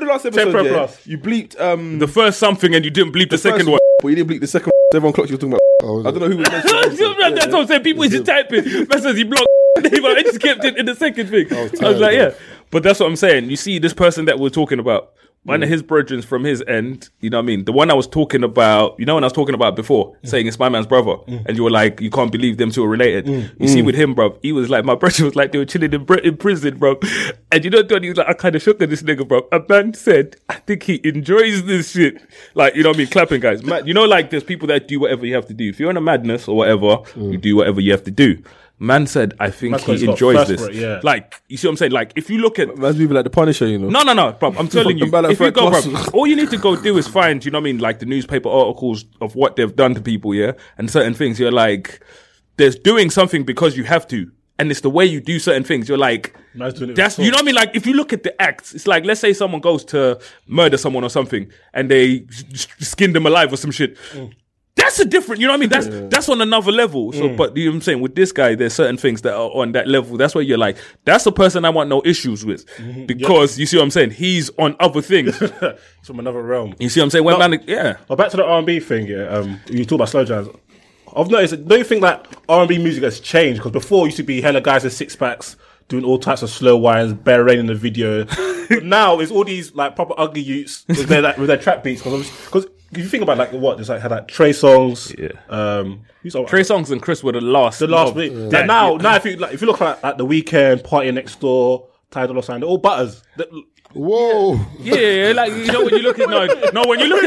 the last episode, yeah? You bleeped the first something and you didn't bleep the second one. But you didn't bleep the second one. Everyone clocked you talking about. Oh, I don't know who was mentioning. That's what I'm saying. People just typing. Messages, he blocked. I just kept it in the second thing. I was like, yeah. But that's what I'm saying. You see this person that we're talking about. One of his brethren from his end, you know what I mean? The one I was talking about, you know when I was talking about before, saying it's my man's brother, and you were like, you can't believe them two are related. You see with him, bro, he was like, my brother was like, they were chilling in prison, bro. And you know what, he was like, I kind of shook at this nigga, bro. A man said, I think he enjoys this shit. Like, you know what I mean? Clapping, guys. You know, like, there's people that do whatever you have to do. If you're in a madness or whatever, you do whatever you have to do. Man said, I think he enjoys this. Yeah. Like, you see what I'm saying? Like, if you look at... Man's moving like The Punisher, you know? No, bro. I'm telling you, if you go, bro, all you need to go do is find, you know what I mean, like the newspaper articles of what they've done to people, yeah? And certain things, you're like, there's doing something because you have to. And it's the way you do certain things. You're like, that's, you know what I mean? Like, if you look at the acts, it's like, let's say someone goes to murder someone or something and they skin them alive or some shit. That's a different, you know what I mean? That's on another level. So, but you know what I'm saying? With this guy, there's certain things that are on that level. That's where you're like, that's the person I want no issues with. Because you see what I'm saying? He's on other things. It's from another realm. You see what I'm saying? Well, back to the R&B thing, yeah. You talk about slow jams. I've noticed, don't you think that R&B music has changed? Because before, it used to be hella guys with six packs, doing all types of slow wines, Bear Rain in the video. But now, it's all these like proper ugly youths with their trap beats. Because if you think about like what, there's like had like Trey Songz, Trey Songz and Chris were the last week. Yeah. Like now if you look at like The Weeknd, Party Next Door, Ty Dolla $ign, they're all butters. Whoa! Yeah, like you know when you look at when you look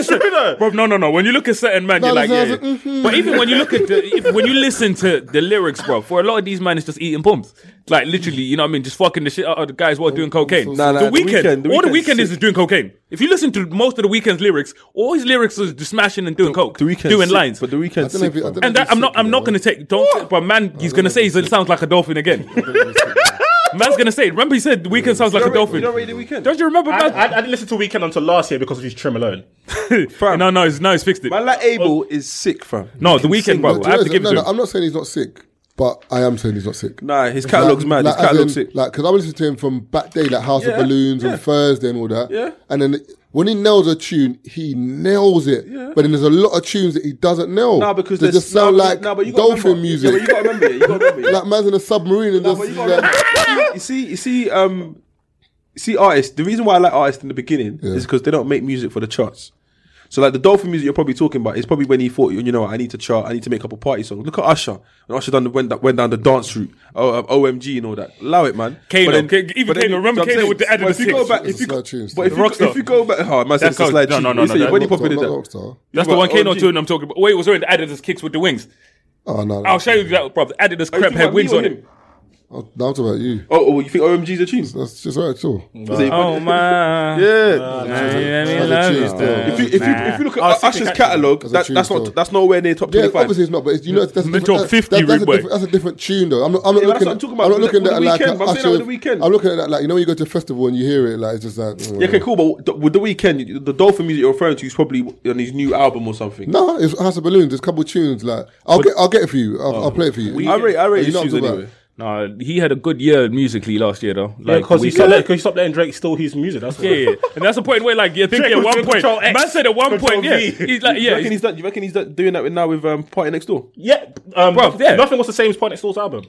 at certain man, you're like, But even when you look at when you listen to the lyrics, bro, for a lot of these man it's just eating pumps. Like literally, you know what I mean, just fucking the shit out of the guys while doing cocaine. The Weeknd is doing cocaine. If you listen to most of The Weeknd's lyrics, all his lyrics is just smashing and doing coke, doing lines. But The Weeknd, I'm not going to take. Don't. But man, he's going to say he sounds like a dolphin again. Man's gonna say. Remember, he said The Weeknd sounds like a dolphin. You don't read The Weeknd. Don't you remember? I didn't listen to The Weeknd until last year because of his trim alone. No, he's fixed it. Man, like Abel is sick, fam. No, The Weeknd, bro. I have to give it to him. I'm not saying he's not sick, but I am saying he's not sick. Nah, his catalog's mad. His catalog's sick. Like, because I was listening to him from back day, like House of Balloons and Thursday and all that. Yeah. And then when he nails a tune, he nails it. Yeah. But then there's a lot of tunes that he doesn't nail. Nah, because they just sound like dolphin music. But you gotta remember it. Like man's in a submarine and just. You see, artists. The reason why I like artists in the beginning is because they don't make music for the charts. So like the dolphin music you're probably talking about is probably when he thought, you know what, I need to chart, I need to make up a party song. Look at Usher. And Usher went down the dance route, OMG and all that. Allow it, man. Kano, remember Kano with the ad of the sticks. If you go back, man said it's a slide. No. When he popped in that. That's the one Kano tune I'm talking about. Wait, was there the Adidas kicks with the wings? Oh, no. I'll show you that, bro. The Adidas Krept had wings on him. I'm talking about you. Oh, you think OMG's a tune? That's just right, sure. No. Oh, man. Yeah. If you look at Usher's catalogue, that's nowhere near top 25. Yeah, obviously it's not, but that's the top 50. That's a different tune, though. I'm looking at that like, you know, when you go to a festival and you hear it, like, it's just like... Yeah, okay, cool, but with The Weeknd, the dolphin music you're referring to is probably on his new album or something. No, it's House of Balloons. There's a couple of tunes, like... I'll get it for you. I'll play it for you. I rate his tunes anyway. No, he had a good year musically last year, though. Because he stopped letting Drake steal his music. That's yeah. And that's the point where, like, you think at one point, man said at one point, yeah, he's like, yeah. You reckon he's doing that now with Party Next Door? Yeah, bro, nothing was the same as Party Next Door's album.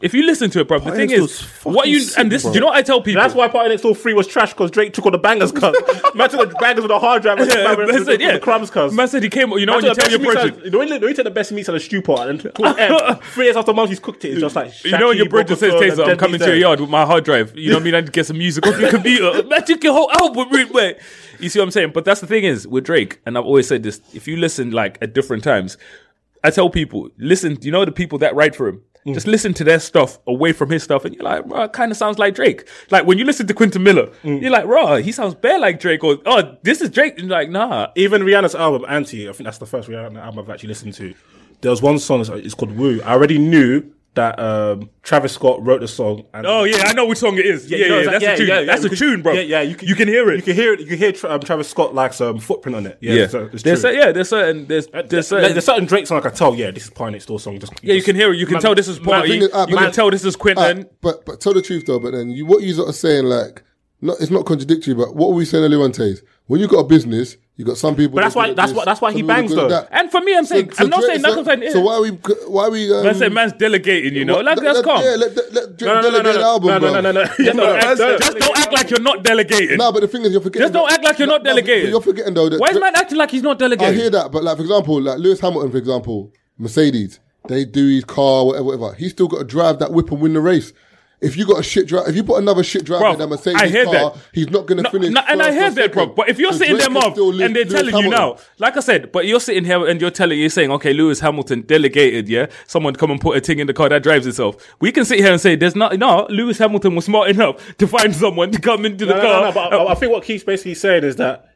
If you listen to it, bro, the thing is, what you sick, and this, bro. Do you know what I tell people? That's why PartyNextDoor 3 was trash, because Drake took all the bangers, cuz. Imagine the bangers with a hard drive, the crumbs, cuz. Man said he came, you know, when you tell your project. You know when you take the best meats out of the stew pot, and 3 years after mom, she's cooked it, it's just like Shaki, you know when your project says, Taser, I'm coming to your yard with my hard drive, you know what I mean? I need to get some music off your computer. Imagine your whole album, wait. You see what I'm saying? But that's the thing is, with Drake, and I've always said this, if you listen, like, at different times, I tell people, listen, you know the people that write for him? Just listen to their stuff away from his stuff, and you're like, bro, it kind of sounds like Drake. Like when you listen to Quentin Miller, you're like, bro, he sounds bare like Drake, or oh, this is Drake. And you're like, nah. Even Rihanna's album, Anti, I think that's the first Rihanna album I've actually listened to. There was one song, it's called Woo. I already knew that Travis Scott wrote the song. And oh yeah, I know which song it is. Yeah, that's a tune, bro. Yeah, you can hear it. You can hear Travis Scott like footprint on it. There's certain Drake song I can tell. Yeah, this is PartyNextDoor song. You can hear it. You can tell this is Party. You can tell this is Quentin. But tell the truth though. But then what you are saying, like, not, it's not contradictory. But what were we saying earlier on, Taze? When you got a business, you got some people. But that's why he bangs though. And for me, I'm saying, I'm not saying nothing. So why are we? I say man's delegating, you know, like that's calm. Yeah, let delegate an album. No. Just don't act like you're not delegating. No, but the thing is, you're forgetting. Just don't act like you're not delegating. You're forgetting though. Why is man acting like he's not delegating? I hear that, but like for example, like Lewis Hamilton, for example, Mercedes, they do his car, whatever. He's still got to drive that whip and win the race. If you got a shit drive, if you put another shit driver in a Mercedes car, he's not going to finish. And I hear that, bro. But if you're sitting there, Marv, and they're telling you now, like I said, but you're sitting here and you're saying, okay, Lewis Hamilton delegated, yeah? Someone come and put a thing in the car that drives itself. We can sit here and say, Lewis Hamilton was smart enough to find someone to come into the car. But I think what Keith's basically saying is that,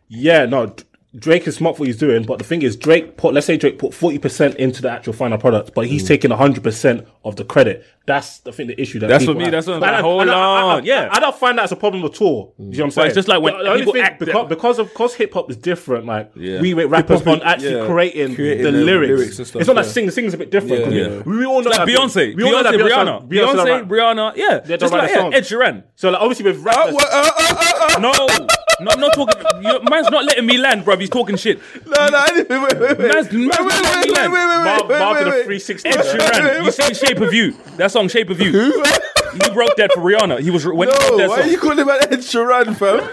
Drake is smart for what he's doing, but the thing is, let's say Drake put 40% into the actual final product, but he's taking 100% of the credit. That's the thing, the issue. That's for me. That's what I'm like. Hold on. Yeah, I don't find that as a problem at all. Do you know what I'm saying? It's just like when people act because hip hop is different. Like we with rappers on actually creating the lyrics. And stuff, it's not like singing's a bit different. Yeah. We all know like Beyonce. We all know Rihanna. Beyonce, Rihanna. Yeah, just like Ed Sheeran. So like obviously with rappers, no, I'm not talking. Man's not letting me land, bruv. He's talking shit. No, Marvin a 360. You seen Shape of You? That song, Shape of You. Who? He wrote that for Rihanna. Why are you calling him Ed Sheeran, fam?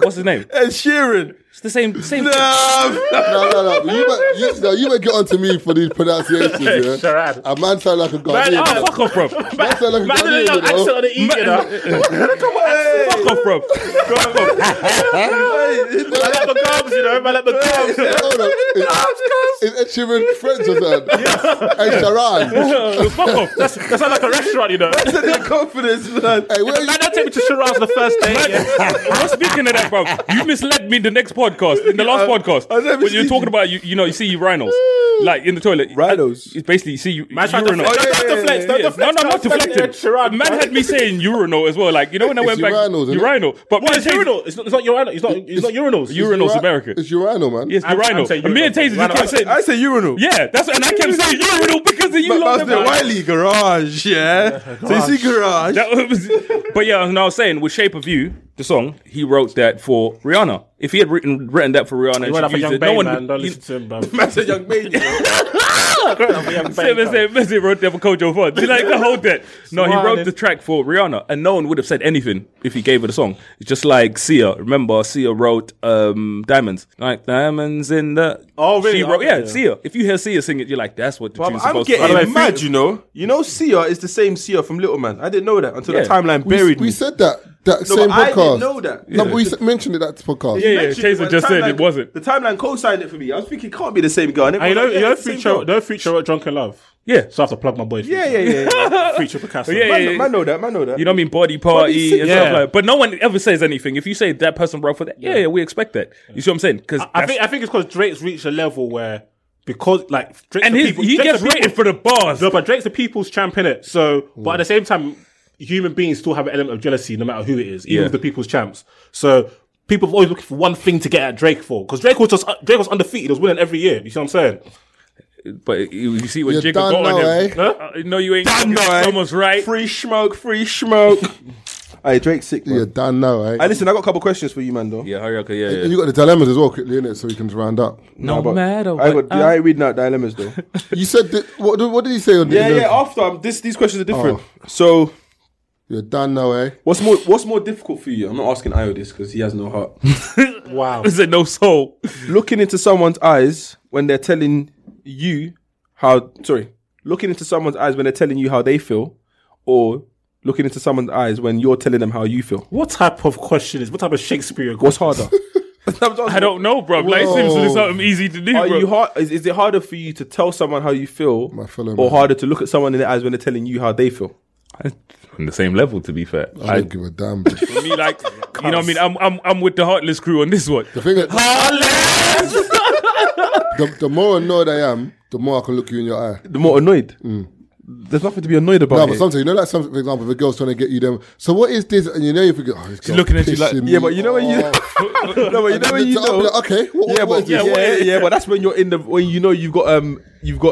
What's his name? Ed Sheeran. It's the same. No. You might get onto me for these pronunciations, yeah? Sheeran. A man sound like a Ghanaian. Fuck off, bro. Man sound like a Ghanaian, fuck off, bro. Fuck off. Man like the gums, you know? Man like the gums. Is Ed Sheeran French or something? Yes. Sheeran. Fuck off. That sounds like a restaurant, you know? That's a confidence, man. Hey, man, don't take me to Shiraz the first day. Speaking of that, bro, you misled me in the last podcast when you're talking about you see urinals like in the toilet. Urinals. It's basically urinal. Don't deflect. No, I'm not deflecting. Man had me saying urinal as well. Like you know when I went back urinal, but it's urinal. It's not urinal. It's not urinals. Urinals America. It's urinal, man. It's urinal. And me and Taser saying I say urinal. Yeah, that's what, and I kept saying urinal because of you. But that's the Wiley garage. Yeah. So you see garage. But yeah, I was saying with Shape of You. The song, he wrote that for Rihanna. If he had written that for Rihanna, Don't listen to Young Baby. He wrote that for Kojo Fun. He like to hold that. No, he wrote the track for Rihanna, and no one would have said anything if he gave her the song. It's just like Sia. Remember, Sia wrote Diamonds. Like, diamonds in the... Oh, really? She wrote, Sia. If you hear Sia sing it, you're like, that's what the tune's supposed to be. I'm getting mad, you know? You know, Sia is the same Sia from Little Man. I didn't know that until the timeline buried me. We said that. That same podcast. I didn't know that. No, but we mentioned it at the podcast. Yeah. Taser just said it wasn't. The timeline co-signed it for me. I was thinking, it can't be the same girl. Future wrote Drunken Love. Yeah. So I have to plug my boys. Yeah. Future Picasso. Man know that. You know what I mean? Body Party and stuff like that. But no one ever says anything. If you say that person wrote for that, we expect that. You see what I'm saying? Because I think it's because Drake's reached a level where... Because like Drake's and he gets rated for the bars. No, but Drake's the people's champ, innit? So, but at the same time... Human beings still have an element of jealousy no matter who it is, even the people's champs. So people are always looking for one thing to get at Drake for. Because Drake was undefeated, he was winning every year. You see what I'm saying? But you see what Jigga got on him. No, you ain't. Almost right. Free smoke. Hey, Drake's sick, man. Yeah, Dan, now, right? Hey, listen, I got a couple questions for you, man, though. Yeah, hurry up, okay, yeah. You got the dilemmas as well, quickly, innit? So we can round up. No matter. I ain't reading out dilemmas, though. You said, what did he say on the dilemmas? Yeah, after. These questions are different. Oh. So. You're done now, eh? What's more difficult for you? I'm not asking Io this because he has no heart. Wow. Is it no soul? Looking into someone's eyes when they're telling you how they feel, or looking into someone's eyes when you're telling them how you feel. What type of question is? What type of Shakespearean question? What's harder? I don't know, bro. Like, it seems it's something easy to do. Is it harder for you to tell someone how you feel, or harder to look at someone in the eyes when they're telling you how they feel? On the same level, to be fair. I don't give a damn. Bro. For me, like, you know what I mean? I'm with the Heartless crew on this one. The thing is, the more annoyed I am, the more I can look you in your eye. The more annoyed? Mm. There's nothing to be annoyed about. No, but sometimes, you know, like, for example, if a girl's trying to get you them, so what is this? And you know, you forget, she's looking at you like, yeah, but you know when you, okay, yeah, but that's when you're in the, when you know you've got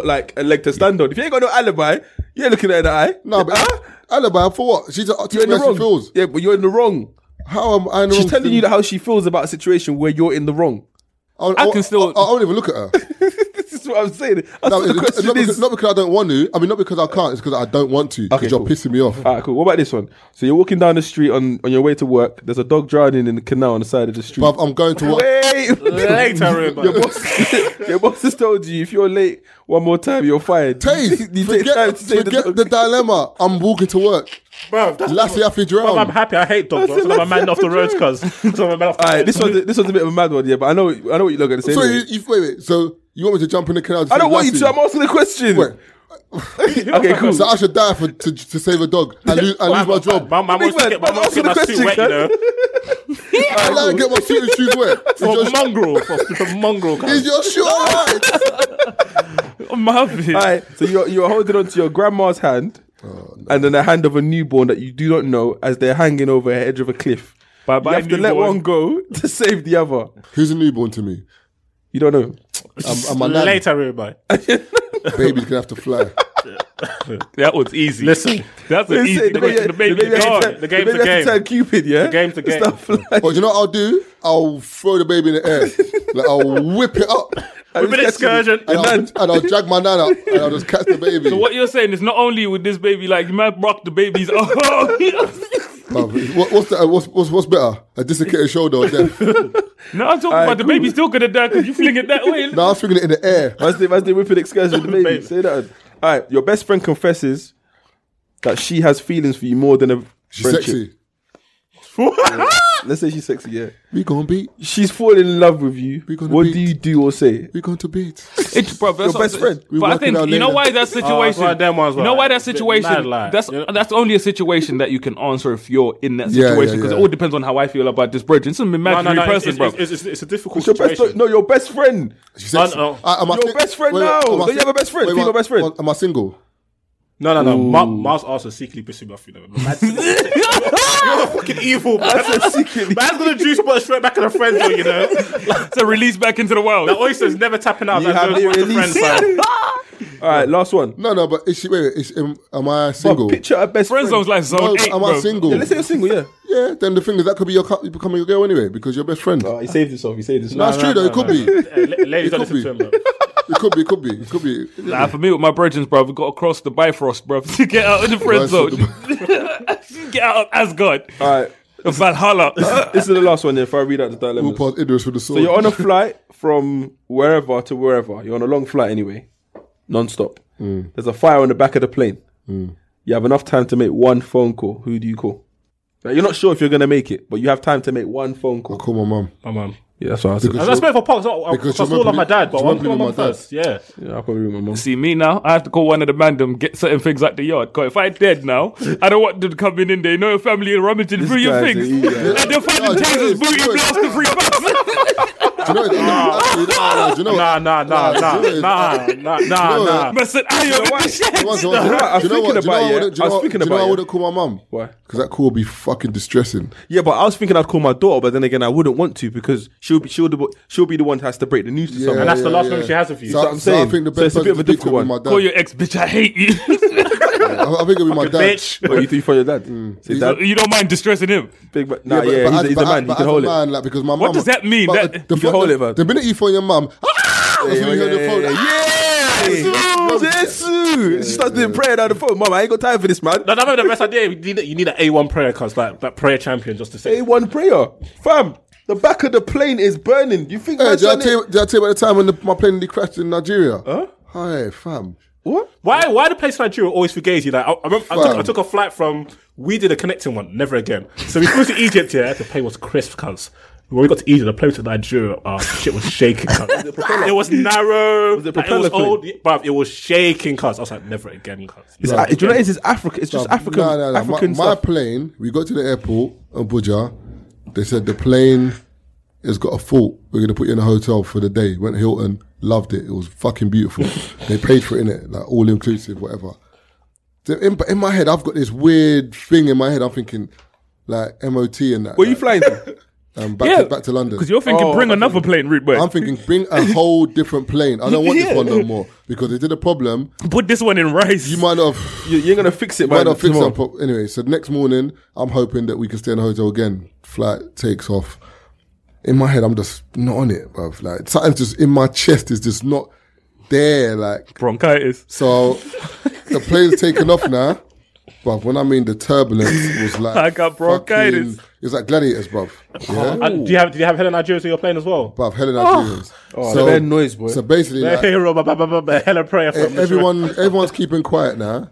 like a leg to stand on. If you ain't got no alibi, you're looking at her in the eye. No, but alibi for what? She's telling you how she feels. Yeah, but you're in the wrong. How am I in the wrong? She's telling you how she feels about a situation where you're in the wrong. I won't even look at her. This is what I'm saying. Not because I don't want to. I mean, not because I can't. It's because I don't want to. Because you're pissing me off. All right, cool. What about this one? So you're walking down the street on your way to work. There's a dog drowning in the canal on the side of the street. But I'm going to work. Your boss has told you if you're late one more time, you're fired. Forget the dilemma. I'm walking to work. Bro, Lassie, I feel drowned. I'm happy. I hate dogs. So I'm a man off the roads, cuz. Alright, this one's a bit of a mad one, yeah. But I know what you're going to say. So anyway. Wait. So you want me to jump in the canal? I don't want you to. I'm asking a question. Wait. Okay, cool. So I should die to save a dog and lose my job. My mum wants to get my suit wet, you know. I like to get my suit and shoes wet. For mongrel. Is your shoe alright? I'm happy. Alright, so you're holding on to your grandma's hand. Oh, no. And then the hand of a newborn that you do not know as they're hanging over the edge of a cliff. You have to let one go to save the other. Who's a newborn to me? You don't know. I'm a lad. Later, everybody. Baby's gonna have to fly. That was easy. Listen, that's an easy. The game's a game. Turn Cupid, yeah. The game's a game. But you know what I'll do? I'll throw the baby in the air. Like, I'll whip it up. With an excursion. And I'll drag my nan up and I'll just catch the baby. So what you're saying is not only would this baby, like, you might rock the baby's what's better? A dislocated shoulder or death? No, I'm talking about the baby's still gonna die because you fling it that way. No, I'm swinging it in the air. I was the whipping excursion with the baby. Say that. Alright, your best friend confesses that she has feelings for you more than a friendship. She's sexy. Let's say she's sexy, yeah. We gonna beat. She's falling in love with you. What do you do or say? We gonna beat. It's bro, your best friend. But I think you know why that situation. That's only a situation that you can answer if you're in that situation because it all depends on how I feel about this bridge. It's an imaginary person, bro. It's a difficult situation. Your best friend. Your best friend now. Do you have a best friend? Female best friend. Am I single? No. Mars also secretly pursued my freedom. You're a fucking evil. That's a secret. Man's gonna juice bottle straight back at a friend though, you know. So release back into the world. The oyster's never tapping out. All right, last one. No, but is she? Wait, am I single? Well, picture a best friend. Zone's like zone 8. Am I single? Yeah, let's say you're single, yeah. Yeah, then the thing is that could be you becoming your girl anyway because you're best friend. Oh, he saved himself. That's true though. It could be. Ladies, don't listen to him, bro. It could be. Nah, for me with my brethren, bro, we've got to cross the Bifrost, bro, to get out of the friend zone. Get out of Asgard. All right. Of Valhalla. This is the last one, if I read out the dilemmas. We'll pass Idris with the sword. So you're on a flight from wherever to wherever. You're on a long flight anyway, non-stop. There's a fire on the back of the plane. You have enough time to make one phone call. Who do you call? Like, you're not sure if you're going to make it, but you have time to make one phone call. I'll call my mum. Yeah, that's what I said. That's better for Parks. I call on my dad, but I'll call my mum first. Yeah, I'll probably call my mum. See, me now, I have to call one of the mandem, get certain things out the yard. Because if I'm dead now, I don't want them coming in there. You know, your family rummaging through your things. And they'll find the Tasers, booty blast the 3 bucks. Nah. But said, I don't want shit. I was thinking about it. I wouldn't call my mum. Why? Because that call would be fucking distressing. Yeah, but I was thinking I'd call my daughter, but then again, I wouldn't want to because she'll be the one who has to break the news to someone. And that's the last thing she has of you. So I think the best thing to do is call my dad. Call your ex, bitch. I hate you. I think it'll be my dad. Bitch. What, you three for your dad? So dad? You don't mind distressing him? Big, nah, yeah, but he's a man. You can hold it. What does that mean? You can hold it, man. The minute you phone your mum, that's when you on the phone. She starts doing prayer down the phone. Mama, I ain't got time for this, man. No, that's the best idea. You need an A1 prayer, cause like that prayer champion just to say A1 prayer, fam. The back of the plane is burning. You think? Hey, did I tell you about the time when my plane crashed in Nigeria? Huh? Hi, fam. What? Why the place in Nigeria always forgets you? Like I remember, I took a flight from. We did a connecting one. Never again. So we flew to Egypt. Yeah, the plane was crisp, cause. When we got to Egypt, the plane to Nigeria, shit was shaking, cuz. It was narrow, it was old, but it was shaking, cuz. I was like, never again, cuz. No, do you know what it is? It's Africa. It's just African. No. African my plane, we got to the airport, Abuja. They said the plane has got a fault. We're going to put you in a hotel for the day. Went to Hilton, loved it. It was fucking beautiful. They paid for it, innit? Like, all inclusive, whatever. So in my head, I've got this weird thing in my head. I'm thinking, like, MOT and that. Were you flying to? Back to London. Because you're thinking, another plane route, boy. I'm thinking, bring a whole different plane. I don't want this one no more because they did a problem. Put this one in rice. You might not. You ain't gonna fix it. Might not fix it. Anyway, so next morning, I'm hoping that we can stay in the hotel again. Flight takes off. In my head, I'm just not on it, bruv. Like something's just in my chest is just not there. Like bronchitis. So the plane's taken off now, bruv. When I mean the turbulence was like I got bronchitis. It's like gladiators, bruv. Yeah? Do you have hella Nigerians in your plane as well? Bruv, hella Nigerians. Oh, so bad noise, boy. So basically, like, hella prayer from everyone's keeping quiet now,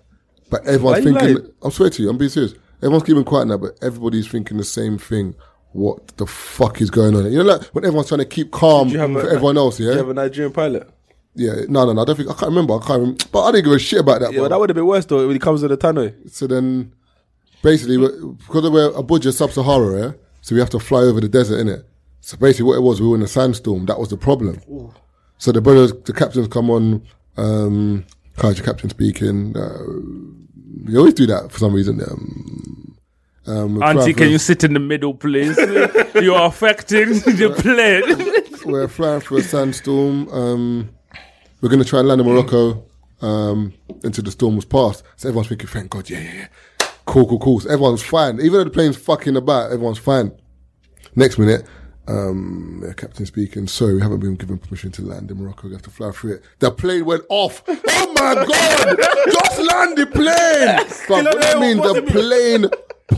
but everyone's thinking. I swear to you, I'm being serious. Everyone's keeping quiet now, but everybody's thinking the same thing. What the fuck is going on? You know, like when everyone's trying to keep calm for everyone else. Yeah. Do you have a Nigerian pilot? Yeah, no. I can't remember. But I didn't give a shit about that. Yeah, well, that would have been worse though when it comes to the tannoy. So then. Basically, because we're Abuja, Sub-Sahara, yeah? So we have to fly over the desert, innit? So basically what it was, we were in a sandstorm. That was the problem. Ooh. So the captains come on, Kaja captain speaking. They always do that for some reason. Auntie, can you sit in the middle, please? You are affecting the plane. We're flying through a sandstorm. We're going to try and land in Morocco until the storm was passed. So everyone's thinking, thank God, yeah. Cool. So everyone's fine. Even though the plane's fucking about, everyone's fine. Next minute, captain speaking, sorry, we haven't been given permission to land in Morocco. We have to fly through it. The plane went off. Oh my God! Just land the plane! But what I mean, the plane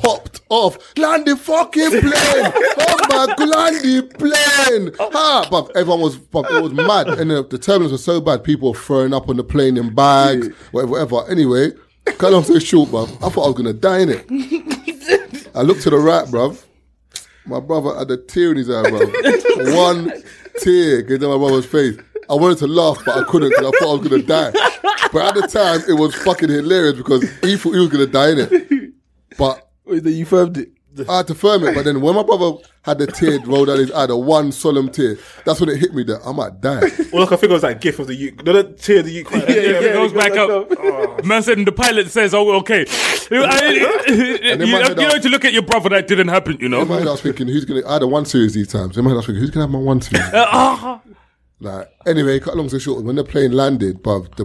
popped off. Land the fucking plane! Oh my God, land the plane! But everyone was mad. And the turbulence was so bad, people were throwing up on the plane in bags, whatever. Anyway, cut off so short, bruv. I thought I was gonna die in it. I looked to the right, bruv. My brother had a tear in his eye, bruv. One tear came down my brother's face. I wanted to laugh, but I couldn't because I thought I was gonna die. But at the time, it was fucking hilarious because he thought he was gonna die in it. But you firmed it. I had to firm it, but then when my brother had the tear rolled down his eye, the one solemn tear, that's when it hit me that I might die. Well, look, I think it was that gif of the uke. No, that tear of the uke. It goes back up. Man said, and the pilot says, oh, okay. You know, to look at your brother, that didn't happen, you know? In my head, I was thinking, I had a one series these times. In my head, I was thinking, who's going to have my one series? Like, anyway, cut long story short, when the plane landed, bruv, the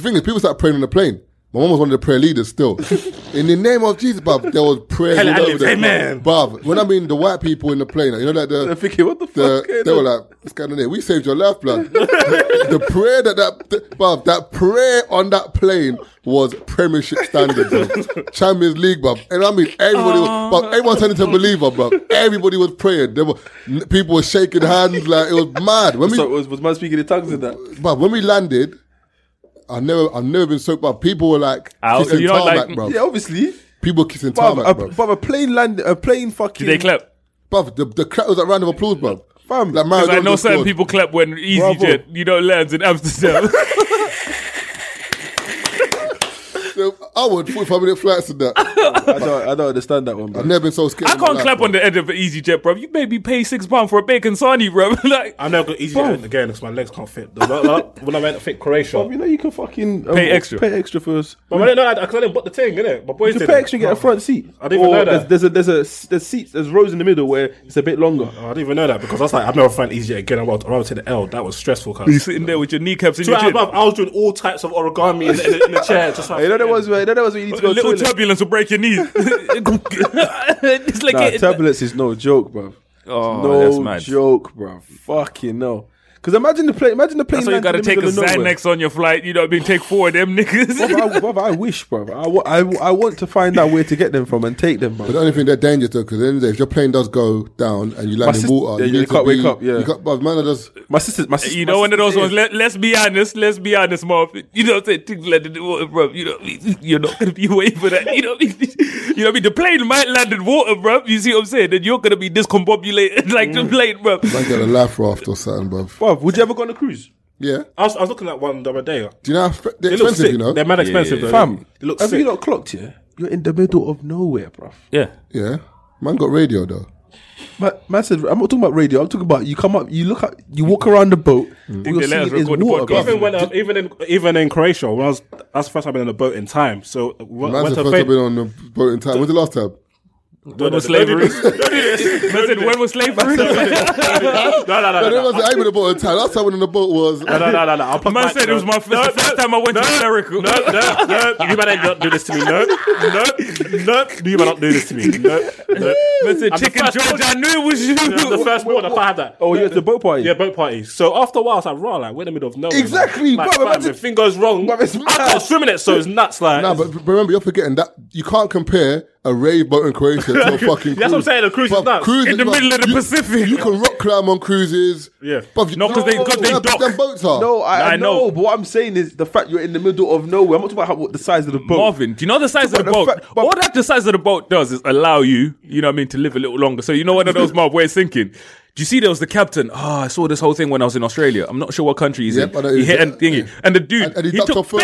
thing is, people started praying on the plane. My mum was one of the prayer leaders still. In the name of Jesus, bruv, there was prayer. Amen. Bruv, when I mean the white people in the plane, you know, like the... They're thinking, what the fuck? They were like, Scandinavian, we saved your life, blood. The prayer that prayer on that plane was premiership standard, bruv. Champions League, bruv. And I mean, everybody was... Bruv, everyone turned into a believer, bruv. Everybody was praying. People were shaking hands, like, it was mad. Was man speaking in tongues in that? Bruv, when we landed... I've never been soaked up. People were like kissing tarmac, bro. Yeah, obviously. People kissing tarmac, bro. But a plane fucking... Did they clap? Bruv, the clap was like round of applause, bro. Fam. Like, I know certain people clap when EasyJet, lands in Amsterdam. So, hour 45-minute flights and that. I don't understand that one, bro. I've never been so scared. I can't clap on the end of an EasyJet, bro. You made me pay £6 for a bacon sarnie, bro. Like, I've never got EasyJet again because my legs can't fit. When I went to fit Croatia. Bro, you know you can fucking pay extra for us. But I didn't know because I didn't book the thing, innit? My boys did. You pay extra and get a front seat. I didn't even know that. There's seats, there's rows in the middle where it's a bit longer. I didn't even know that because I was like, I've never found EasyJet again. I'd rather take the L. That was stressful, cuz. You're sitting there with your kneecaps in your chin. I was doing all types of origami in the chair. Just like, you know that was where you need to go to the toilet. A little turbulence will break your knees. It's like turbulence is no joke, bro. Oh, no, that's mad. Joke, bro. Fucking no. Because imagine the plane. That's why you got to take a Xanax on your flight. You know what I mean? Take four of them niggas. Brother, I wish, bro. I want to find out where to get them from and take them, bro. But the only thing they're dangerous, though, because at the end of the day, if your plane does go down and you land in water, you can't wake up. Yeah. My sister. You know, one of those ones. Let's be honest, Marv. You know what I'm saying? Bro, you know, you're not going to be waiting for that. You know what I mean? You know what I mean? The plane might land in water, bro. You see what I'm saying? Then you're going to be discombobulated like the plane, bro. Might get a life raft or something, bro. Would you ever go on a cruise? Yeah. I was looking at one the other day. Do you know how they're expensive, you know? They're mad expensive, yeah. Fam, they look sick. Have you not clocked here? You're in the middle of nowhere, bruv. Yeah. Yeah. Man got radio, though. Man said, I'm not talking about radio. I'm talking about you come up, you look at, you walk around the boat. Mm. All you're seeing is water. Even in Croatia, that's the first time I've been on a boat in time. So that's the first time I've been on a boat in time. When's the last time? When was slavery? When was slavery? No. I ain't been on a boat in time. Last time I went on a boat was... No. Man said it was my first time I went to America. No. You better not do this to me. No. You better not do this to me. No. Man said, Chicken George, I knew it was you. The first one, I had that. Oh, you had the boat party? Yeah, boat party. So after a while, I was like, raw, like, we're in the middle of nowhere. Exactly. If thing goes wrong, I can't swim in it, so it's nuts. No, but remember, you're forgetting that you can't compare a rave boat in Croatia to a fucking cruise. That's what I'm saying, a cruise is nuts. In the middle of the Pacific. You can rock climb on cruises. Yeah. Bruv, no, because they dock. Them boats are. No, I know. But what I'm saying is the fact you're in the middle of nowhere. I'm not talking about the size of the boat. Marvin, do you know the size of the boat? All that the size of the boat does is allow you, you know what I mean, to live a little longer. So you know one of those, Marv, where it's sinking. Do you see there was the captain? Oh, I saw this whole thing when I was in Australia. I'm not sure what country he's in. He hit and thingy. Yeah. And the dude, he took fair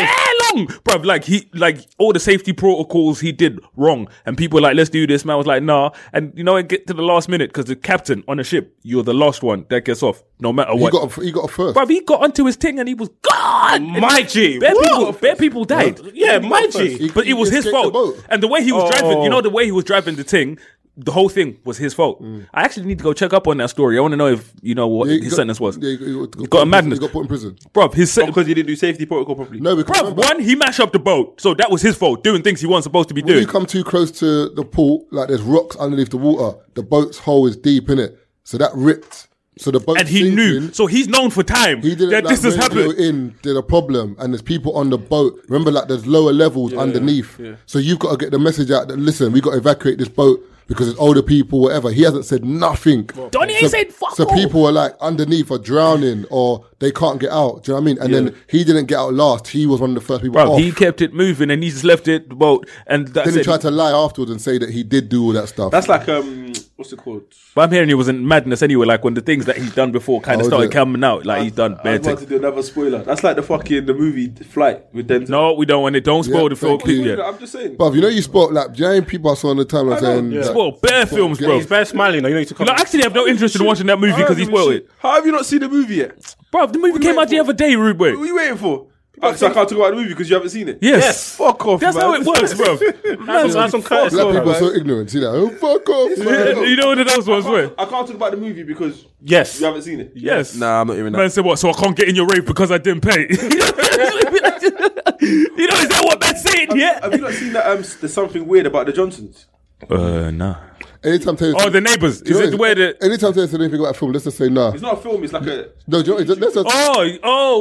long. Bruv, like, all the safety protocols he did wrong. And people were like, let's do this. Man was like, nah. And, you know, it get to the last minute because the captain on a ship, you're the last one that gets off, no matter what. He got first. Bruv, he got onto his thing and he was gone. My G. Bare people died. Yeah, my G. But it was his fault. And the way he was driving, you know, the way he was driving the thing, the whole thing was his fault. Mm. I actually need to go check up on that story. I want to know if you know what his sentence was. Yeah, he got a madness. He got put in prison. Bruv, because he didn't do safety protocol properly. No, because he mashed up the boat. So that was his fault, doing things he wasn't supposed to be doing. When you come too close to the port, like there's rocks underneath the water, the boat's hole is deep, innit? So that ripped. So the boat. And he knew. So he's known for time. He didn't that this has happened. There's a problem, and there's people on the boat. Remember, like there's lower levels underneath. Yeah. So you've got to get the message out that listen, we got to evacuate this boat. Because it's older people, whatever. He hasn't said nothing. Donnie ain't said fuck all. So people are like underneath are drowning or they can't get out. Do you know what I mean? And then he didn't get out last. He was one of the first people off. He kept it moving and he just left it, the boat. And that's then he tried to lie afterwards and say that he did do all that stuff. That's like, what's it called? But I'm hearing it was in madness anyway. Like when the things that he's done before kind of started coming out. Like he's done bad things. I want to do another spoiler. That's like the movie Flight with Denzel. No, we don't want it. Don't spoil the film. I'm just saying. Bruv, you know you spoil, like, giant people I saw on the time like saying... Yeah. Spoil bare films, bro. He's bare smiling. Like, you know, actually, I have no interest in watching that movie because he spoiled it. How have you not seen the movie yet? Bro, the movie came out the other day, Rube. What are you waiting for? So I can't talk about the movie because you haven't seen it. Yes. Fuck off. That's how it works, bro. That's some curse. Black people are so ignorant. See that? Oh, fuck off. You know what those ones were? I can't talk about the movie because you haven't seen it. Yes. Nah, I'm not even that. Man said what? So I can't get in your rave because I didn't pay. You know, is that what Matt's saying? Yeah. Have you not seen that? There's something weird about the Johnsons. Nah. Anytime Taylor says The Neighbours. Anytime Taylor says anything about a film, let's just say nah. It's not a film, it's like a... No, do you know, let's just...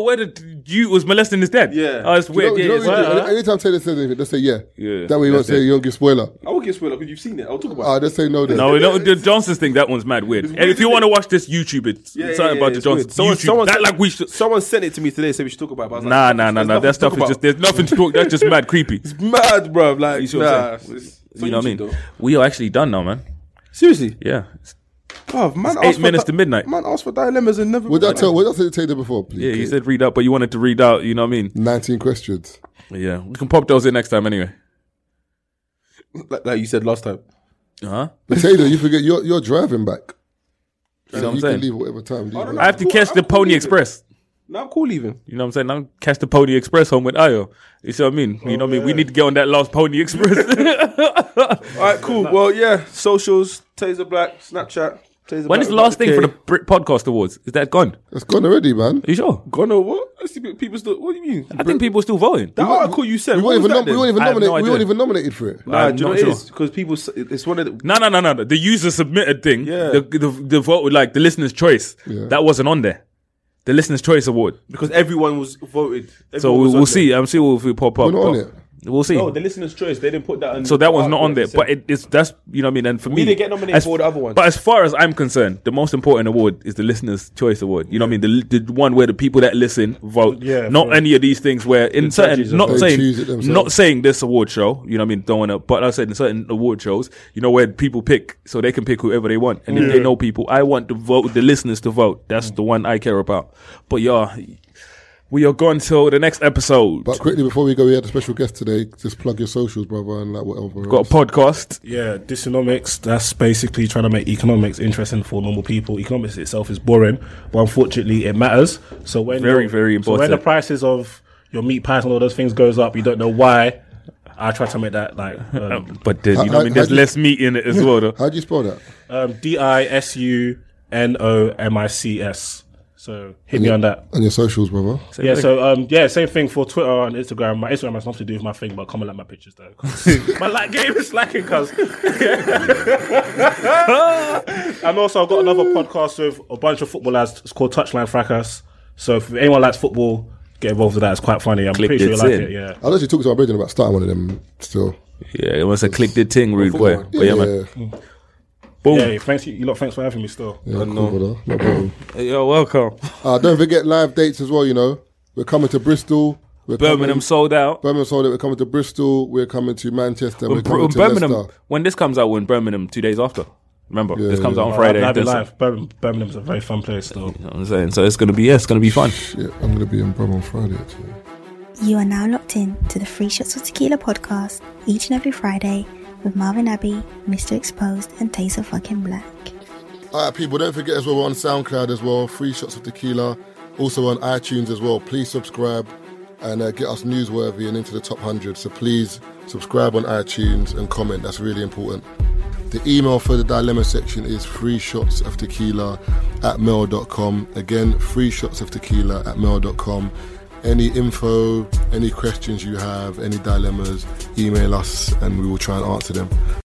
where the dude was molesting his dad? Yeah. Oh, it's weird. Anytime Taylor says anything, let's say yeah. Yeah. That way you won't say you don't give spoiler. I won't give spoiler because you've seen it. I'll talk about it. Let's say no then. No, the Johnson's thing, that one's mad weird. And if you want to watch this, YouTube it. It's something about the Johnsons. Someone sent it to me today, said we should talk about it. Nah. That stuff is just... There's nothing to talk. That's just mad creepy. It's mad, bro. Like, nah. You know what I mean? We are actually done now, man. Seriously? Yeah. Oh, man, 8 minutes to midnight. Man, asked for dilemmas and never... What did I tell you before? Please, yeah, you said read out, but you wanted to read out, you know what I mean? 19 questions. Yeah, we can pop those in next time anyway. Like you said last time. Huh? Taser, you forget you're driving back. You know what I'm saying? You can leave whatever time. I have to catch the Pony Express. No, I'm cool leaving. You know what I'm saying? I'm catch the Pony Express home with Ayo. You see what I mean? You know what I mean? We need to get on that last Pony Express. All right, cool. Well, yeah. Socials, Taser Black, Snapchat. When is the last thing for the Brit Podcast Awards? Is that gone? It's gone already, man. Are you sure? Gone or what? People still. What do you mean? I think people still voting. That article you said. We weren't even nominated for it. Nah, do you know what it is? Because people. It's one of the. No. The user submitted thing. Yeah. The vote with like the listener's choice. Yeah. That wasn't on there. The listener's choice award because everyone was voted. Everyone so we'll see. I'm see if we pop up. We're not on it. We'll see. No, the listener's choice. They didn't put that on. So that one's not on there. But it's that's you know what I mean. And for me, they get nominated for the other ones. But as far as I'm concerned, the most important award is the listener's choice award. You know what I mean? The one where the people that listen vote. Yeah. Not any of these things where in certain not saying this award show. You know what I mean? Don't want to. But I said in certain award shows, you know where people pick, so they can pick whoever they want. And if they know people, I want to vote. The listeners to vote. That's the one I care about. But yeah. We are gone till the next episode. But quickly, before we go, we had a special guest today. Just plug your socials, brother, and like whatever. Got a podcast. Yeah, Dysonomics. That's basically trying to make economics interesting for normal people. Economics itself is boring, but unfortunately, it matters. So when very, very important. So when the prices of your meat pies and all those things goes up, you don't know why. I try to make that like... but there's, you know what I mean? There's less meat in it as well, though. How do you spell that? Dysonomics. So hit me on that. And your socials, brother. Same thing. So same thing for Twitter and Instagram. My Instagram has nothing to do with my thing, but come and like my pictures though. My like game is slacking, cuz. And also I've got another podcast with a bunch of football lads. It's called Touchline Fracas. So if anyone likes football, get involved with that. It's quite funny. I'm pretty sure you like it. Yeah. I was actually talking to my brother about starting one of them still. Yeah, it was a click the ting rude boy. Yeah, but yeah, man. Mm. Yeah, thanks for having me still. Yeah, cool, no problem. You're welcome. Don't forget live dates as well, you know. We're coming to Bristol. Birmingham sold out. We're coming to Bristol. We're coming to Manchester. When this comes out, we're in Birmingham 2 days after. Remember, this comes out on Friday. Live. Birmingham's a very fun place though. You know what I'm saying? So it's going to be fun. Yeah, I'm going to be in Birmingham on Friday actually. You are now locked in to the Free Shots of Tequila podcast each and every Friday. With Marvin Abbey, Mr. Exposed, and Taser fucking Black. Alright, people, don't forget as well, we're on SoundCloud as well, Free Shots of Tequila, also on iTunes as well. Please subscribe and get us newsworthy and into the top 100. So please subscribe on iTunes and comment, that's really important. The email for the dilemma section is freeshotsoftequila@mail.com. Again, freeshotsoftequila@mail.com. Any info, any questions you have, any dilemmas, email us and we will try and answer them.